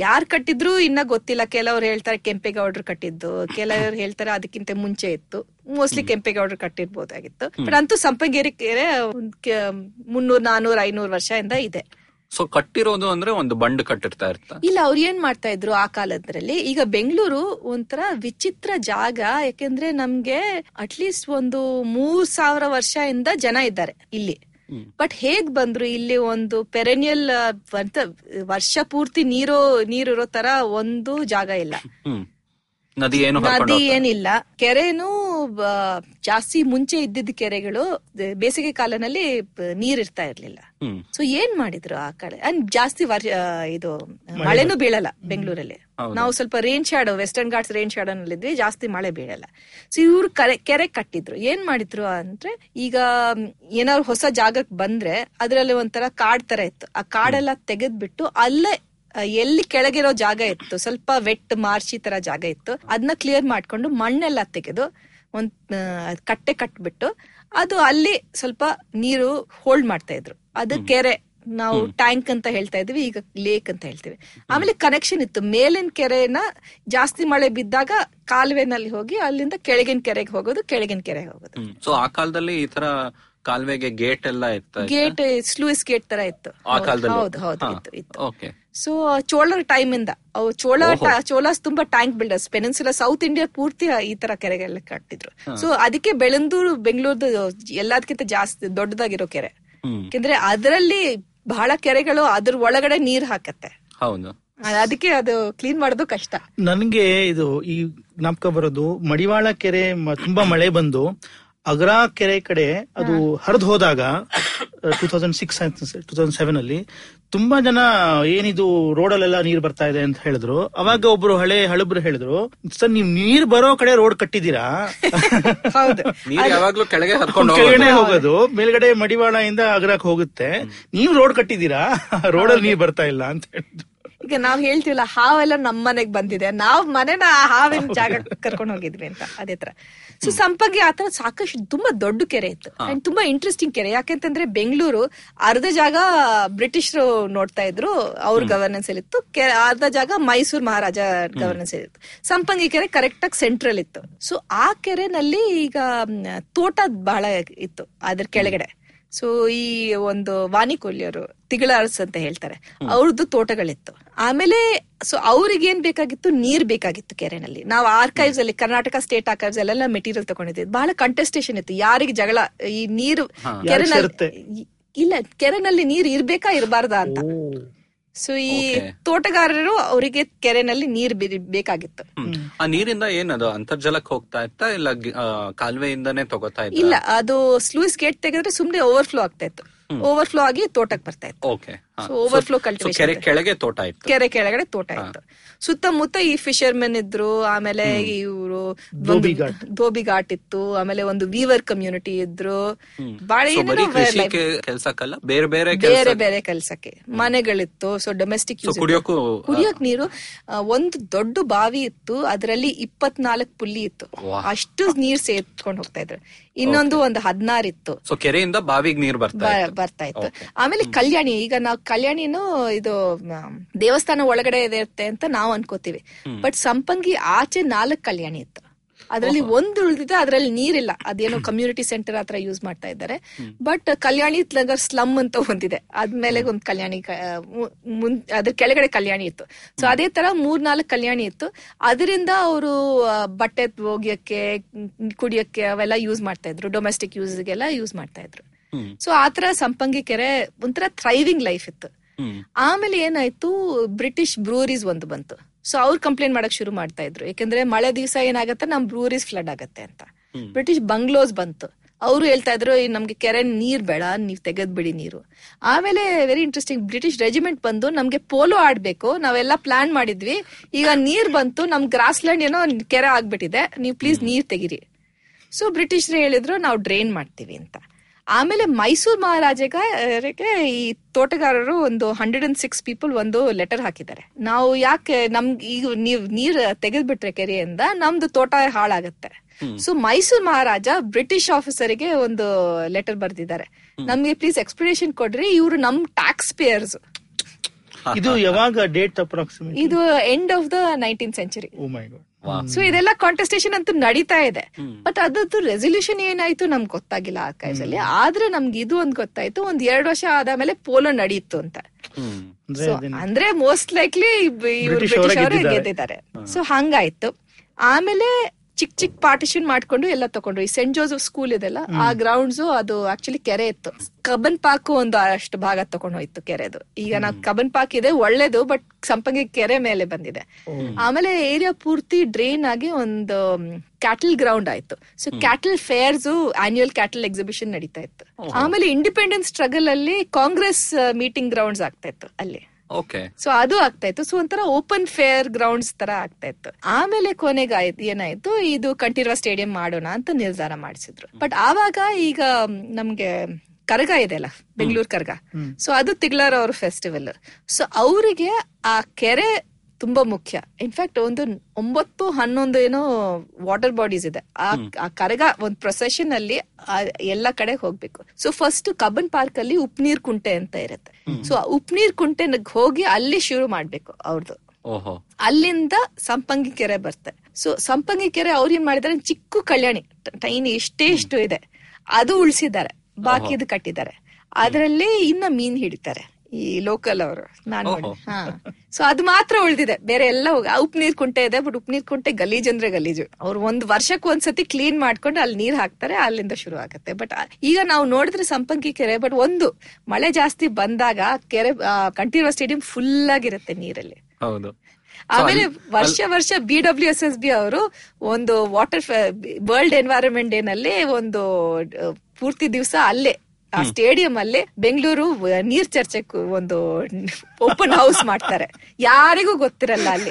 ಯಾರ್ ಕಟ್ಟಿದ್ರು ಇನ್ನ ಗೊತ್ತಿಲ್ಲ. ಕೆಲವ್ರು ಹೇಳ್ತಾರೆ ಕೆಂಪೇಗೌಡರು ಕಟ್ಟಿದ್ದು, ಕೆಲವರು ಹೇಳ್ತಾರೆ ಅದಕ್ಕಿಂತ ಮುಂಚೆ ಇತ್ತು, ಮೋಸ್ಟ್ಲಿ ಕೆಂಪೇಗೌಡರು ಕಟ್ಟಿರ್ಬೋದಾಗಿತ್ತು. ಬಟ್ ಅಂತೂ ಸಂಪಂಗೇರಿ ಕೆರೆ 300-400-500 ವರ್ಷದಿಂದ ಇದೆ. ಸೊ ಕಟ್ಟಿರೋದು ಅಂದ್ರೆ ಒಂದು ಬಂಡ್ ಕಟ್ಟಿರ್ತಾ ಇರ್ತಾರೆ. ಇಲ್ಲ, ಅವ್ರು ಏನ್ ಮಾಡ್ತಾ ಇದ್ರು ಆ ಕಾಲದ್ರಲ್ಲಿ, ಈಗ ಬೆಂಗಳೂರು ಒಂಥರ ವಿಚಿತ್ರ ಜಾಗ, ಯಾಕೆಂದ್ರೆ ನಮ್ಗೆ ಅಟ್ಲೀಸ್ಟ್ 3000 ವರ್ಷದಿಂದ ಜನ ಇದ್ದಾರೆ ಇಲ್ಲಿ. ಬಟ್ ಹೇಗ್ ಬಂದ್ರು ಇಲ್ಲಿ ಒಂದು ಪೆರೆನಿಯಲ್ ವರ್ಷ ಪೂರ್ತಿ ನೀರಿರೋ ತರ ಒಂದು ಜಾಗ ಇಲ್ಲ, ನದಿ ಏನಿಲ್ಲ, ಕೆರೆನೂ ಜಾಸ್ತಿ ಮುಂಚೆ ಇದ್ದಿದ್ದ ಕೆರೆಗಳು ಬೇಸಿಗೆ ಕಾಲದಲ್ಲಿ ನೀರ್ ಇರ್ತಾ ಇರ್ಲಿಲ್ಲ. ಸೊ ಏನ್ ಮಾಡಿದ್ರು ಆ ಕಡೆ ಅಂಡ್ ಜಾಸ್ತಿ ಇದು ಮಳೆನೂ ಬೀಳಲ್ಲ ಬೆಂಗಳೂರಲ್ಲಿ. ನಾವು ಸ್ವಲ್ಪ rain shadow, western Ghats rain shadow ನಲ್ಲಿದ್ವಿ, ಜಾಸ್ತಿ ಮಳೆ ಬೀಳಲ್ಲ. ಸೊ ಇವ್ರು ಕೆರೆ ಕಟ್ಟಿದ್ರು. ಏನ್ ಮಾಡಿದ್ರು ಅಂದ್ರೆ, ಈಗ ಏನಾದ್ರು ಹೊಸ ಜಾಗಕ್ಕೆ ಬಂದ್ರೆ ಅದ್ರಲ್ಲಿ ಒಂಥರ ಕಾಡ್ ತರ ಇತ್ತು, ಆ ಕಾಡೆಲ್ಲ ತೆಗೆದ್ಬಿಟ್ಟು ಅಲ್ಲೇ ಎಲ್ಲಿ ಕೆಳಗಿರೋ ಜಾಗ ಇತ್ತು, ಸ್ವಲ್ಪ ವೆಟ್ ಮಾರ್ಚಿ ತರ ಜಾಗ ಇತ್ತು, ಅದನ್ನ ಕ್ಲಿಯರ್ ಮಾಡ್ಕೊಂಡು ಮಣ್ಣೆಲ್ಲ ತೆಗೆದು ಒಂದ್ ಕಟ್ಟೆ ಕಟ್ಬಿಟ್ಟು ಅದು ಅಲ್ಲಿ ಸ್ವಲ್ಪ ನೀರು ಹೋಲ್ಡ್ ಮಾಡ್ತಾ ಇದ್ರು. ಅದು ಕೆರೆ, ನಾವು ಟ್ಯಾಂಕ್ ಅಂತ ಹೇಳ್ತಾ ಇದೀವಿ, ಈಗ ಲೇಕ್ ಅಂತ ಹೇಳ್ತೀವಿ. ಆಮೇಲೆ ಕನೆಕ್ಷನ್ ಇತ್ತು, ಮೇಲಿನ ಕೆರೆನ ಜಾಸ್ತಿ ಮಳೆ ಬಿದ್ದಾಗ ಕಾಲುವೆನಲ್ಲಿ ಹೋಗಿ ಅಲ್ಲಿಂದ ಕೆಳಗಿನ ಕೆರೆಗೆ ಹೋಗೋದು, ಕೆಳಗಿನ ಕೆರೆಗೆ ಹೋಗೋದು. ಸೊ ಆ ಕಾಲದಲ್ಲಿ ಈ ತರ ಕಾಲುವೆಗೆ ಗೇಟ್ ಎಲ್ಲ ಇತ್ತು, ಗೇಟ್ ಸ್ಲೂಯಿಸ್ ಗೇಟ್ ತರ ಇತ್ತು. ಹೌದು ಹೌದು ಇತ್ತು. ಸೊ ಚೋಳರ ಟೈಮ್ ಇಂದ ಚೋಳಸ್ ತುಂಬಾ tank builders, peninsula south India ಪೂರ್ತಿ ಈ ತರ ಕೆರೆಗೆಲ್ಲ ಕಟ್ಟಿದ್ರು. ಸೊ ಅದಕ್ಕೆ ಬೆಳಂದೂರು ಬೆಂಗಳೂರು ಎಲ್ಲದಕ್ಕಿಂತ ಜಾಸ್ತಿ ದೊಡ್ಡದಾಗಿರೋ ಕೆರೆ, ಯಾಕೆಂದ್ರೆ ಅದರಲ್ಲಿ ಬಹಳ ಕೆರೆಗಳು ಅದ್ರ ಒಳಗಡೆ ನೀರ್ ಹಾಕತ್ತೆ. ಹೌದು, ಅದಕ್ಕೆ ಅದು ಕ್ಲೀನ್ ಮಾಡೋದು ಕಷ್ಟ. ನನ್ಗೆ ಇದು ಈ ಜ್ಞಾಪಕ ಬರೋದು, ಮಡಿವಾಳ ಕೆರೆ ತುಂಬಾ ಮಳೆ ಬಂದು ಅಗ್ರಾ ಕೆರೆ ಕಡೆ ಅದು ಹರಿದು ಹೋದಾಗ 2006-2007 ಅಲ್ಲಿ ತುಂಬಾ ಜನ ಏನಿದು ರೋಡಲ್ಲೆಲ್ಲ ನೀರ್ ಬರ್ತಾ ಇದೆ ಅಂತ ಹೇಳಿದ್ರು. ಅವಾಗ ಒಬ್ರು ಹಳಬ್ರು ಹೇಳಿದ್ರು, ಸರ್ ನೀವ್ ನೀರ್ ಬರೋ ಕಡೆ ರೋಡ್ ಕಟ್ಟಿದೀರಾ, ಕೆಳಗಡೆ ಹೋಗೋದು, ಮೇಲ್ಗಡೆ ಮಡಿವಾಳ ಇಂದ ಆಗ್ರಾಕ್ ಹೋಗುತ್ತೆ, ನೀವ್ ರೋಡ್ ಕಟ್ಟಿದೀರಾ, ರೋಡಲ್ಲಿ ನೀರ್ ಬರ್ತಾ ಇಲ್ಲ ಅಂತ ಹೇಳಿದ್ರು. ಈಗ ನಾವ್ ಹೇಳ್ತೀವಲ್ಲ ಹಾವೆಲ್ಲ ನಮ್ ಮನೆಗ್ ಬಂದಿದೆ, ನಾವ್ ಮನೇನ ಹಾವಿನ ಜಾಗ ಕರ್ಕೊಂಡು ಹೋಗಿದ್ವಿ ಅಂತ, ಅದೇ ತರ. ಸೊ ಸಂಪಂಗಿ ಆತರ ಸಾಕಷ್ಟು ತುಂಬಾ ದೊಡ್ಡ ಕೆರೆ ಇತ್ತು ಅಂಡ್ ತುಂಬಾ ಇಂಟ್ರೆಸ್ಟಿಂಗ್ ಕೆರೆ. ಯಾಕೆಂತಂದ್ರೆ ಬೆಂಗಳೂರು ಅರ್ಧ ಜಾಗ ಬ್ರಿಟಿಷರು ನೋಡ್ತಾ ಇದ್ರು, ಅವ್ರ ಗವರ್ನೆನ್ಸ್ ಅಲ್ಲಿ ಇತ್ತು, ಅರ್ಧ ಜಾಗ ಮೈಸೂರು ಮಹಾರಾಜ ಗವರ್ನೆನ್ಸ್ ಅಲ್ಲಿ ಇತ್ತು. ಸಂಪಂಗಿ ಕೆರೆ ಕರೆಕ್ಟ್ ಆಗಿ ಸೆಂಟ್ರಲ್ ಇತ್ತು. ಸೊ ಆ ಕೆರೆನಲ್ಲಿ ಈಗ ತೋಟ ಬಹಳ ಇತ್ತು ಅದ್ರ ಕೆಳಗಡೆ. ಸೊ ಈ ಒಂದು ವಾನಿಕೋಲಿಯರು, ತಿಗಳಾರ್ಸ್ ಅಂತ ಹೇಳ್ತಾರೆ, ಅವ್ರದ್ದು ತೋಟಗಳಿತ್ತು. ಆಮೇಲೆ ಸೊ ಅವ್ರಿಗೇನ್ ಬೇಕಾಗಿತ್ತು, ನೀರ್ ಬೇಕಾಗಿತ್ತು ಕೆರೆನಲ್ಲಿ. ನಾವು ಆರ್ಕೈವ್ಸ್ ಅಲ್ಲಿ, ಕರ್ನಾಟಕ ಸ್ಟೇಟ್ ಆರ್ಕೈವ್ಸ್ ಅಲ್ಲೆಲ್ಲ ಮೆಟೀರಿಯಲ್ ತಗೊಂಡಿದ್ದೀವಿ. ಬಹಳ ಕಂಟೆಸ್ಟೇಷನ್ ಇತ್ತು, ಯಾರಿಗೆ ಜಗಳ, ಈ ನೀರು ಕೆರೆನಲ್ಲಿ ಇಲ್ಲ, ಕೆರೆನಲ್ಲಿ ನೀರ್ ಇರ್ಬೇಕಾ ಇರಬಾರ್ದಾ ಅಂತ. ಸೊ ಈ ತೋಟಗಾರರು ಅವರಿಗೆ ಕೆರೆನಲ್ಲಿ ನೀರ್ ಬೇಕಾಗಿತ್ತು. ಆ ನೀರಿಂದ ಏನದು ಅಂತರ್ಜಲಕ್ಕೆ ಹೋಗ್ತಾ ಇತ್ತಾ ಇಲ್ಲ ಕಾಲುವೆಯಿಂದಾನೇ ತಗೋತಾ ಇತ್ತು? ಇಲ್ಲ, ಅದು ಸ್ಲೂಯಿಸ್ ಗೇಟ್ ತೆಗೆದ್ರೆ ಸುಮ್ನೆ ಓವರ್ಫ್ಲೋ ಆಗ್ತಾ ಇತ್ತು, ಓವರ್ಫ್ಲೋ ಆಗಿ ತೋಟಕ್ಕೆ ಬರ್ತಾ ಇತ್ತು. ಓವರ್ಫ್ಲೋ ಕಲ್ಟಿವೇಷನ್, ಕೆರೆ ಕೆಳಗಡೆ ತೋಟ ಇತ್ತು. ಸುತ್ತಮುತ್ತ ಈ ಫಿಶರ್ಮೆನ್ ಇದ್ರು, ಆಮೇಲೆ ಇವರು ಧೋಬಿ ಘಾಟ್ ಇತ್ತು, ಆಮೇಲೆ ಒಂದು ವೀವರ್ ಕಮ್ಯುನಿಟಿ ಇದ್ರು. ಬೇರೆ ಬೇರೆ ಕೆಲಸಕ್ಕೆ ಮನೆಗಳಿತ್ತು. ಸೊ ಡೊಮೆಸ್ಟಿಕ್ ಯೂಸ್, ಕುಡಿಯೋಕ್ ನೀರು, ಒಂದು ದೊಡ್ಡ ಬಾವಿ ಇತ್ತು, ಅದರಲ್ಲಿ 24 ಪುಲ್ಲಿ ಇತ್ತು, ಅಷ್ಟು ನೀರ್ ಸೇರ್ಕೊಂಡ್ ಹೋಗ್ತಾ ಇದ್ರು. ಇನ್ನೊಂದು ಒಂದು 16 ಇತ್ತು. ಸೊ ಕೆರೆಯಿಂದ ಬಾವಿಗೆ ನೀರು ಬರ್ತಾ ಇತ್ತು. ಆಮೇಲೆ ಕಲ್ಯಾಣಿ, ಈಗ ನಾವು ಕಲ್ಯಾಣಿನೂ ಇದು ದೇವಸ್ಥಾನ ಒಳಗಡೆ ಇದೆ ಅಂತ ನಾವು ಅನ್ಕೋತೀವಿ, ಬಟ್ ಸಂಪಂಗಿ ಆಚೆ 4 ಕಲ್ಯಾಣಿ ಇತ್ತು. ಅದರಲ್ಲಿ ಒಂದು ಉಳಿದಿದೆ, ಅದರಲ್ಲಿ ನೀರಿಲ್ಲ. ಅದೇನೋ ಕಮ್ಯುನಿಟಿ ಸೆಂಟರ್ ಹತ್ರ ಯೂಸ್ ಮಾಡ್ತಾ ಇದ್ದಾರೆ. ಬಟ್ ಕಲ್ಯಾಣಿ ನಗರ್ ಸ್ಲಮ್ ಅಂತ ಒಂದಿದೆ, ಅದ್ಮೇಲೆ ಒಂದು ಕಲ್ಯಾಣಿ, ಅದ್ರ ಕೆಳಗಡೆ ಕಲ್ಯಾಣಿ ಇತ್ತು. ಸೊ ಅದೇ ತರ 3-4 ಕಲ್ಯಾಣಿ ಇತ್ತು. ಅದರಿಂದ ಅವರು ಬಟ್ಟೆ ಒಗೆಯಕ್ಕೆ, ಕುಡಿಯಕ್ಕೆ ಅವೆಲ್ಲ ಯೂಸ್ ಮಾಡ್ತಾ ಇದ್ರು, ಡೊಮೆಸ್ಟಿಕ್ ಯೂಸ್ಗೆಲ್ಲ ಯೂಸ್ ಮಾಡ್ತಾ ಇದ್ರು. ಸೊ ಆತರ ಸಂಪಂಗಿ ಕೆರೆ ಒಂಥರ ಥ್ರೈವಿಂಗ್ ಲೈಫ್ ಇತ್ತು. ಆಮೇಲೆ ಏನಾಯ್ತು, ಬ್ರಿಟಿಷ್ ಬ್ರೂವರೀಸ್ ಒಂದು ಬಂತು. ಸೊ ಅವ್ರು ಕಂಪ್ಲೇಂಟ್ ಮಾಡಕ್ ಶುರು ಮಾಡ್ತಾ ಇದ್ರು, ಯಾಕಂದ್ರೆ ಮಳೆ ದಿವಸ ಏನಾಗತ್ತೆ, ನಮ್ ಬ್ರೂವರೀಸ್ ಫ್ಲಡ್ ಆಗತ್ತೆ ಅಂತ. ಬ್ರಿಟಿಷ್ ಬಂಗ್ಲೋಸ್ ಬಂತು, ಅವರು ಹೇಳ್ತಾ ಇದ್ರು ನಮ್ಗೆ ಕೆರೆ ನೀರ್ ಬೇಡ, ನೀವ್ ತೆಗೆದ್ ಬಿಡಿ ನೀರು. ಆಮೇಲೆ ವೆರಿ ಇಂಟ್ರೆಸ್ಟಿಂಗ್, ಬ್ರಿಟಿಷ್ ರೆಜಿಮೆಂಟ್ ಬಂದು ನಮ್ಗೆ ಪೋಲೋ ಆಡ್ಬೇಕು, ನಾವೆಲ್ಲ ಪ್ಲಾನ್ ಮಾಡಿದ್ವಿ, ಈಗ ನೀರ್ ಬಂತು, ನಮ್ ಗ್ರಾಸ್ಲ್ಯಾಂಡ್ ಏನೋ ಕೆರೆ ಆಗ್ಬಿಟ್ಟಿದೆ, ನೀವ್ ಪ್ಲೀಸ್ ನೀರ್ ತೆಗಿರಿ. ಸೊ ಬ್ರಿಟಿಷ್ ಹೇಳಿದ್ರು ನಾವು ಡ್ರೈನ್ ಮಾಡ್ತೀವಿ ಅಂತ. ಆಮೇಲೆ ಮೈಸೂರು ಮಹಾರಾಜರಿಗೆ ಈ ತೋಟಗಾರರು ಒಂದು 106 ಪೀಪಲ್ ಒಂದು ಲೆಟರ್ ಹಾಕಿದ್ದಾರೆ, ನಾವು ಯಾಕೆ ಈಗ ನೀವು ನೀರ್ ತೆಗೆದ್ಬಿಟ್ರೆ ಕೆರೆಯಿಂದ ನಮ್ದು ತೋಟ ಹಾಳಾಗತ್ತೆ. ಸೊ ಮೈಸೂರು ಮಹಾರಾಜ ಬ್ರಿಟಿಷ್ ಆಫೀಸರ್ಗೆ ಒಂದು ಲೆಟರ್ ಬರ್ದಿದ್ದಾರೆ, ನಮ್ಗೆ ಪ್ಲೀಸ್ ಎಕ್ಸ್ಪ್ಲನೇಷನ್ ಕೊಡ್ರಿ, ಇವರು ನಮ್ ಟ್ಯಾಕ್ಸ್ ಪೇಯರ್ಸ್. ಇದು ಯಾವಾಗ ಡೇಟ್ ಅಪ್ರಾಕ್ಸಿಮೇಟ್? ಇದು end of the 19th century. So ಇದೆಲ್ಲ ಕಾಂಟೆಸ್ಟೇಷನ್ ಅಂತೂ ನಡೀತಾ ಇದೆ. ಬಟ್ ಅದದ್ದು ರೆಸೊಲ್ಯೂಷನ್ ಏನಾಯ್ತು ನಮ್ಗೆ ಗೊತ್ತಾಗಿಲ್ಲ ಆರ್ಕೈವ್ಸ್ ಅಲ್ಲಿ. ಆದ್ರೆ ನಮ್ಗೆ ಇದು ಒಂದು ಗೊತ್ತಾಯ್ತು, ಒಂದ್ 2 ವರ್ಷ ಆದ್ಮೇಲೆ ಪೋಲೋ ನಡೀತು ಅಂತ. ಅಂದ್ರೆ ಮೋಸ್ಟ್ ಲೈಕ್ಲಿ ಬ್ರಿಟಿಷ್ ಅವರು ಗೆದ್ದಿದ್ದಾರೆ. ಸೊ ಹಂಗಾಯ್ತು. ಆಮೇಲೆ ಚಿಕ್ಕ ಚಿಕ್ಕ ಪಾರ್ಟಿಷನ್ ಮಾಡ್ಕೊಂಡು ಎಲ್ಲ ತಗೊಂಡ್ರು. ಈ ಸೆಂಟ್ ಜೋಸೆಫ್ ಸ್ಕೂಲ್ ಇದೆಲ್ಲ, ಆ ಗ್ರೌಂಡ್ಸ್ ಅದು ಆಕ್ಚುಲಿ ಕೆರೆ ಇತ್ತು. ಕಬ್ಬನ್ ಪಾರ್ಕ್ ಒಂದು ಅಷ್ಟು ಭಾಗ ತಗೊಂಡ್ ಹೋಯ್ತು ಕೆರೆದು. ಈಗ ನಾವು ಕಬ್ಬನ್ ಪಾರ್ಕ್ ಇದೆ ಒಳ್ಳೇದು, ಬಟ್ ಸಂಪಂಗಿ ಕೆರೆ ಮೇಲೆ ಬಂದಿದೆ. ಆಮೇಲೆ ಏರಿಯಾ ಪೂರ್ತಿ ಡ್ರೈನ್ ಆಗಿ ಒಂದು ಕ್ಯಾಟಲ್ ಗ್ರೌಂಡ್ ಆಯ್ತು. So cattle fairs, annual cattle exhibition ನಡೀತಾ ಇತ್ತು. ಆಮೇಲೆ ಇಂಡಿಪೆಂಡೆನ್ಸ್ ಸ್ಟ್ರಗಲ್ ಅಲ್ಲಿ ಕಾಂಗ್ರೆಸ್ ಮೀಟಿಂಗ್ ಗ್ರೌಂಡ್ಸ್ ಆಗ್ತಾ ಇತ್ತು ಅಲ್ಲಿ. ಸೊ ಅದು ಆಗ್ತಾ ಇತ್ತು. ಸೊ ಒಂಥರ ಓಪನ್ ಫೇರ್ ಗ್ರೌಂಡ್ಸ್ ತರ ಆಗ್ತಾ ಇತ್ತು. ಆಮೇಲೆ ಕೊನೆಗೆ ಏನಾಯ್ತು, ಇದು ಕಂಠೀರವ ಸ್ಟೇಡಿಯಂ ಮಾಡೋಣ ಅಂತ ನಿರ್ಧಾರ ಮಾಡಿಸಿದ್ರು. ಬಟ್ ಆವಾಗ ಈಗ ನಮ್ಗೆ ಕರಗ ಇದೆಲ್ಲ, ಬೆಂಗಳೂರು ಕರಗ. ಸೊ ಅದು ತಿಗ್ಲರ್ ಅವ್ರ ಫೆಸ್ಟಿವಲ್. ಸೊ ಅವರಿಗೆ ಆ ಕೆರೆ ತುಂಬಾ ಮುಖ್ಯ. ಇನ್ಫ್ಯಾಕ್ಟ್ ಒಂದು 9-11 ಏನೋ ವಾಟರ್ ಬಾಡೀಸ್ ಇದೆ. ಆ ಕರಗ ಒಂದ್ ಪ್ರೊಸೆಷನ್ ಅಲ್ಲಿ ಎಲ್ಲಾ ಕಡೆ ಹೋಗ್ಬೇಕು. ಸೊ ಫಸ್ಟ್ ಕಬ್ಬನ್ ಪಾರ್ಕ್ ಅಲ್ಲಿ ಉಪ್ ನೀರ್ ಕುಂಟೆ ಅಂತ ಇರುತ್ತೆ. ಸೊ ಉಪ್ ನೀರ್ ಕುಂಟೆ ಹೋಗಿ ಅಲ್ಲಿ ಶುರು ಮಾಡ್ಬೇಕು ಅವ್ರದ್ದು. ಅಲ್ಲಿಂದ ಸಂಪಂಗಿ ಕೆರೆ ಬರ್ತೆ. ಸೊ ಸಂಪಂಗಿ ಕೆರೆ ಅವ್ರ ಏನ್ ಮಾಡಿದಾರೆ, ಚಿಕ್ಕ ಕಲ್ಯಾಣಿ ಟೈನಿ ಇಷ್ಟು ಇದೆ ಅದು ಉಳಿಸಿದ್ದಾರೆ, ಬಾಕಿ ಇದು ಕಟ್ಟಿದ್ದಾರೆ. ಅದರಲ್ಲಿ ಇನ್ನ ಮೀನ್ ಹಿಡಿತಾರೆ ಈ ಲೋಕಲ್ ಅವರು, ನಾನು ಸೊ ಅದು ಮಾತ್ರ ಉಳಿದಿದೆ, ಬೇರೆ ಎಲ್ಲ ಹೋಗಿ. ಉಪ್ ನೀರ್ ಕುಂಟೆ ಇದೆ, ಬಟ್ ಉಪ್ ನೀರ್ ಕುಂಟೆ ಗಲೀಜ್ ಅಂದ್ರೆ ಗಲೀಜು. ಅವ್ರು ಒಂದ್ ವರ್ಷಕ್ಕೆ ಒಂದ್ಸತಿ ಕ್ಲೀನ್ ಮಾಡ್ಕೊಂಡು ಅಲ್ಲಿ ನೀರ್ ಹಾಕ್ತಾರೆ, ಅಲ್ಲಿಂದ ಶುರು ಆಗತ್ತೆ. ಬಟ್ ಈಗ ನಾವು ನೋಡಿದ್ರೆ ಸಂಪಂಗಿ ಕೆರೆ, ಬಟ್ ಒಂದು ಮಳೆ ಜಾಸ್ತಿ ಬಂದಾಗ ಕೆರೆ ಕಂಠೀರವ ಸ್ಟೇಡಿಯಂ ಫುಲ್ ಆಗಿರುತ್ತೆ ನೀರಲ್ಲಿ. ಆಮೇಲೆ ವರ್ಷ BWSSB ಅವರು ಒಂದು ವಾಟರ್ ವರ್ಲ್ಡ್ ಎನ್ವೈರನ್ಮೆಂಟ್ ಡೇ ನಲ್ಲಿ ಒಂದು ಪೂರ್ತಿ ದಿವಸ ಅಲ್ಲೇ ಆ ಸ್ಟೇಡಿಯಂ ಅಲ್ಲೇ ಬೆಂಗಳೂರು ನೀರ್ ಚರ್ಚೆಗೆ ಒಂದು ಓಪನ್ ಹೌಸ್ ಮಾಡ್ತಾರೆ. ಯಾರಿಗೂ ಗೊತ್ತಿರಲ್ಲ ಅಲ್ಲಿ,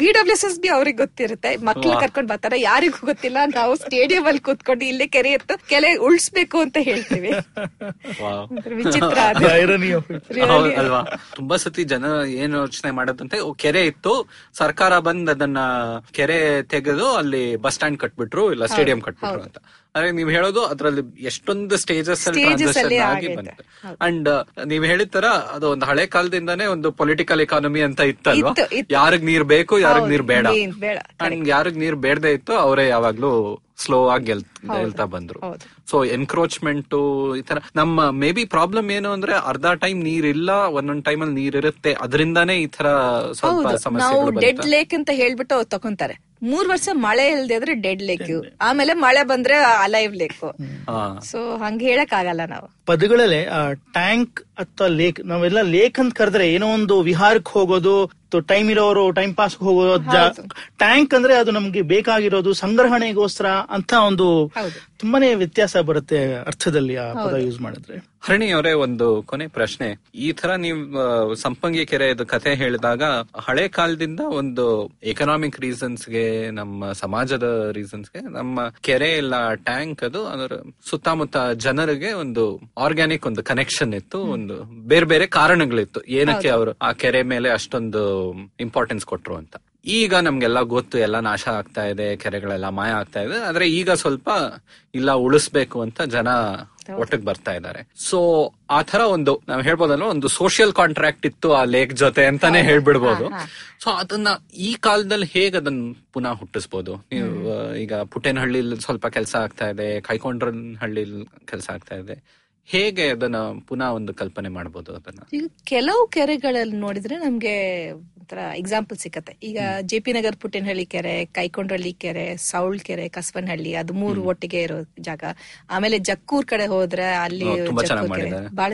BWSSB ಅವ್ರಿಗೆ ಗೊತ್ತಿರುತ್ತೆ, ಮಕ್ಳು ಕರ್ಕೊಂಡ್ ಬರ್ತಾರೆ, ಯಾರಿಗೂ ಗೊತ್ತಿಲ್ಲ. ನಾವು ಸ್ಟೇಡಿಯಂ ಅಲ್ಲಿ ಕೂತ್ಕೊಂಡು ಇಲ್ಲೇ ಕೆರೆ ಇತ್ತು, ಕೆರೆ ಉಳಿಸ್ಬೇಕು ಅಂತ ಹೇಳ್ತೀವಿ. ವಿಚಿತ್ರ ಅಲ್ವಾ? ತುಂಬಾ ಸತಿ ಜನ ಏನ್ ಯೋಚನೆ ಮಾಡೋದಂತೆ, ಕೆರೆ ಇತ್ತು, ಸರ್ಕಾರ ಬಂದ್ ಅದನ್ನ ಕೆರೆ ತೆಗೆದು ಅಲ್ಲಿ ಬಸ್ ಸ್ಟ್ಯಾಂಡ್ ಕಟ್ಬಿಟ್ರು, ಇಲ್ಲ ಸ್ಟೇಡಿಯಂ ಕಟ್ಬಿಟ್ರು ಅಂತ. ಆದ್ರೆ ನೀವ್ ಹೇಳೋದು ಅದ್ರಲ್ಲಿ ಎಷ್ಟೊಂದು ಸ್ಟೇಜಸ್ ಟ್ರಾನ್ಸಿಷನ್ ಆಗಿ ಬಂತು. ಅಂಡ್ ನೀವ್ ಹೇಳಿದ ತರ ಅದು ಒಂದು ಹಳೆ ಕಾಲದಿಂದಾನೇ ಒಂದು ಪೊಲಿಟಿಕಲ್ ಎಕಾನಮಿ ಅಂತ ಇತ್ತಲ್ವಾ? ಯಾರಿಗ್ ನೀರ್ ಬೇಕು, ಯಾರಿಗ್ ನೀರ್ ಬೇಡ. ಅಂಡ್ ಯಾರಿಗ್ ನೀರ್ ಬೇಡದೆ ಇತ್ತು ಅವರೇ ಯಾವಾಗ್ಲೂ ಸ್ಲೋ ಆಗಿ ಗೆಲ್ತಾ ಬಂದ್ರು. ಸೊ ಎನ್ಕ್ರೋಚ್ಮೆಂಟ್ ಈ ತರ ನಮ್ಮ ಮೇ ಬಿ ಪ್ರಾಬ್ಲಮ್ ಏನು ಅಂದ್ರೆ, ಅರ್ಧ ಟೈಮ್ ನೀರ್ ಇಲ್ಲ, ಒಂದೊಂದ್ ಟೈಮ್ ಅಲ್ಲಿ ನೀರ್ ಇರುತ್ತೆ, ಅದರಿಂದಾನೇ ಈ ತರ ಸ್ವಲ್ಪ ಸಮಸ್ಯೆಗಳು ಬಂತು. ಡೆಡ್ ಲೇಕ್ ಅಂತ ಹೇಳ್ಬಿಟ್ಟು ಅವ್ರು ತಕೊಂತಾರೆ. 3 ವರ್ಷ ಮಳೆ ಇಲ್ದೇ ಆದ್ರೆ ಡೆಡ್ ಲೇಕ್, ಆಮೇಲೆ ಮಳೆ ಬಂದ್ರೆ ಅಲೈವ್ ಲೇಕ್. ಸೊ ಹಂಗ ಹೇಳಕ್ ಆಗಲ್ಲ. ನಾವು ಪದಗಳಲ್ಲೇ ಟ್ಯಾಂಕ್ ಅಥವಾ ಲೇಕ್, ನಾವೆಲ್ಲ ಲೇಕ್ ಅಂತ ಕರೆದ್ರೆ ಏನೋ ಒಂದು ವಿಹಾರಕ್ಕೆ ಹೋಗೋದು, ಟೈಮ್ ಇರೋರು ಟೈಮ್ ಪಾಸ್ ಹೋಗೋದು. ಟ್ಯಾಂಕ್ ಅಂದ್ರೆ ಅದು ನಮ್ಗೆ ಬೇಕಾಗಿರೋದು ಸಂಗ್ರಹಣೆಗೋಸ್ಕರ ಅಂತ ಒಂದು ತುಂಬಾನೇ ವ್ಯತ್ಯಾಸ ಬರುತ್ತೆ ಅರ್ಥದಲ್ಲಿ ಆ ಪದ ಯೂಸ್ ಮಾಡಿದ್ರೆ. ಹರಣಿ ಅವರೇ, ಒಂದು ಕೊನೆ ಪ್ರಶ್ನೆ. ಈ ತರ ನೀವು ಸಂಪಂಗಿ ಕೆರೆ ಕಥೆ ಹೇಳಿದಾಗ ಹಳೆ ಕಾಲದಿಂದ ಒಂದು ಎಕನಾಮಿಕ್ ರೀಸನ್ಸ್ಗೆ, ನಮ್ಮ ಸಮಾಜದ ರೀಸನ್ಸ್ಗೆ ನಮ್ಮ ಕೆರೆ ಇಲ್ಲ ಟ್ಯಾಂಕ್ ಅದು ಅದರ ಸುತ್ತಮುತ್ತ ಜನರಿಗೆ ಒಂದು ಆರ್ಗ್ಯಾನಿಕ್ ಒಂದು ಕನೆಕ್ಷನ್ ಇತ್ತು, ಒಂದು ಬೇರೆ ಬೇರೆ ಕಾರಣಗಳಿತ್ತು ಏನಕ್ಕೆ ಅವರು ಆ ಕೆರೆ ಮೇಲೆ ಅಷ್ಟೊಂದು ಇಂಪಾರ್ಟೆನ್ಸ್ ಕೊಟ್ರು ಅಂತ. ಈಗ ನಮ್ಗೆಲ್ಲ ಗೊತ್ತು, ಎಲ್ಲ ನಾಶ ಆಗ್ತಾ ಇದೆ, ಕೆರೆಗಳೆಲ್ಲ ಮಾಯ ಆಗ್ತಾ ಇದೆ. ಆದ್ರೆ ಈಗ ಸ್ವಲ್ಪ ಇಲ್ಲ ಉಳಿಸ್ಬೇಕು ಅಂತ ಜನ ಒಟ್ಟಿಗೆ ಬರ್ತಾ ಇದ್ದಾರೆ. ಸೊ ಆ ತರ ಒಂದು ನಾವ್ ಹೇಳ್ಬೋದಲ್ವ, ಒಂದು ಸೋಷಿಯಲ್ ಕಾಂಟ್ರಾಕ್ಟ್ ಇತ್ತು ಆ ಲೇಕ್ ಜೊತೆ ಅಂತಾನೆ ಹೇಳ್ಬಿಡ್ಬೋದು. ಸೊ ಅದನ್ನ ಈ ಕಾಲದಲ್ಲಿ ಹೇಗೆ ಅದನ್ನ ಪುನಃ ಹುಟ್ಟಿಸ್ಬೋದು? ನೀವು ಈಗ ಪುಟ್ಟೇನಹಳ್ಳಿ ಸ್ವಲ್ಪ ಕೆಲಸ ಆಗ್ತಾ ಇದೆ, ಕೈಕೊಂಡ್ರಹಳ್ಳಿ ಕೆಲಸ ಆಗ್ತಾ ಇದೆ, ಹೇಗೆ ಅದನ್ನ ಪುನಃ ಒಂದು ಕಲ್ಪನೆ ಮಾಡಬಹುದು ಅದನ್ನ? ಈಗ ಕೆಲವು ಕೆರೆಗಳಲ್ಲಿ ನೋಡಿದ್ರೆ ನಮ್ಗೆ ಒಂಥರ ಎಕ್ಸಾಂಪಲ್ ಸಿಕ್ಕತ್ತೆ. ಈಗ ಜೆ ಪಿ ನಗರ್ ಪುಟ್ಟೇನಹಳ್ಳಿ ಕೆರೆ, ಕೈಕೊಂಡ್ರಹಳ್ಳಿ ಕೆರೆ, ಸೌಳ್ ಕೆರೆ, ಕಸವನಹಳ್ಳಿ, ಅದು ಮೂರು ಒಟ್ಟಿಗೆ ಇರೋ ಜಾಗ. ಆಮೇಲೆ ಜಕ್ಕೂರ್ ಕಡೆ ಹೋದ್ರೆ ಅಲ್ಲಿ ಬಹಳ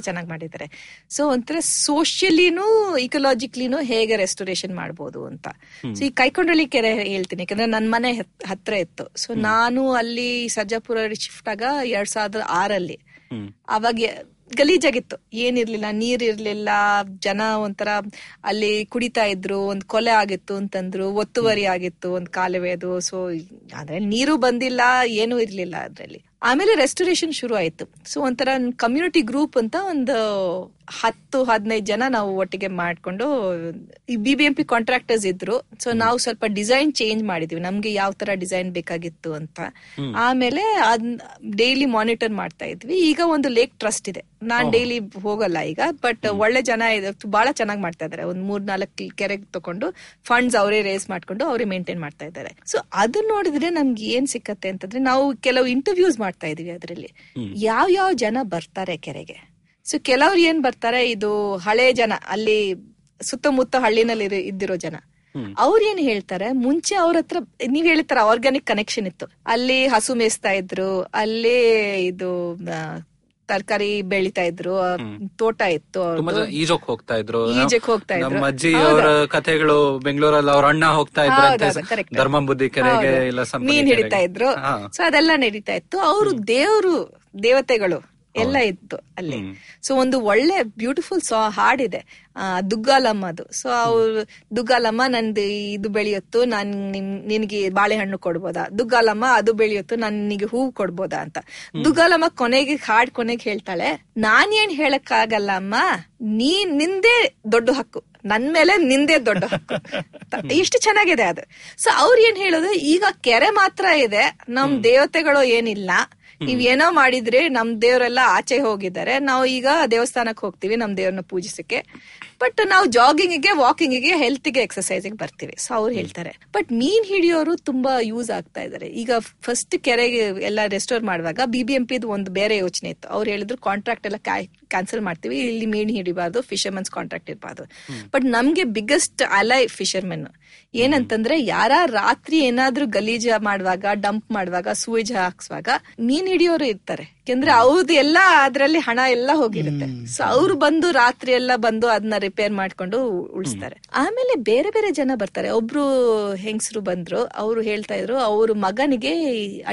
ಚೆನ್ನಾಗಿ ಮಾಡಿದ್ದಾರೆ. ಸೊ ಒಂಥರ ಸೋಷಿಯಲಿನೂ ಇಕೋಲಾಜಿಕಲಿನೂ ಹೇಗೆ ರೆಸ್ಟೋರೇಷನ್ ಮಾಡಬಹುದು ಅಂತ. ಸೊ ಈ ಕೈಕೊಂಡ್ರಹಳ್ಳಿ ಕೆರೆ ಹೇಳ್ತೀನಿ, ಯಾಕಂದ್ರೆ ನನ್ನ ಮನೆ ಹತ್ರ ಇತ್ತು. ಸೊ ನಾನು ಅಲ್ಲಿ ಸರ್ಜಾಪುರ ಶಿಫ್ಟ್ ಆಗ 2006 ಅವಾಗ ಗಲೀಜಾಗಿತ್ತು, ಏನಿರ್ಲಿಲ್ಲ, ನೀರಿರ್ಲಿಲ್ಲ, ಜನ ಒಂಥರ ಅಲ್ಲಿ ಕುಡಿತಾ ಇದ್ರು, ಒಂದ್ ಕೊಲೆ ಆಗಿತ್ತು ಅಂತಂದ್ರು, ಒತ್ತುವರಿ ಆಗಿತ್ತು ಒಂದ್ ಕಾಲುವೆ ಅದು. ಸೊ ಅಂದ್ರೆ ನೀರು ಬಂದಿಲ್ಲ, ಏನೂ ಇರ್ಲಿಲ್ಲ ಅದ್ರಲ್ಲಿ. ಆಮೇಲೆ ರೆಸ್ಟೋರೇಷನ್ ಶುರು ಆಯ್ತು. ಸೊ ಒಂಥರ ಕಮ್ಯುನಿಟಿ ಗ್ರೂಪ್ ಅಂತ ಒಂದು 10-15 ಜನ ನಾವು ಒಟ್ಟಿಗೆ ಮಾಡ್ಕೊಂಡು, ಈ BBMP ಕಾಂಟ್ರಾಕ್ಟರ್ಸ್ ಇದ್ರು. ಸೊ ನಾವು ಸ್ವಲ್ಪ ಡಿಸೈನ್ ಚೇಂಜ್ ಮಾಡಿದ್ವಿ, ನಮ್ಗೆ ಯಾವ ತರ ಡಿಸೈನ್ ಬೇಕಾಗಿತ್ತು ಅಂತ. ಆಮೇಲೆ ಡೈಲಿ ಮಾನಿಟರ್ ಮಾಡ್ತಾ ಇದ್ವಿ. ಈಗ ಒಂದು ಲೇಕ್ ಟ್ರಸ್ಟ್ ಇದೆ, ನಾನ್ ಡೈಲಿ ಹೋಗಲ್ಲ ಈಗ, ಬಟ್ ಒಳ್ಳೆ ಜನ ಬಹಳ ಚೆನ್ನಾಗಿ ಮಾಡ್ತಾ ಇದಾರೆ. ಒಂದ್ 3-4 ಕೆರೆಗೆ ತಗೊಂಡು ಫಂಡ್ಸ್ ಅವರೇ ರೇಸ್ ಮಾಡ್ಕೊಂಡು ಅವರೇ ಮೇಂಟೈನ್ ಮಾಡ್ತಾ ಇದ್ದಾರೆ. ಸೊ ಅದನ್ನ ನೋಡಿದ್ರೆ ನಮ್ಗೆ ಏನ್ ಸಿಕ್ಕತ್ತೆ ಅಂತಂದ್ರೆ, ನಾವು ಕೆಲವು ಇಂಟರ್ವ್ಯೂಸ್ ಮಾಡ್ತಾ ಇದೀವಿ ಅದರಲ್ಲಿ, ಯಾವ ಯಾವ ಜನ ಬರ್ತಾರೆ ಕೆರೆಗೆ. ಸೊ ಕೆಲವ್ರು ಏನ್ ಬರ್ತಾರೆ, ಇದು ಹಳೆ ಜನ, ಅಲ್ಲಿ ಸುತ್ತಮುತ್ತ ಹಳ್ಳಿನಲ್ಲಿ ಇದ್ದಿರೋ ಜನ, ಅವ್ರು ಏನ್ ಹೇಳ್ತಾರೆ, ಮುಂಚೆ ಅವ್ರ ಹತ್ರ ನೀವ್ ಹೇಳ್ತಾರ ಆರ್ಗ್ಯಾನಿಕ್ ಕನೆಕ್ಷನ್ ಇತ್ತು, ಅಲ್ಲಿ ಹಸು ಮೇಯಿಸ್ತಾ ಇದ್ರು, ಅಲ್ಲಿ ಇದು ತರಕಾರಿ ಬೆಳಿತಾ ಇದ್ರು, ತೋಟ ಇತ್ತು, ಈಜಕ್ ಹೋಗ್ತಾ ಇದ್ರು, ನಮ್ಮ ಅಜ್ಜಿ ಅವರ ಕಥೆಗಳು, ಬೆಂಗಳೂರಲ್ಲಿ ಅವ್ರ ಅಣ್ಣ ಹೋಗ್ತಾ ಇದ್ರು ಧರ್ಮಬುದ್ಧಿ ಕೆರೆಗೆ, ಮೀನ್ ಹಿಡಿತಾ ಇದ್ರು. ಸೊ ಅದೆಲ್ಲ ನಡೀತಾ ಇತ್ತು. ಅವರು ದೇವರು ದೇವತೆಗಳು ಎಲ್ಲ ಇತ್ತು ಅಲ್ಲಿ. ಸೊ ಒಂದು ಒಳ್ಳೆ ಬ್ಯೂಟಿಫುಲ್ ಹಾಡಿದೆ ದುಗ್ಗಾಲಮ್ಮದು. ಸೊ ಅವ್ರು ದುಗ್ಗಾಲಮ್ಮ ನಂದು ಇದು ಬೆಳೆಯುತ್ತು, ನಾನ್ ನಿನಗೆ ಬಾಳೆಹಣ್ಣು ಕೊಡ್ಬೋದಾ, ದುಗ್ಗಾಲಮ್ಮ ಅದು ಬೆಳೆಯುತ್ತು, ನಾನ್ ನಿನಗೆ ಹೂವು ಕೊಡ್ಬೋದಾ ಅಂತ. ದುಗ್ಗಾಲಮ್ಮ ಕೊನೆಗೆ ಕೊನೆಗೆ ಹೇಳ್ತಾಳೆ, ನಾನೇನ್ ಹೇಳಕ್ ಆಗಲ್ಲ ಅಮ್ಮ, ನಿಂದೇ ದೊಡ್ಡ ಹಕ್ಕು, ನನ್ ಮೇಲೆ ನಿಂದೇ ದೊಡ್ಡ ಹಕ್ಕು. ಇಷ್ಟು ಚೆನ್ನಾಗಿದೆ ಅದು. ಸೊ ಅವ್ರ ಏನ್ ಹೇಳೋದು, ಈಗ ಕೆರೆ ಮಾತ್ರ ಇದೆ, ನಮ್ ದೇವತೆಗಳು ಏನಿಲ್ಲ, ನೀವ್ ಏನೋ ಮಾಡಿದ್ರೆ ನಮ್ ದೇವರೆಲ್ಲ ಆಚೆ ಹೋಗಿದ್ದಾರೆ, ನಾವು ಈಗ ದೇವಸ್ಥಾನಕ್ಕೆ ಹೋಗ್ತೀವಿ ನಮ್ ದೇವ್ರನ್ನ ಪೂಜಿಸಕ್ಕೆ, ಬಟ್ ನಾವು ಜಾಗಿಂಗ್ಗೆ, ವಾಕಿಂಗ್ಗೆ, ಹೆಲ್ತ್ ಗೆ, ಎಕ್ಸರ್ಸೈಸಿಗೆ ಬರ್ತೀವಿ. ಸೊ ಅವ್ರು ಹೇಳ್ತಾರೆ, ಬಟ್ ಮೀನ್ ಹಿಡಿಯೋರು ತುಂಬಾ ಯೂಸ್ ಆಗ್ತಾ ಇದಾರೆ. ಈಗ ಫಸ್ಟ್ ಕೆರೆಗೆ ಎಲ್ಲ ರೆಸ್ಟೋರ್ ಮಾಡುವಾಗ BBMP ಒಂದು ಬೇರೆ ಯೋಚನೆ ಇತ್ತು. ಅವ್ರು ಹೇಳಿದ್ರು ಕಾಂಟ್ರಾಕ್ಟ್ ಎಲ್ಲ ಕ್ಯಾನ್ಸಲ್ ಮಾಡ್ತೀವಿ, ಇಲ್ಲಿ ಮೀನ್ ಹಿಡಿಬಾರ್ದು, ಫಿಶರ್ಮನ್ಸ್ ಕಾಂಟ್ರಾಕ್ಟ್ ಇರಬಾರ್ದು. ಬಟ್ ನಮ್ಗೆ ಬಿಗ್ಗೆಸ್ಟ್ ಅಲೈ ಫಿಶರ್ಮನ್ ಏನಂತಂದ್ರೆ, ಯಾರ ರಾತ್ರಿ ಏನಾದ್ರೂ ಗಲೀಜ ಮಾಡುವಾಗ, ಡಂಪ್ ಮಾಡುವಾಗ, ಸೂಯೇಜ್ ಹಾಕ್ಸುವಾಗ ಮೀನ್ ಹಿಡಿಯೋರು ಇರ್ತಾರೆ, ಯಾಕೆಂದ್ರೆ ಅವ್ರದ್ದು ಎಲ್ಲ ಅದ್ರಲ್ಲಿ ಹಣ ಎಲ್ಲ ಹೋಗಿರುತ್ತೆ. ಸೊ ಅವ್ರು ಬಂದು ರಾತ್ರಿ ಎಲ್ಲ ಬಂದು ಅದನ್ನ ರಿಪೇರ್ ಮಾಡ್ಕೊಂಡು ಉಳಿಸ್ತಾರೆ. ಆಮೇಲೆ ಬೇರೆ ಬೇರೆ ಜನ ಬರ್ತಾರೆ. ಒಬ್ರು ಹೆಂಗಸರು ಬಂದ್ರು, ಅವರು ಹೇಳ್ತಾ ಇದ್ರು ಅವ್ರ ಮಗನಿಗೆ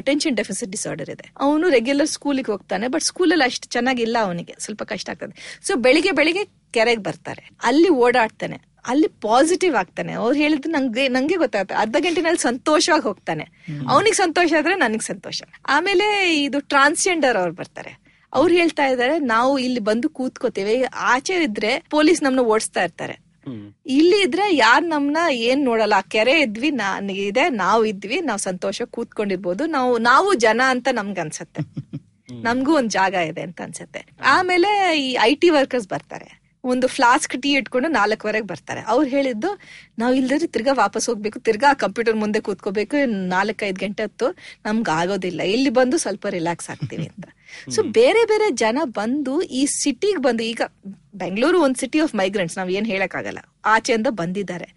ಅಟೆನ್ಷನ್ ಡೆಫಿಸಿಟ್ ಡಿಸಾರ್ಡರ್ ಇದೆ, ಅವನು ರೆಗ್ಯುಲರ್ ಸ್ಕೂಲಿಗೆ ಹೋಗ್ತಾನೆ, ಬಟ್ ಸ್ಕೂಲಲ್ಲಿ ಅಷ್ಟು ಚೆನ್ನಾಗಿಲ್ಲ, ಅವನಿಗೆ ಸ್ವಲ್ಪ ಕಷ್ಟ ಆಗ್ತದೆ. ಸೊ ಬೆಳಿಗ್ಗೆ ಕೆರೆಗೆ ಬರ್ತಾರೆ, ಅಲ್ಲಿ ಓಡಾಡ್ತಾನೆ, ಅಲ್ಲಿ ಪಾಸಿಟಿವ್ ಆಗ್ತಾನೆ. ಅವ್ರು ಹೇಳಿದ್ರು ನಂಗೆ ಗೊತ್ತಾಗುತ್ತೆ, ಅರ್ಧ ಗಂಟೆನಲ್ಲಿ ಸಂತೋಷವಾಗಿ ಹೋಗ್ತಾನೆ, ಅವನಿಗೆ ಸಂತೋಷ ಆದ್ರೆ ನನಗ್ ಸಂತೋಷ. ಆಮೇಲೆ ಇದು ಟ್ರಾನ್ಸ್ಜೆಂಡರ್ ಅವ್ರು ಬರ್ತಾರೆ, ಅವ್ರು ಹೇಳ್ತಾ ಇದಾರೆ ನಾವು ಇಲ್ಲಿ ಬಂದು ಕೂತ್ಕೋತೀವಿ, ಆಚೆ ಇದ್ರೆ ಪೊಲೀಸ್ ನಮ್ನ ಓಡಿಸ್ತಾ ಇರ್ತಾರೆ, ಇಲ್ಲಿ ಇದ್ರೆ ಯಾರ್ ನಮ್ನ ಏನ್ ನೋಡಲ್ಲ, ಕೆರೆ ಇದ್ವಿ, ನನಗಿದೆ, ನಾವು ಇದ್ವಿ, ನಾವು ಸಂತೋಷ ಕೂತ್ಕೊಂಡಿರ್ಬೋದು, ನಾವು ಜನ ಅಂತ ನಮ್ಗೆ ಅನ್ಸತ್ತೆ, ನಮ್ಗೂ ಒಂದ್ ಜಾಗ ಇದೆ ಅಂತ ಅನ್ಸತ್ತೆ. ಆಮೇಲೆ ಈ IT ವರ್ಕರ್ಸ್ ಬರ್ತಾರೆ, ಒಂದು ಫ್ಲಾಸ್ಕ್ ಟೀ ಇಟ್ಕೊಂಡು 4:15 ಬರ್ತಾರೆ. ಅವ್ರು ಹೇಳಿದ್ದು ನಾವ್ ಇಲ್ದ್ರೆ ತಿರ್ಗಾ ವಾಪಸ್ ಹೋಗ್ಬೇಕು, ತಿರ್ಗಾ ಕಂಪ್ಯೂಟರ್ ಮುಂದೆ ಕೂತ್ಕೋಬೇಕು, 4-5 ಗಂಟೆ ಹೊತ್ತು ನಮ್ಗೆ ಆಗೋದಿಲ್ಲ, ಇಲ್ಲಿ ಬಂದು ಸ್ವಲ್ಪ ರಿಲ್ಯಾಕ್ಸ್ ಆಗ್ತೀವಿ ಅಂತ. ಸೊ ಬೇರೆ ಬೇರೆ ಜನ ಬಂದು ಈ ಸಿಟಿಗೆ ಬಂದು, ಈಗ ಬೆಂಗಳೂರು ಒಂದು ಸಿಟಿ ಆಫ್ ಮೈಗ್ರೆಂಟ್ಸ್, ನಾವ್ ಏನ್ ಹೇಳಕ್ ಆಗಲ್ಲ, ಆಚೆಯಿಂದ ಬಂದಿದ್ದಾರೆ.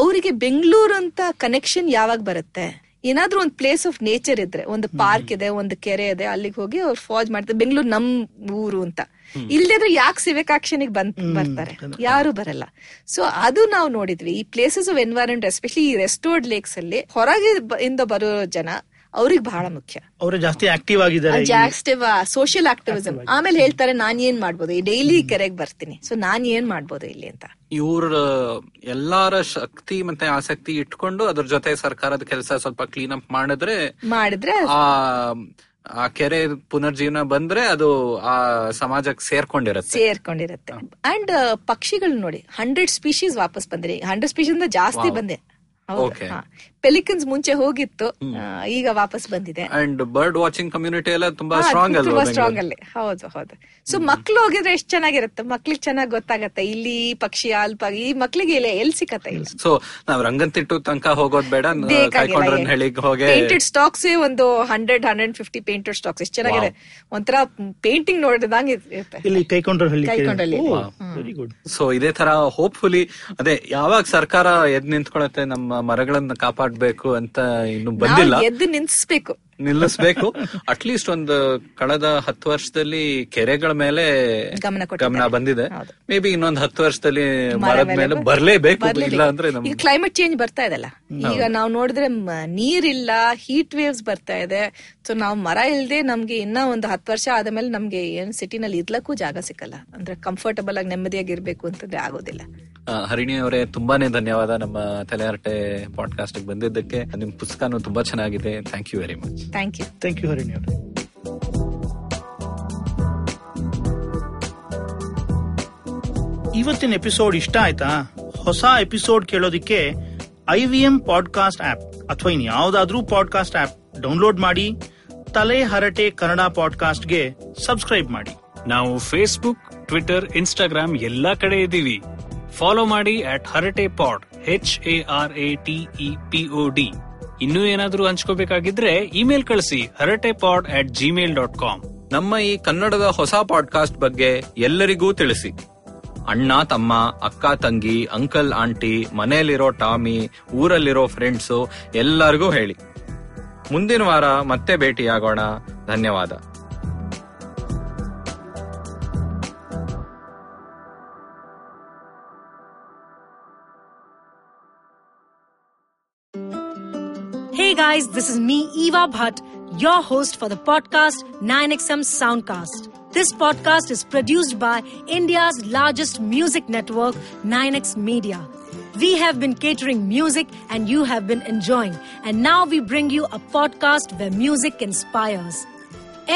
ಅವರಿಗೆ ಬೆಂಗಳೂರು ಅಂತ ಕನೆಕ್ಷನ್ ಯಾವಾಗ ಬರುತ್ತೆ? ಏನಾದ್ರೂ ಒಂದು ಪ್ಲೇಸ್ ಆಫ್ ನೇಚರ್ ಇದ್ರೆ, ಒಂದು ಪಾರ್ಕ್ ಇದೆ, ಒಂದು ಕೆರೆ ಇದೆ, ಅಲ್ಲಿಗೆ ಹೋಗಿ ಅವ್ರು ಫಾಜ್ ಮಾಡ್ತಾರೆ, ಬೆಂಗಳೂರು ನಮ್ ಊರು ಅಂತ. ಇಲ್ಲದ್ರೆ ಯಾಕೆ ಸಿವಿಕಾಕ್ಷನಿಗೆ ಬರ್ತಾರೆ? ಯಾರು ಬರಲ್ಲ. ಸೊ ಅದು ನಾವು ನೋಡಿದ್ವಿ, ಈ ಪ್ಲೇಸಸ್ ಆಫ್ ಎನ್ವೈರನ್ಮೆಂಟ್, ಎಸ್ಪೆಷಲಿ ಈ ರೆಸ್ಟೋರ್ಡ್ ಲೇಕ್ಸ್ ಅಲ್ಲಿ ಹೊರಗೆ ಇಂದ ಬರೋ ಜನ ಅವ್ರಿಗೆ ಬಹಳ ಮುಖ್ಯ. ಅವರು ಜಾಸ್ತಿ ಆಕ್ಟಿವ್ ಆಗಿದ್ದಾರೆ, ಸೋಷಿಯಲ್ ಆಕ್ಟಿವಿಸಮ್. ಆಮೇಲೆ ಹೇಳ್ತಾರೆ ನಾನ್ ಏನ್ ಮಾಡ್ಬೋದು, ಡೈಲಿ ಕೆರೆಗೆ ಬರ್ತೀನಿ, ಸೊ ನಾನ್ ಏನ್ ಮಾಡ್ಬೋದು ಇಲ್ಲಿ ಅಂತ. ಇವ್ರ ಎಲ್ಲಾರ ಶಕ್ತಿ ಮತ್ತೆ ಆಸಕ್ತಿ ಇಟ್ಕೊಂಡು ಅದ್ರ ಜೊತೆ ಸರ್ಕಾರದ ಕೆಲಸ ಸ್ವಲ್ಪ ಕ್ಲೀನ್ ಅಪ್ ಮಾಡಿದ್ರೆ ಆ ಕೆರೆ ಪುನರ್ಜೀವನ ಬಂದ್ರೆ ಅದು ಆ ಸಮಾಜಕ್ಕೆ ಸೇರ್ಕೊಂಡಿರತ್ತೆ. ಅಂಡ್ ಪಕ್ಷಿಗಳು ನೋಡಿ, 100 ಸ್ಪೀಶೀಸ್ ವಾಪಸ್ ಬಂದ್ರಿ, 100 ಸ್ಪೀಶೀಸ್ ಜಾಸ್ತಿ ಬಂದೆ. ಪೆಲಿಕನ್ಸ್ ಮುಂಚೆ ಹೋಗಿತ್ತು, ಈಗ ವಾಪಸ್ ಬಂದಿದೆ. ಅಂಡ್ ಬರ್ಡ್ ವಾಚಿಂಗ್ ಕಮ್ಯುನಿಟಿ ಎಲ್ಲ ತುಂಬಾ ಸ್ಟ್ರಾಂಗ್ ಅಲ್ಲಿ. ಹೌದು ಹೌದು. ಸೊ ಮಕ್ಳು ಹೋಗಿದ್ರೆ ಎಷ್ಟು ಚೆನ್ನಾಗಿರುತ್ತೆ, ಮಕ್ಳಿಗೆ ಚೆನ್ನಾಗಿ ಗೊತ್ತಾಗತ್ತೆ ಇಲ್ಲಿ ಪಕ್ಷಿ ಅಲ್ಪಾಗಿ, ಈ ಮಕ್ಳಿಗೆ ಇಲ್ಲ ಎಲ್ಲಿ ಸಿಕ್ಕತ್ತೆ. ಸೊ ನಾವ್ ರಂಗಂತಿಟ್ಟು ತನಕ ಹೋಗೋದ್ ಬೇಡ, ಪೇಂಟೆಡ್ ಸ್ಟಾಕ್ಸ್ ಒಂದು 100-150 ಪೇಂಟೆಡ್ ಸ್ಟಾಕ್ಸ್ ಎಷ್ಟು ಚೆನ್ನಾಗಿದೆ, ಒಂಥರ ಪೇಂಟಿಂಗ್ ನೋಡಿದಂಗೆ ಇರುತ್ತೆ ಇಲ್ಲಿ ಕೈಕೊಂಡ್ರಲ್ಲಿ. ಸೊ ಇದೇ ತರ ಹೋಪ್ಫುಲಿ ಅದೇ ಯಾವಾಗ ಸರ್ಕಾರ ಎದ್ ನಿಂತ್ಕೊಳತ್ತೆ, ನಮ್ಮ ಮರಗಳನ್ನ ಕಾಪಾಡ್ಬೇಕು ಅಂತ ಇನ್ನು ಬಂದಿಲ್ಲ, ಎದ್ದು ನಿಲ್ಲಿಸ್ಬೇಕು ನಿಲ್ಲಿಸ್ಬೇಕು. ಅಟ್ಲೀಸ್ಟ್ ಒಂದು ಕಳೆದ 10 ವರ್ಷದಲ್ಲಿ ಕೆರೆಗಳ ಮೇಲೆ ಗಮನ ಬಂದಿದೆ, ಮೇ ಬಿ ಇನ್ನೊಂದು 10 ವರ್ಷದಲ್ಲಿ ಮರದ ಮೇಲೆ ಬರ್ಲೇಬೇಕು. ಇಲ್ಲ ಅಂದ್ರೆ ಈಗ ಕ್ಲೈಮೇಟ್ ಚೇಂಜ್ ಬರ್ತಾ ಇದೆಲ್ಲ, ಈಗ ನಾವು ನೋಡಿದ್ರೆ ನೀರಿಲ್ಲ, ಹೀಟ್ ವೇವ್ಸ್ ಬರ್ತಾ ಇದೆ. ಸೊ ನಾವು ಮರ ಇಲ್ಲದೆ ನಮ್ಗೆ ಇನ್ನ ಒಂದು 10 ವರ್ಷ ಆದ್ಮೇಲೆ ನಮ್ಗೆ ಏನ್ ಸಿಟಿನಲ್ಲಿ ಇರ್ಲಕ್ಕೂ ಜಾಗ ಸಿಕ್ಕಲ್ಲ. ಅಂದ್ರೆ ಕಂಫರ್ಟಬಲ್ ಆಗಿ ನೆಮ್ಮದಿಯಾಗಿರ್ಬೇಕು ಅಂತಂದ್ರೆ ಆಗೋದಿಲ್ಲ. ಹರಿಣಿ ಅವರೇ, ತುಂಬಾನೇ ಧನ್ಯವಾದ ನಮ್ಮ ತಲೆಹರಟೆ ಪಾಡ್ಕಾಸ್ಟ್ ಬಂದಿದ್ದಕ್ಕೆ. ನಿಮ್ ಪುಸ್ತಕನೂ ತುಂಬಾ ಚೆನ್ನಾಗಿದೆ. Thank you very much. Thank you. Thank you Harini ಅವರೇ. ಇವತ್ತಿನ ಎಪಿಸೋಡ್ ಇಷ್ಟ ಆಯ್ತಾ? ಹೊಸ ಎಪಿಸೋಡ್ ಕೇಳೋದಿಕ್ಕೆ IVM ಪಾಡ್ಕಾಸ್ಟ್ ಆಪ್ ಅಥವಾ ಇನ್ ಯಾವ್ದಾದ್ರೂ ಪಾಡ್ಕಾಸ್ಟ್ ಆಪ್ ಡೌನ್ಲೋಡ್ ಮಾಡಿ ತಲೆ ಹರಟೆ ಕನ್ನಡ ಪಾಡ್ಕಾಸ್ಟ್ಗೆ ಸಬ್ಸ್ಕ್ರೈಬ್ ಮಾಡಿ. ನಾವು ಫೇಸ್ಬುಕ್, ಟ್ವಿಟರ್, ಇನ್ಸ್ಟಾಗ್ರಾಮ್ ಎಲ್ಲಾ ಕಡೆ ಇದ್ದೀವಿ. ಫಾಲೋ ಮಾಡಿ @ಹರಟೆಪಾಡ್ HARATEPOD. ಇನ್ನೂ ಏನಾದ್ರೂ ಹಂಚ್ಕೋಬೇಕಾಗಿದ್ರೆ ಇಮೇಲ್ ಕಳಿಸಿ haratepaod@gmail.com. ನಮ್ಮ ಈ ಕನ್ನಡದ ಹೊಸ ಪಾಡ್ಕಾಸ್ಟ್ ಬಗ್ಗೆ ಎಲ್ಲರಿಗೂ ತಿಳಿಸಿ. ಅಣ್ಣ, ತಮ್ಮ, ಅಕ್ಕ, ತಂಗಿ, ಅಂಕಲ್, ಆಂಟಿ, ಮನೆಯಲ್ಲಿರೋ ಟಾಮಿ, ಊರಲ್ಲಿರೋ ಫ್ರೆಂಡ್ಸು ಎಲ್ಲರಿಗೂ ಹೇಳಿ. ಮುಂದಿನ ವಾರ ಮತ್ತೆ ಭೇಟಿಯಾಗೋಣ. ಧನ್ಯವಾದ. Hey guys, this is me, Eva Bhatt, your host for the podcast 9XM Soundcast. This podcast is produced by India's largest music network, 9X Media. We have been catering music and you have been enjoying. And now we bring you a podcast where music inspires.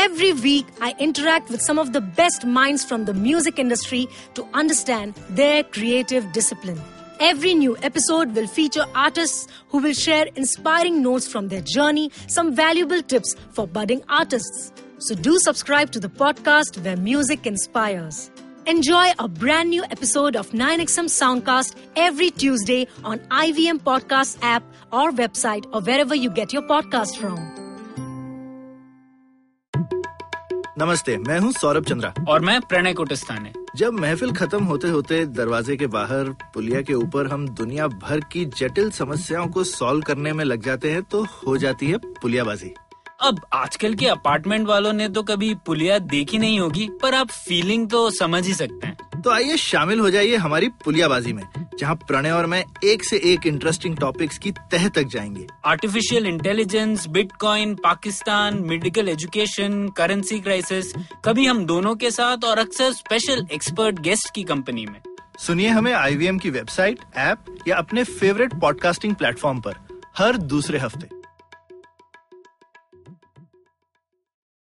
Every week, I interact with some of the best minds from the music industry to understand their creative discipline. Every new episode will feature artists who will share inspiring notes from their journey, some valuable tips for budding artists. So do subscribe to the podcast where music inspires. Enjoy a brand new episode of 9XM Soundcast every Tuesday on IVM Podcast app or website or wherever you get your podcast from. नमस्ते, मैं हूँ सौरभ चंद्रा और मैं प्रणय कुटिस्ताने. जब महफिल खत्म होते होते दरवाजे के बाहर पुलिया के ऊपर हम दुनिया भर की जटिल समस्याओं को सॉल्व करने में लग जाते हैं तो हो जाती है पुलियाबाजी. अब आजकल के अपार्टमेंट वालों ने तो कभी पुलिया देखी नहीं होगी, पर आप फीलिंग तो समझ ही सकते हैं. तो आइए शामिल हो जाइए हमारी पुलियाबाजी में, जहाँ प्रणय और मैं एक से एक इंटरेस्टिंग टॉपिक्स की तह तक जाएंगे. Artificial intelligence, bitcoin, Pakistan, medical education, currency crisis, कभी हम दोनों के साथ और अक्सर स्पेशल एक्सपर्ट गेस्ट की कंपनी में. सुनिए हमें IVM की वेबसाइट, ऐप या अपने फेवरेट पॉडकास्टिंग प्लेटफॉर्म पर हर दूसरे हफ्ते.